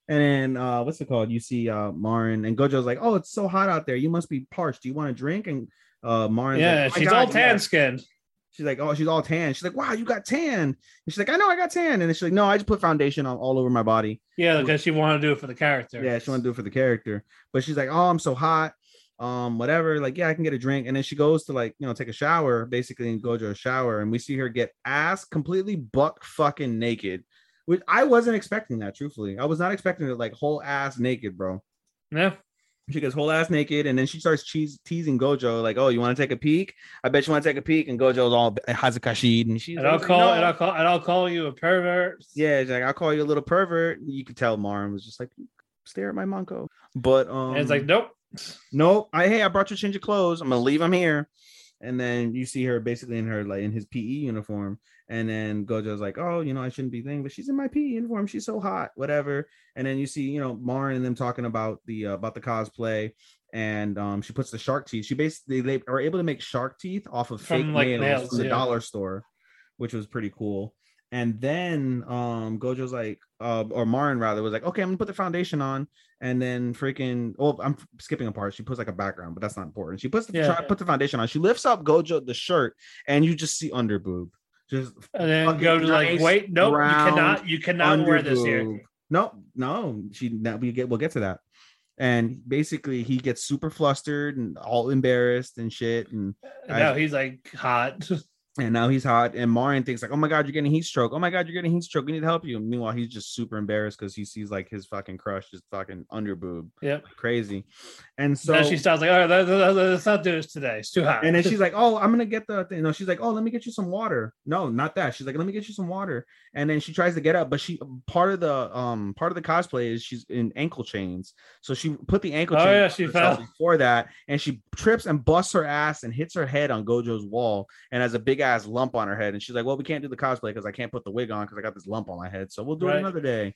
And then, uh, what's it called? You see uh, Marin, and Gojo's like, oh, it's so hot out there. You must be parched. Do you want a drink? And uh, Marin's yeah, like, oh, she's God, all tan skinned. She's like, oh, she's all tan. She's like, wow, you got tan. And she's like, I know I got tan. And then she's like, no, I just put foundation on all over my body. Yeah, because she wanted to do it for the character. Yeah, she wanted to do it for the character. But she's like, oh, I'm so hot. Um, whatever. Like, yeah, I can get a drink. And then she goes to like, you know, take a shower, basically, in Gojo's shower. And we see her get ass completely buck fucking naked. Which I wasn't expecting that, truthfully. I was not expecting it, like, whole ass naked, bro. Yeah. She gets whole ass naked, and then she starts cheese- teasing Gojo, like, oh, you want to take a peek? I bet you want to take a peek, and Gojo's all hazakashid, and she's and like, I'll call, no. and, I'll call, and I'll call you a pervert. Yeah, she's like, I'll call you a little pervert. You could tell Marin was just like, stare at my manko. But, um... and it's like, nope. Nope. I, hey, I brought you a change of clothes. I'm going to leave them here. And then you see her basically in her, like, in his P E uniform. And then Gojo's like, oh, you know, I shouldn't be thinking, but she's in my P E uniform. She's so hot, whatever. And then you see, you know, Marin and them talking about the, uh, about the cosplay. And um, she puts the shark teeth. She basically, they are able to make shark teeth off of from, fake like, nails, nails from the yeah. dollar store, which was pretty cool. And then um, Gojo's like, uh, or Marin rather, was like, okay, I'm gonna put the foundation on. And then freaking, oh, I'm skipping a part. She puts like a background, but that's not important. She puts the, yeah, try, yeah. put the foundation on. She lifts up Gojo, the shirt, and you just see underboob. Just and then Gojo's nice, like, wait, nope, you cannot, you cannot underboob. Wear this here. No, no, she, that we get, we'll get to that. And basically he gets super flustered and all embarrassed and shit. And, and now I, he's like hot. And now he's hot, and Marin thinks like, "Oh my God, you're getting heat stroke! Oh my God, you're getting heat stroke! We need to help you." And meanwhile, he's just super embarrassed because he sees like his fucking crush, his fucking underboob, yeah, like, crazy. And so then she starts like, "All right, let's not do this today. It's too hot." And then she's like, "Oh, I'm gonna get the thing." No, she's like, "Oh, let me get you some water." No, not that. She's like, "Let me get you some water." And then she tries to get up, but she part of the um part of the cosplay is she's in ankle chains, so she put the ankle oh, chain yeah, she fell. before that, and she trips and busts her ass and hits her head on Gojo's wall, and has a big ass lump on her head, and she's like, well, we can't do the cosplay because I can't put the wig on because I got this lump on my head, so we'll do right. it another day.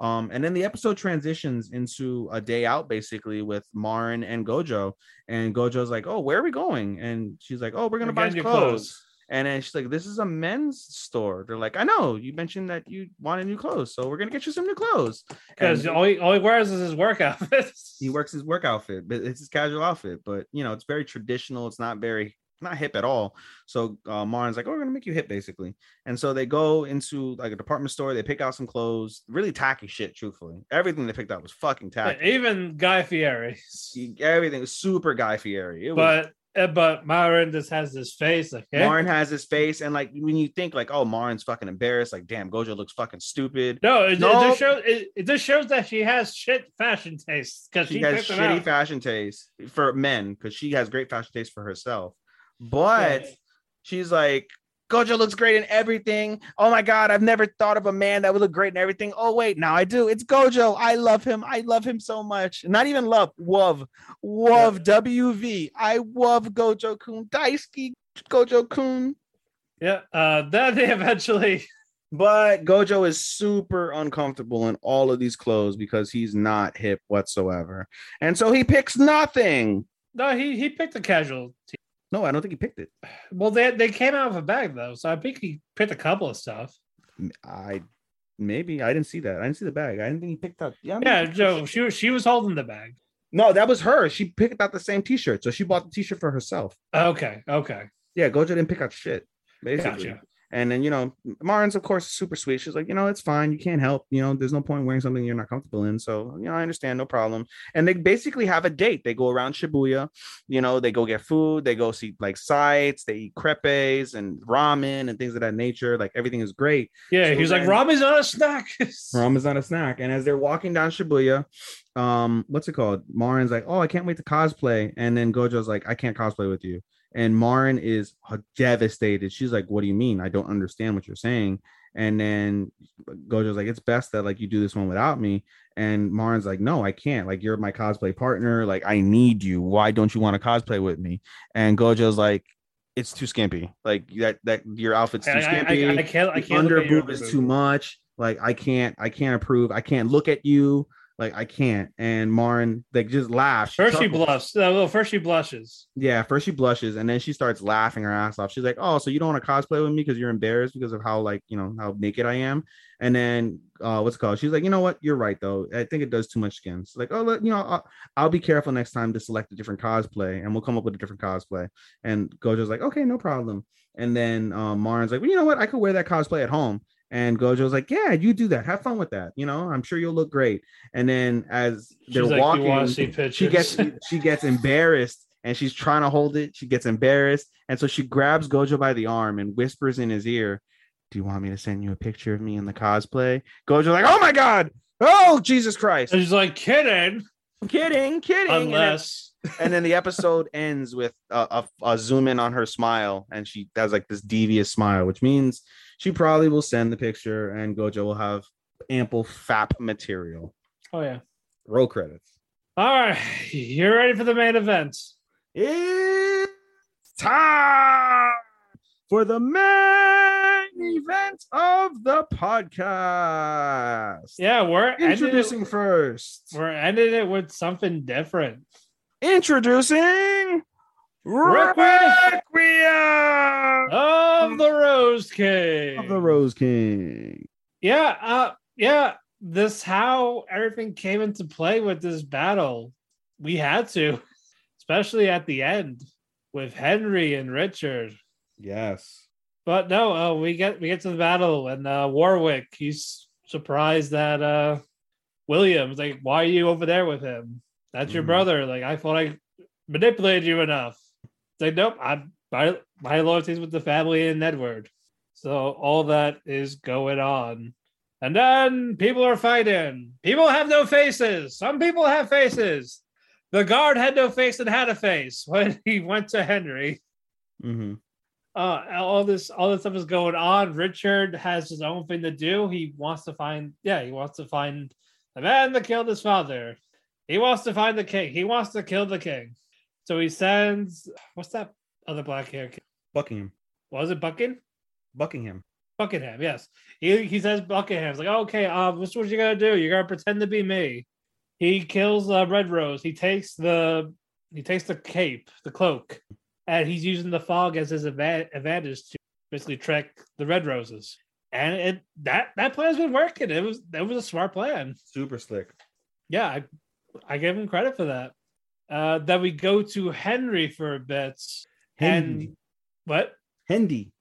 Um and then the episode transitions into a day out, basically, with Marin and Gojo, and Gojo's like, oh, where are we going? And she's like, oh, we're gonna buy clothes. clothes And then she's like, this is a men's store. They're like, I know you mentioned that you wanted new clothes, so we're gonna get you some new clothes because all he, all he wears is his work outfit. He works his work outfit, but it's his casual outfit, but you know, it's very traditional. It's not very not hip at all. So uh, Marin's like, oh, we're gonna make you hip, basically. And so they go into like a department store. They pick out some clothes, really tacky shit, truthfully. Everything they picked out was fucking tacky. Yeah, even Guy Fieri. He, everything was super Guy Fieri. It but was- But Marin just has this face. Like, hey. Marin has his face, and like when you think like, oh, Marin's fucking embarrassed. Like, damn, Gojo looks fucking stupid. No, it, nope. it just shows. It, it just shows that she has shit fashion taste because she, she has shitty fashion taste for men because she has great fashion taste for herself. But right. she's like, Gojo looks great in everything. Oh my God, I've never thought of a man that would look great in everything. Oh wait, now I do. It's Gojo. I love him. I love him so much. Not even love. Wov. Wov. Yeah. W V. I wov Gojo-kun. Daisuki Gojo-kun. Yeah, uh, that they eventually... But Gojo is super uncomfortable in all of these clothes because he's not hip whatsoever. And so he picks nothing. No, he, he picked a casual t- No, I don't think he picked it. Well, they they came out of a bag though, so I think he picked a couple of stuff. I maybe I didn't see that. I didn't see the bag. I didn't think he picked up. Yeah, yeah Joe. She she was holding the bag. No, that was her. She picked out the same T-shirt, so she bought the T-shirt for herself. Okay, okay. Yeah, Gojo didn't pick out shit. Basically. Gotcha. And then, you know, Marin's, of course, super sweet. She's like, you know, it's fine. You can't help. You know, there's no point wearing something you're not comfortable in. So, you know, I understand. No problem. And they basically have a date. They go around Shibuya. You know, they go get food. They go see, like, sights. They eat crepes and ramen and things of that nature. Like, everything is great. Yeah, so he's then, like, ramen's not a snack. Ramen's not a snack. And as they're walking down Shibuya, um, what's it called? Marin's like, oh, I can't wait to cosplay. And then Gojo's like, I can't cosplay with you. And Marin is devastated. She's like, what do you mean? I don't understand what you're saying. And then Gojo's like, it's best that, like, you do this one without me. And Marin's like, no, I can't. Like, you're my cosplay partner. Like, I need you. Why don't you want to cosplay with me? And Gojo's like, it's too skimpy. Like, that that your outfit's too I, skimpy. I, I, I can't. I can't. Under boob is too much. Like, I can't. I can't approve. I can't look at you. Like, I can't. And Marin, like, just laughs. She first chuckles. she blushes. No, first she blushes. Yeah, first she blushes, and then she starts laughing her ass off. She's like, "Oh, so you don't want to cosplay with me because you're embarrassed because of how, like, you know, how naked I am." And then, uh, what's it called? She's like, "You know what? You're right though. I think it does too much skin." She's like, "Oh, look, you know, I'll, I'll be careful next time to select a different cosplay, and we'll come up with a different cosplay." And Gojo's like, "Okay, no problem." And then uh, Marin's like, "Well, you know what? I could wear that cosplay at home." And Gojo's like, yeah, you do that. Have fun with that. You know, I'm sure you'll look great. And then as they're like, walking, she gets she gets embarrassed and she's trying to hold it. She gets embarrassed. And so she grabs Gojo by the arm and whispers in his ear, do you want me to send you a picture of me in the cosplay? Gojo's like, oh, my God. Oh, Jesus Christ. And she's like, kidding. Kidding, kidding. Unless. And then, and then the episode ends with a, a, a zoom in on her smile. And she has like this devious smile, which means she probably will send the picture, and Gojo will have ample F A P material. Oh, yeah. Roll credits. All right. You're ready for the main event. It's time for the main event of the podcast. Yeah, we're introducing it, first. We're ending it with something different. Introducing... Requiem of the Rose King. Of the Rose King. Yeah, uh, yeah. This how everything came into play with this battle. We had to, especially at the end with Henry and Richard. Yes. But no, uh, we get we get to the battle, and uh, Warwick, he's surprised that uh, William's like, "Why are you over there with him? That's your mm. brother." Like, I thought I manipulated you enough. Like, nope, I'm, my, my loyalty's with the family and Edward. So all that is going on. And then people are fighting. People have no faces. Some people have faces. The guard had no face and had a face when he went to Henry. Mm-hmm. Uh, all this all this stuff is going on. Richard has his own thing to do. He wants to find, yeah, he wants to find the man that killed his father. He wants to find the king. He wants to kill the king. So he sends, what's that other black hair kid? Buckingham. Was it Buckin? Buckingham. Buckingham, yes. He he says Buckingham's like, okay, um, this is what you gotta do. You gotta pretend to be me. He kills uh, Red Rose. He takes the he takes the cape, the cloak, and he's using the fog as his adva- advantage to basically trick the Red Roses. And it that that plan's been working. It was that was a smart plan. Super slick. Yeah, I I give him credit for that. Uh, then we go to Henry for a bit. Hendy. And what? Hendy.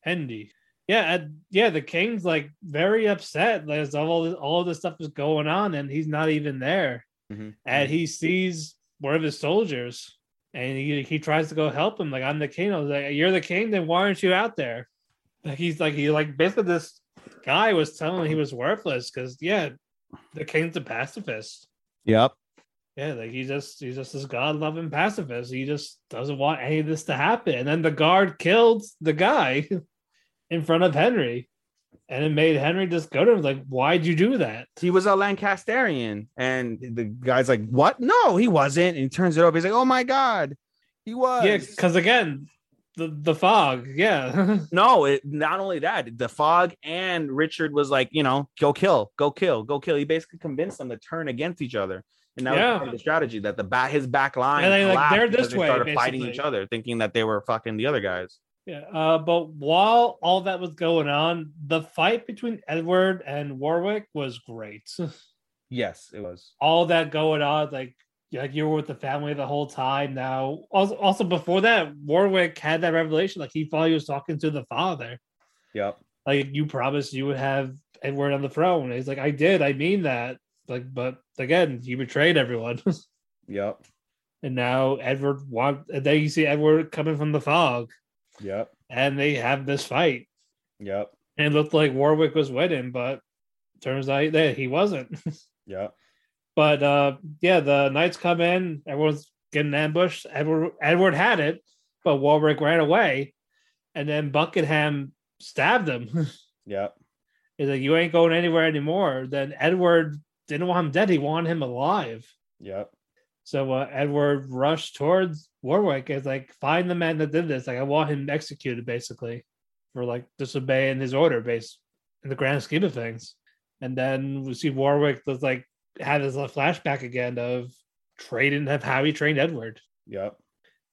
Hendy. Yeah, and, yeah, the king's like very upset. There's all this, all this stuff is going on, and he's not even there. Mm-hmm. And he sees one of his soldiers, and he, he tries to go help him. Like, I'm the king. I was like, you're the king, then why aren't you out there? Like, he's like, he like basically this guy was telling him he was worthless because, yeah, the king's a pacifist. Yep. Yeah, like he just he's just this God-loving pacifist. He just doesn't want any of this to happen. And then the guard killed the guy in front of Henry. And it made Henry just go to him like, why'd you do that? He was a Lancasterian. And the guy's like, what? No, he wasn't. And he turns it over. He's like, oh my God, he was. Yeah, because again, the, the fog. Yeah. No, it not only that, the fog and Richard was like, you know, go kill, go kill, go kill. He basically convinced them to turn against each other. And that yeah. was part of the strategy that the back his back line they, like, they're this they way, started basically fighting each other, thinking that they were fucking the other guys. Yeah, uh, but while all that was going on, the fight between Edward and Warwick was great. Yes, it was. All that going on, like like you were with the family the whole time. Now, also, also before that, Warwick had that revelation, like he thought he was talking to the father. Yep. Like, you promised you would have Edward on the throne. And he's like, I did. I mean that. Like, but again, you betrayed everyone. Yep. And now Edward wants, and then you see Edward coming from the fog. Yep. And they have this fight. Yep. And it looked like Warwick was winning, but turns out that he wasn't. Yeah. But uh, yeah, the knights come in. Everyone's getting ambushed. Edward, Edward had it, but Warwick ran away. And then Buckingham stabbed him. Yeah. He's like, you ain't going anywhere anymore. Then Edward didn't want him dead. He wanted him alive. Yeah. So uh, Edward rushed towards Warwick. It's like, find the man that did this. Like, I want him executed, basically, for like disobeying his order, based in the grand scheme of things. And then we see Warwick was like, had this flashback again of training, of how he trained Edward. Yep.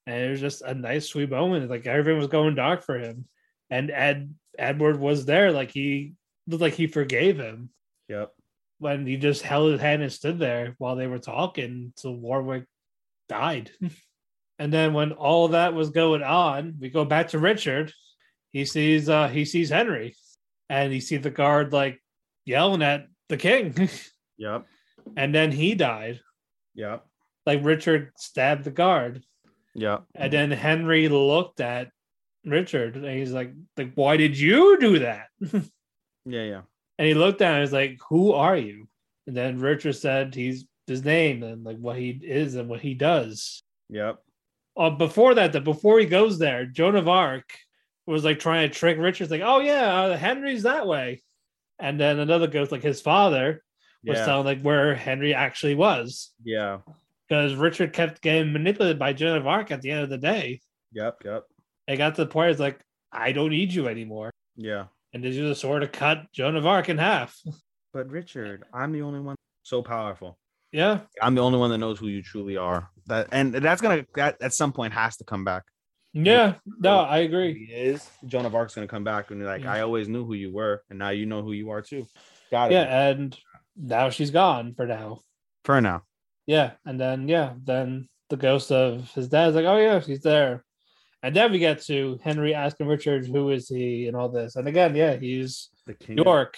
And it was just a nice, sweet moment. Like, everything was going dark for him. And Ed Edward was there. Like, he looked like he forgave him. Yep. When he just held his hand and stood there while they were talking till Warwick died. And then when all that was going on, we go back to Richard. He sees uh, he sees Henry. And he sees the guard, like, yelling at the king. Yep. And then he died. Yeah. Like, Richard stabbed the guard. Yeah. And then Henry looked at Richard and he's like, like, why did you do that? Yeah, yeah. And he looked down and was like, who are you? And then Richard said he's his name and like what he is and what he does. Yep. Uh, before that, the, before he goes there, Joan of Arc was like trying to trick Richard. It's like, oh yeah, uh, Henry's that way. And then another ghost, like his father, was yeah. telling like where Henry actually was. Yeah. Because Richard kept getting manipulated by Joan of Arc at the end of the day. Yep, yep. It got to the point it's like, I don't need you anymore. Yeah. And they just sort of cut Joan of Arc in half. But Richard, I'm the only one so powerful. Yeah. I'm the only one that knows who you truly are. That and that's gonna that at some point has to come back. Yeah, no, I agree. He is. Joan of Arc's gonna come back and be like, yeah. I always knew who you were, and now you know who you are too. Got it. Yeah, and now she's gone for now. For now. Yeah, and then yeah, then the ghost of his dad's like, oh yeah, she's there. And then we get to Henry asking Richard, who is he, and all this. And again, yeah, he's the king York,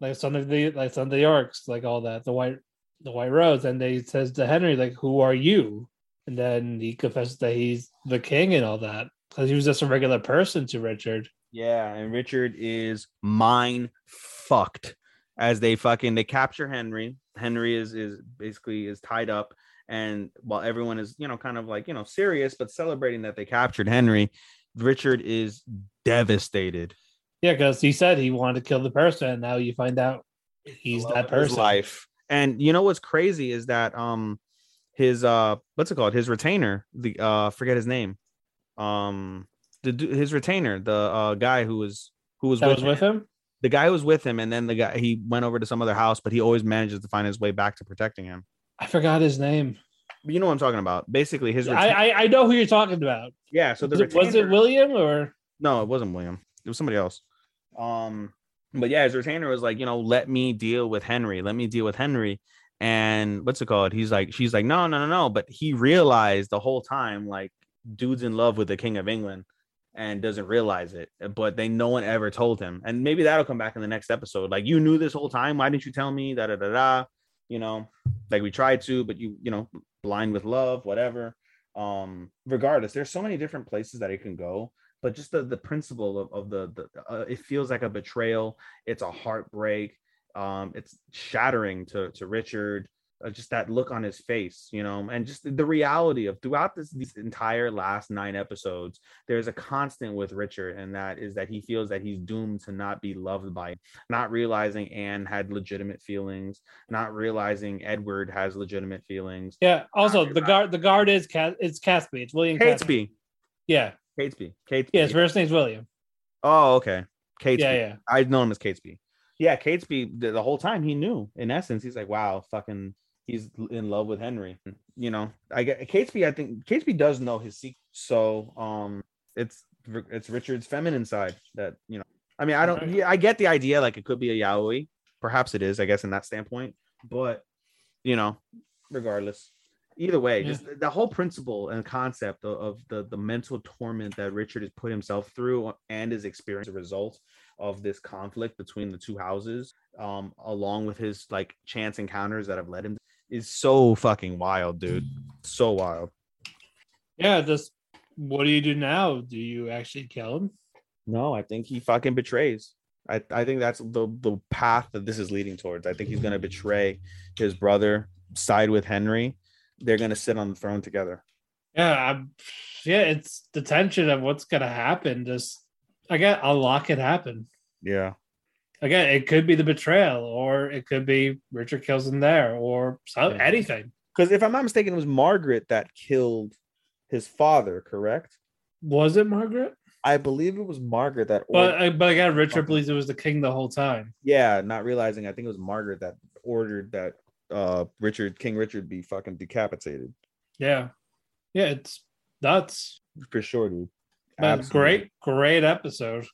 like son of the like son of the Yorks, like all that, the white the white rose. And then he says to Henry, like, who are you? And then he confesses that he's the king and all that because he was just a regular person to Richard. Yeah, and Richard is mind fucked as they fucking they capture Henry. Henry is is basically is tied up, and while everyone is you know kind of like you know serious but celebrating that they captured Henry, Richard is devastated. Yeah, because he said he wanted to kill the person, and now you find out he's Love that person. His life, and you know what's crazy is that um. His uh, what's it called? His retainer. The uh, forget his name. Um, the his retainer, the uh guy who was who was, that with, was him. with him. The guy who was with him, and then the guy he went over to some other house, but he always manages to find his way back to protecting him. I forgot his name. You know what I'm talking about. Basically, his. Reta- I, I I know who you're talking about. Yeah. So the was, retainer, it, was it William or no? It wasn't William. It was somebody else. Um, but yeah, his retainer was like, you know, let me deal with Henry. Let me deal with Henry. And what's it called? He's like, she's like, no, no, no, no. But he realized the whole time, like, dude's in love with the King of England and doesn't realize it. But they no one ever told him. And maybe that'll come back in the next episode. Like, you knew this whole time. Why didn't you tell me? Da da da da. You know, like we tried to, but you, you know, blind with love, whatever. Um, regardless, there's so many different places that it can go. But just the the principle of of the, the uh, it feels like a betrayal. It's a heartbreak. Um, it's shattering to, to Richard, uh, just that look on his face, you know, and just the reality of throughout this, these entire last nine episodes, there's a constant with Richard. And that is that he feels that he's doomed to not be loved by him, not realizing Anne had legitimate feelings, not realizing Edward has legitimate feelings. Yeah. Also the guard, the guard is, Cas- it's Catesby. It's William Catesby. Yeah. Catesby. Catesby. Yeah. His first name's William. Oh, okay. Catesby. Yeah, yeah. I've known him as Catesby. Yeah, Catesby, the whole time he knew, in essence, he's like, wow, fucking, he's in love with Henry. You know, I get Catesby, I think Catesby does know his secret. So um, it's it's Richard's feminine side that, you know, I mean, I don't, I get the idea, like it could be a yaoi. Perhaps it is, I guess, in that standpoint. But, you know, regardless. Either way, yeah. just the whole principle and concept of, of the, the mental torment that Richard has put himself through and his experience as a result of this conflict between the two houses, um, along with his like chance encounters that have led him, is so fucking wild, dude. So wild. Yeah, just what do you do now? Do you actually kill him? No, I think he fucking betrays. I, I think that's the, the path that this is leading towards. I think he's going to betray his brother, side with Henry. They're going to sit on the throne together. Yeah. I'm, yeah. It's the tension of what's going to happen. Just, again, a lot can happen. Yeah. Again, it could be the betrayal, or it could be Richard kills him there, or some, yeah. anything. Because if I'm not mistaken, it was Margaret that killed his father, correct? Was it Margaret? I believe it was Margaret that... But, ordered- but again, Richard believes it was the king the whole time. Yeah, not realizing. I think it was Margaret that ordered that uh, Richard, King Richard, be fucking decapitated. Yeah. Yeah, it's nuts. For sure, dude. Great, great episode.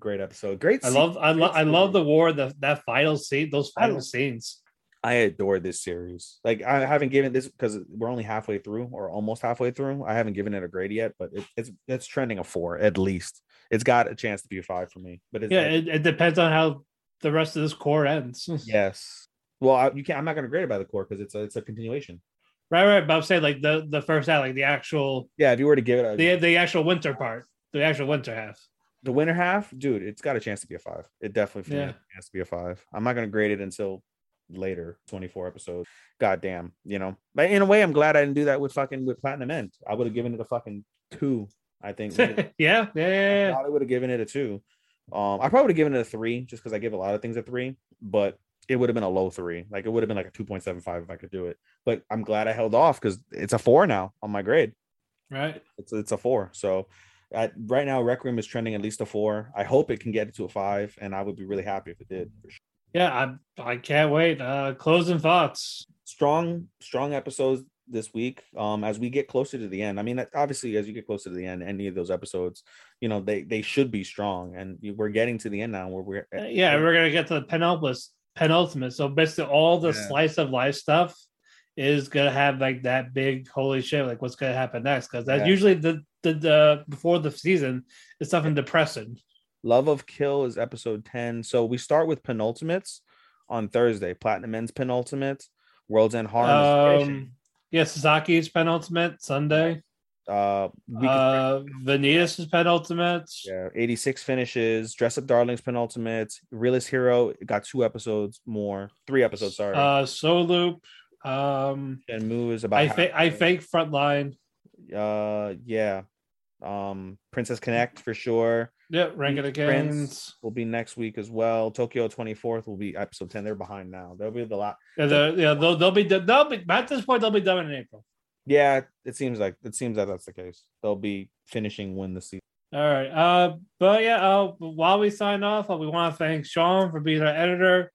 Great episode. Great scene. I love I, lo- I love the war, the, that final scene, those final I scenes. I adore this series. Like, I haven't given this, because we're only halfway through or almost halfway through. I haven't given it a grade yet, but it, it's it's trending a four at least. It's got a chance to be a five for me. But it's, yeah, like, it, it depends on how the rest of this core ends. Yes. Well, I, you can't. I'm not going to grade it by the core because it's a, it's a continuation. Right, right. But I'm saying like the, the first half, like the actual. Yeah, if you were to give it a, the the actual winter part, the actual winter half. The winter half, dude, it's got a chance to be a five. It definitely yeah. has to be a five. I'm not going to grade it until later, twenty-four episodes. Goddamn, you know. But in a way, I'm glad I didn't do that with fucking with Platinum End. I would have given it a fucking two, I think. yeah, yeah, yeah. I probably would have given it a two. Um, I probably would have given it a three, just because I give a lot of things a three. But it would have been a low three. Like, it would have been like a two point seven five if I could do it. But I'm glad I held off, because it's a four now on my grade. Right. It's it's a four. So at, right now, Rec Room is trending at least a four. I hope it can get to a five, and I would be really happy if it did. For sure. Yeah, I I can't wait. Uh, closing thoughts. Strong, strong episodes this week. Um, as we get closer to the end, I mean, obviously, as you get closer to the end, any of those episodes, you know, they they should be strong. And we're getting to the end now. Where we're at, yeah, we're gonna get to the penultimate. Penultimate. So basically, all the yeah. slice of life stuff is gonna have like that big holy shit. Like, what's gonna happen next? Because that's yeah. usually the, the the before the season is something depressing. Love of Kill is episode ten. So we start with penultimates on Thursday. Platinum End's penultimate. World's End Harm. Um, yeah, Sasaki's penultimate Sunday. Uh, uh Vanitas' penultimate. Yeah, eighty-six finishes. Dress Up Darling's penultimate. Realist Hero got two episodes more. Three episodes, sorry. Uh, Soul Loop. Um, and Shenmue is about. I, fa- I fake Frontline. Uh, yeah. Um, Princess Connect for sure. Yeah, Ranking the Kings will be next week as well. Tokyo twenty-fourth will be episode ten. They're behind now. They'll be the lot. Yeah, yeah, they'll they'll be they'll be at this point. They'll be done in April. Yeah, it seems like it seems that that's the case. They'll be finishing when the season. All right. Uh, but yeah. Uh, while we sign off, we want to thank Sean for being our editor.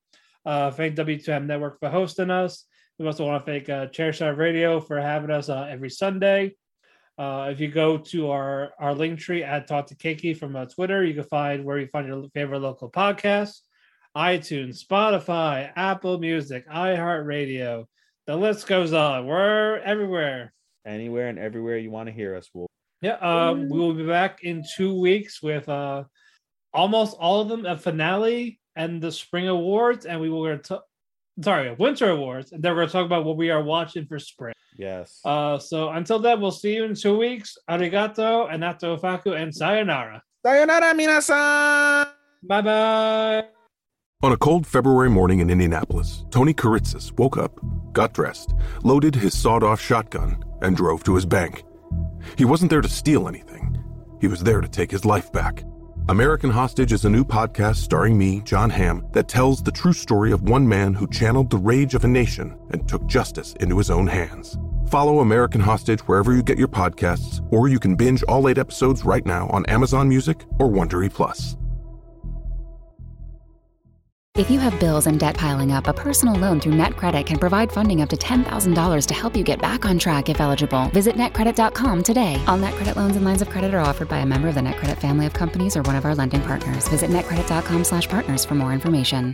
Uh, thank W two M Network for hosting us. We also want to thank uh, Chairshot Radio for having us uh, every Sunday. Uh, if you go to our, our link tree at Talk the K K from uh, Twitter, you can find where you find your favorite local podcasts, iTunes, Spotify, Apple Music, iHeartRadio. The list goes on. We're everywhere. Anywhere and everywhere you want to hear us. We'll- yeah, um, we will be back in two weeks with uh, almost all of them, a finale and the Spring Awards, and we will t- sorry, Winter Awards, and then we're going to talk about what we are watching for spring. Yes. Uh, so until then, we'll see you in two weeks. Arigato, anato faku, and sayonara. Sayonara, minasan! Bye-bye. On a cold February morning in Indianapolis, Tony Kiritsis woke up, got dressed, loaded his sawed-off shotgun, and drove to his bank. He wasn't there to steal anything. He was there to take his life back. American Hostage is a new podcast starring me, John Hamm, that tells the true story of one man who channeled the rage of a nation and took justice into his own hands. Follow American Hostage wherever you get your podcasts, or you can binge all eight episodes right now on Amazon Music or Wondery plus. If you have bills and debt piling up, a personal loan through NetCredit can provide funding up to ten thousand dollars to help you get back on track if eligible. Visit net credit dot com today. All NetCredit loans and lines of credit are offered by a member of the NetCredit family of companies or one of our lending partners. Visit net credit dot com slash partners for more information.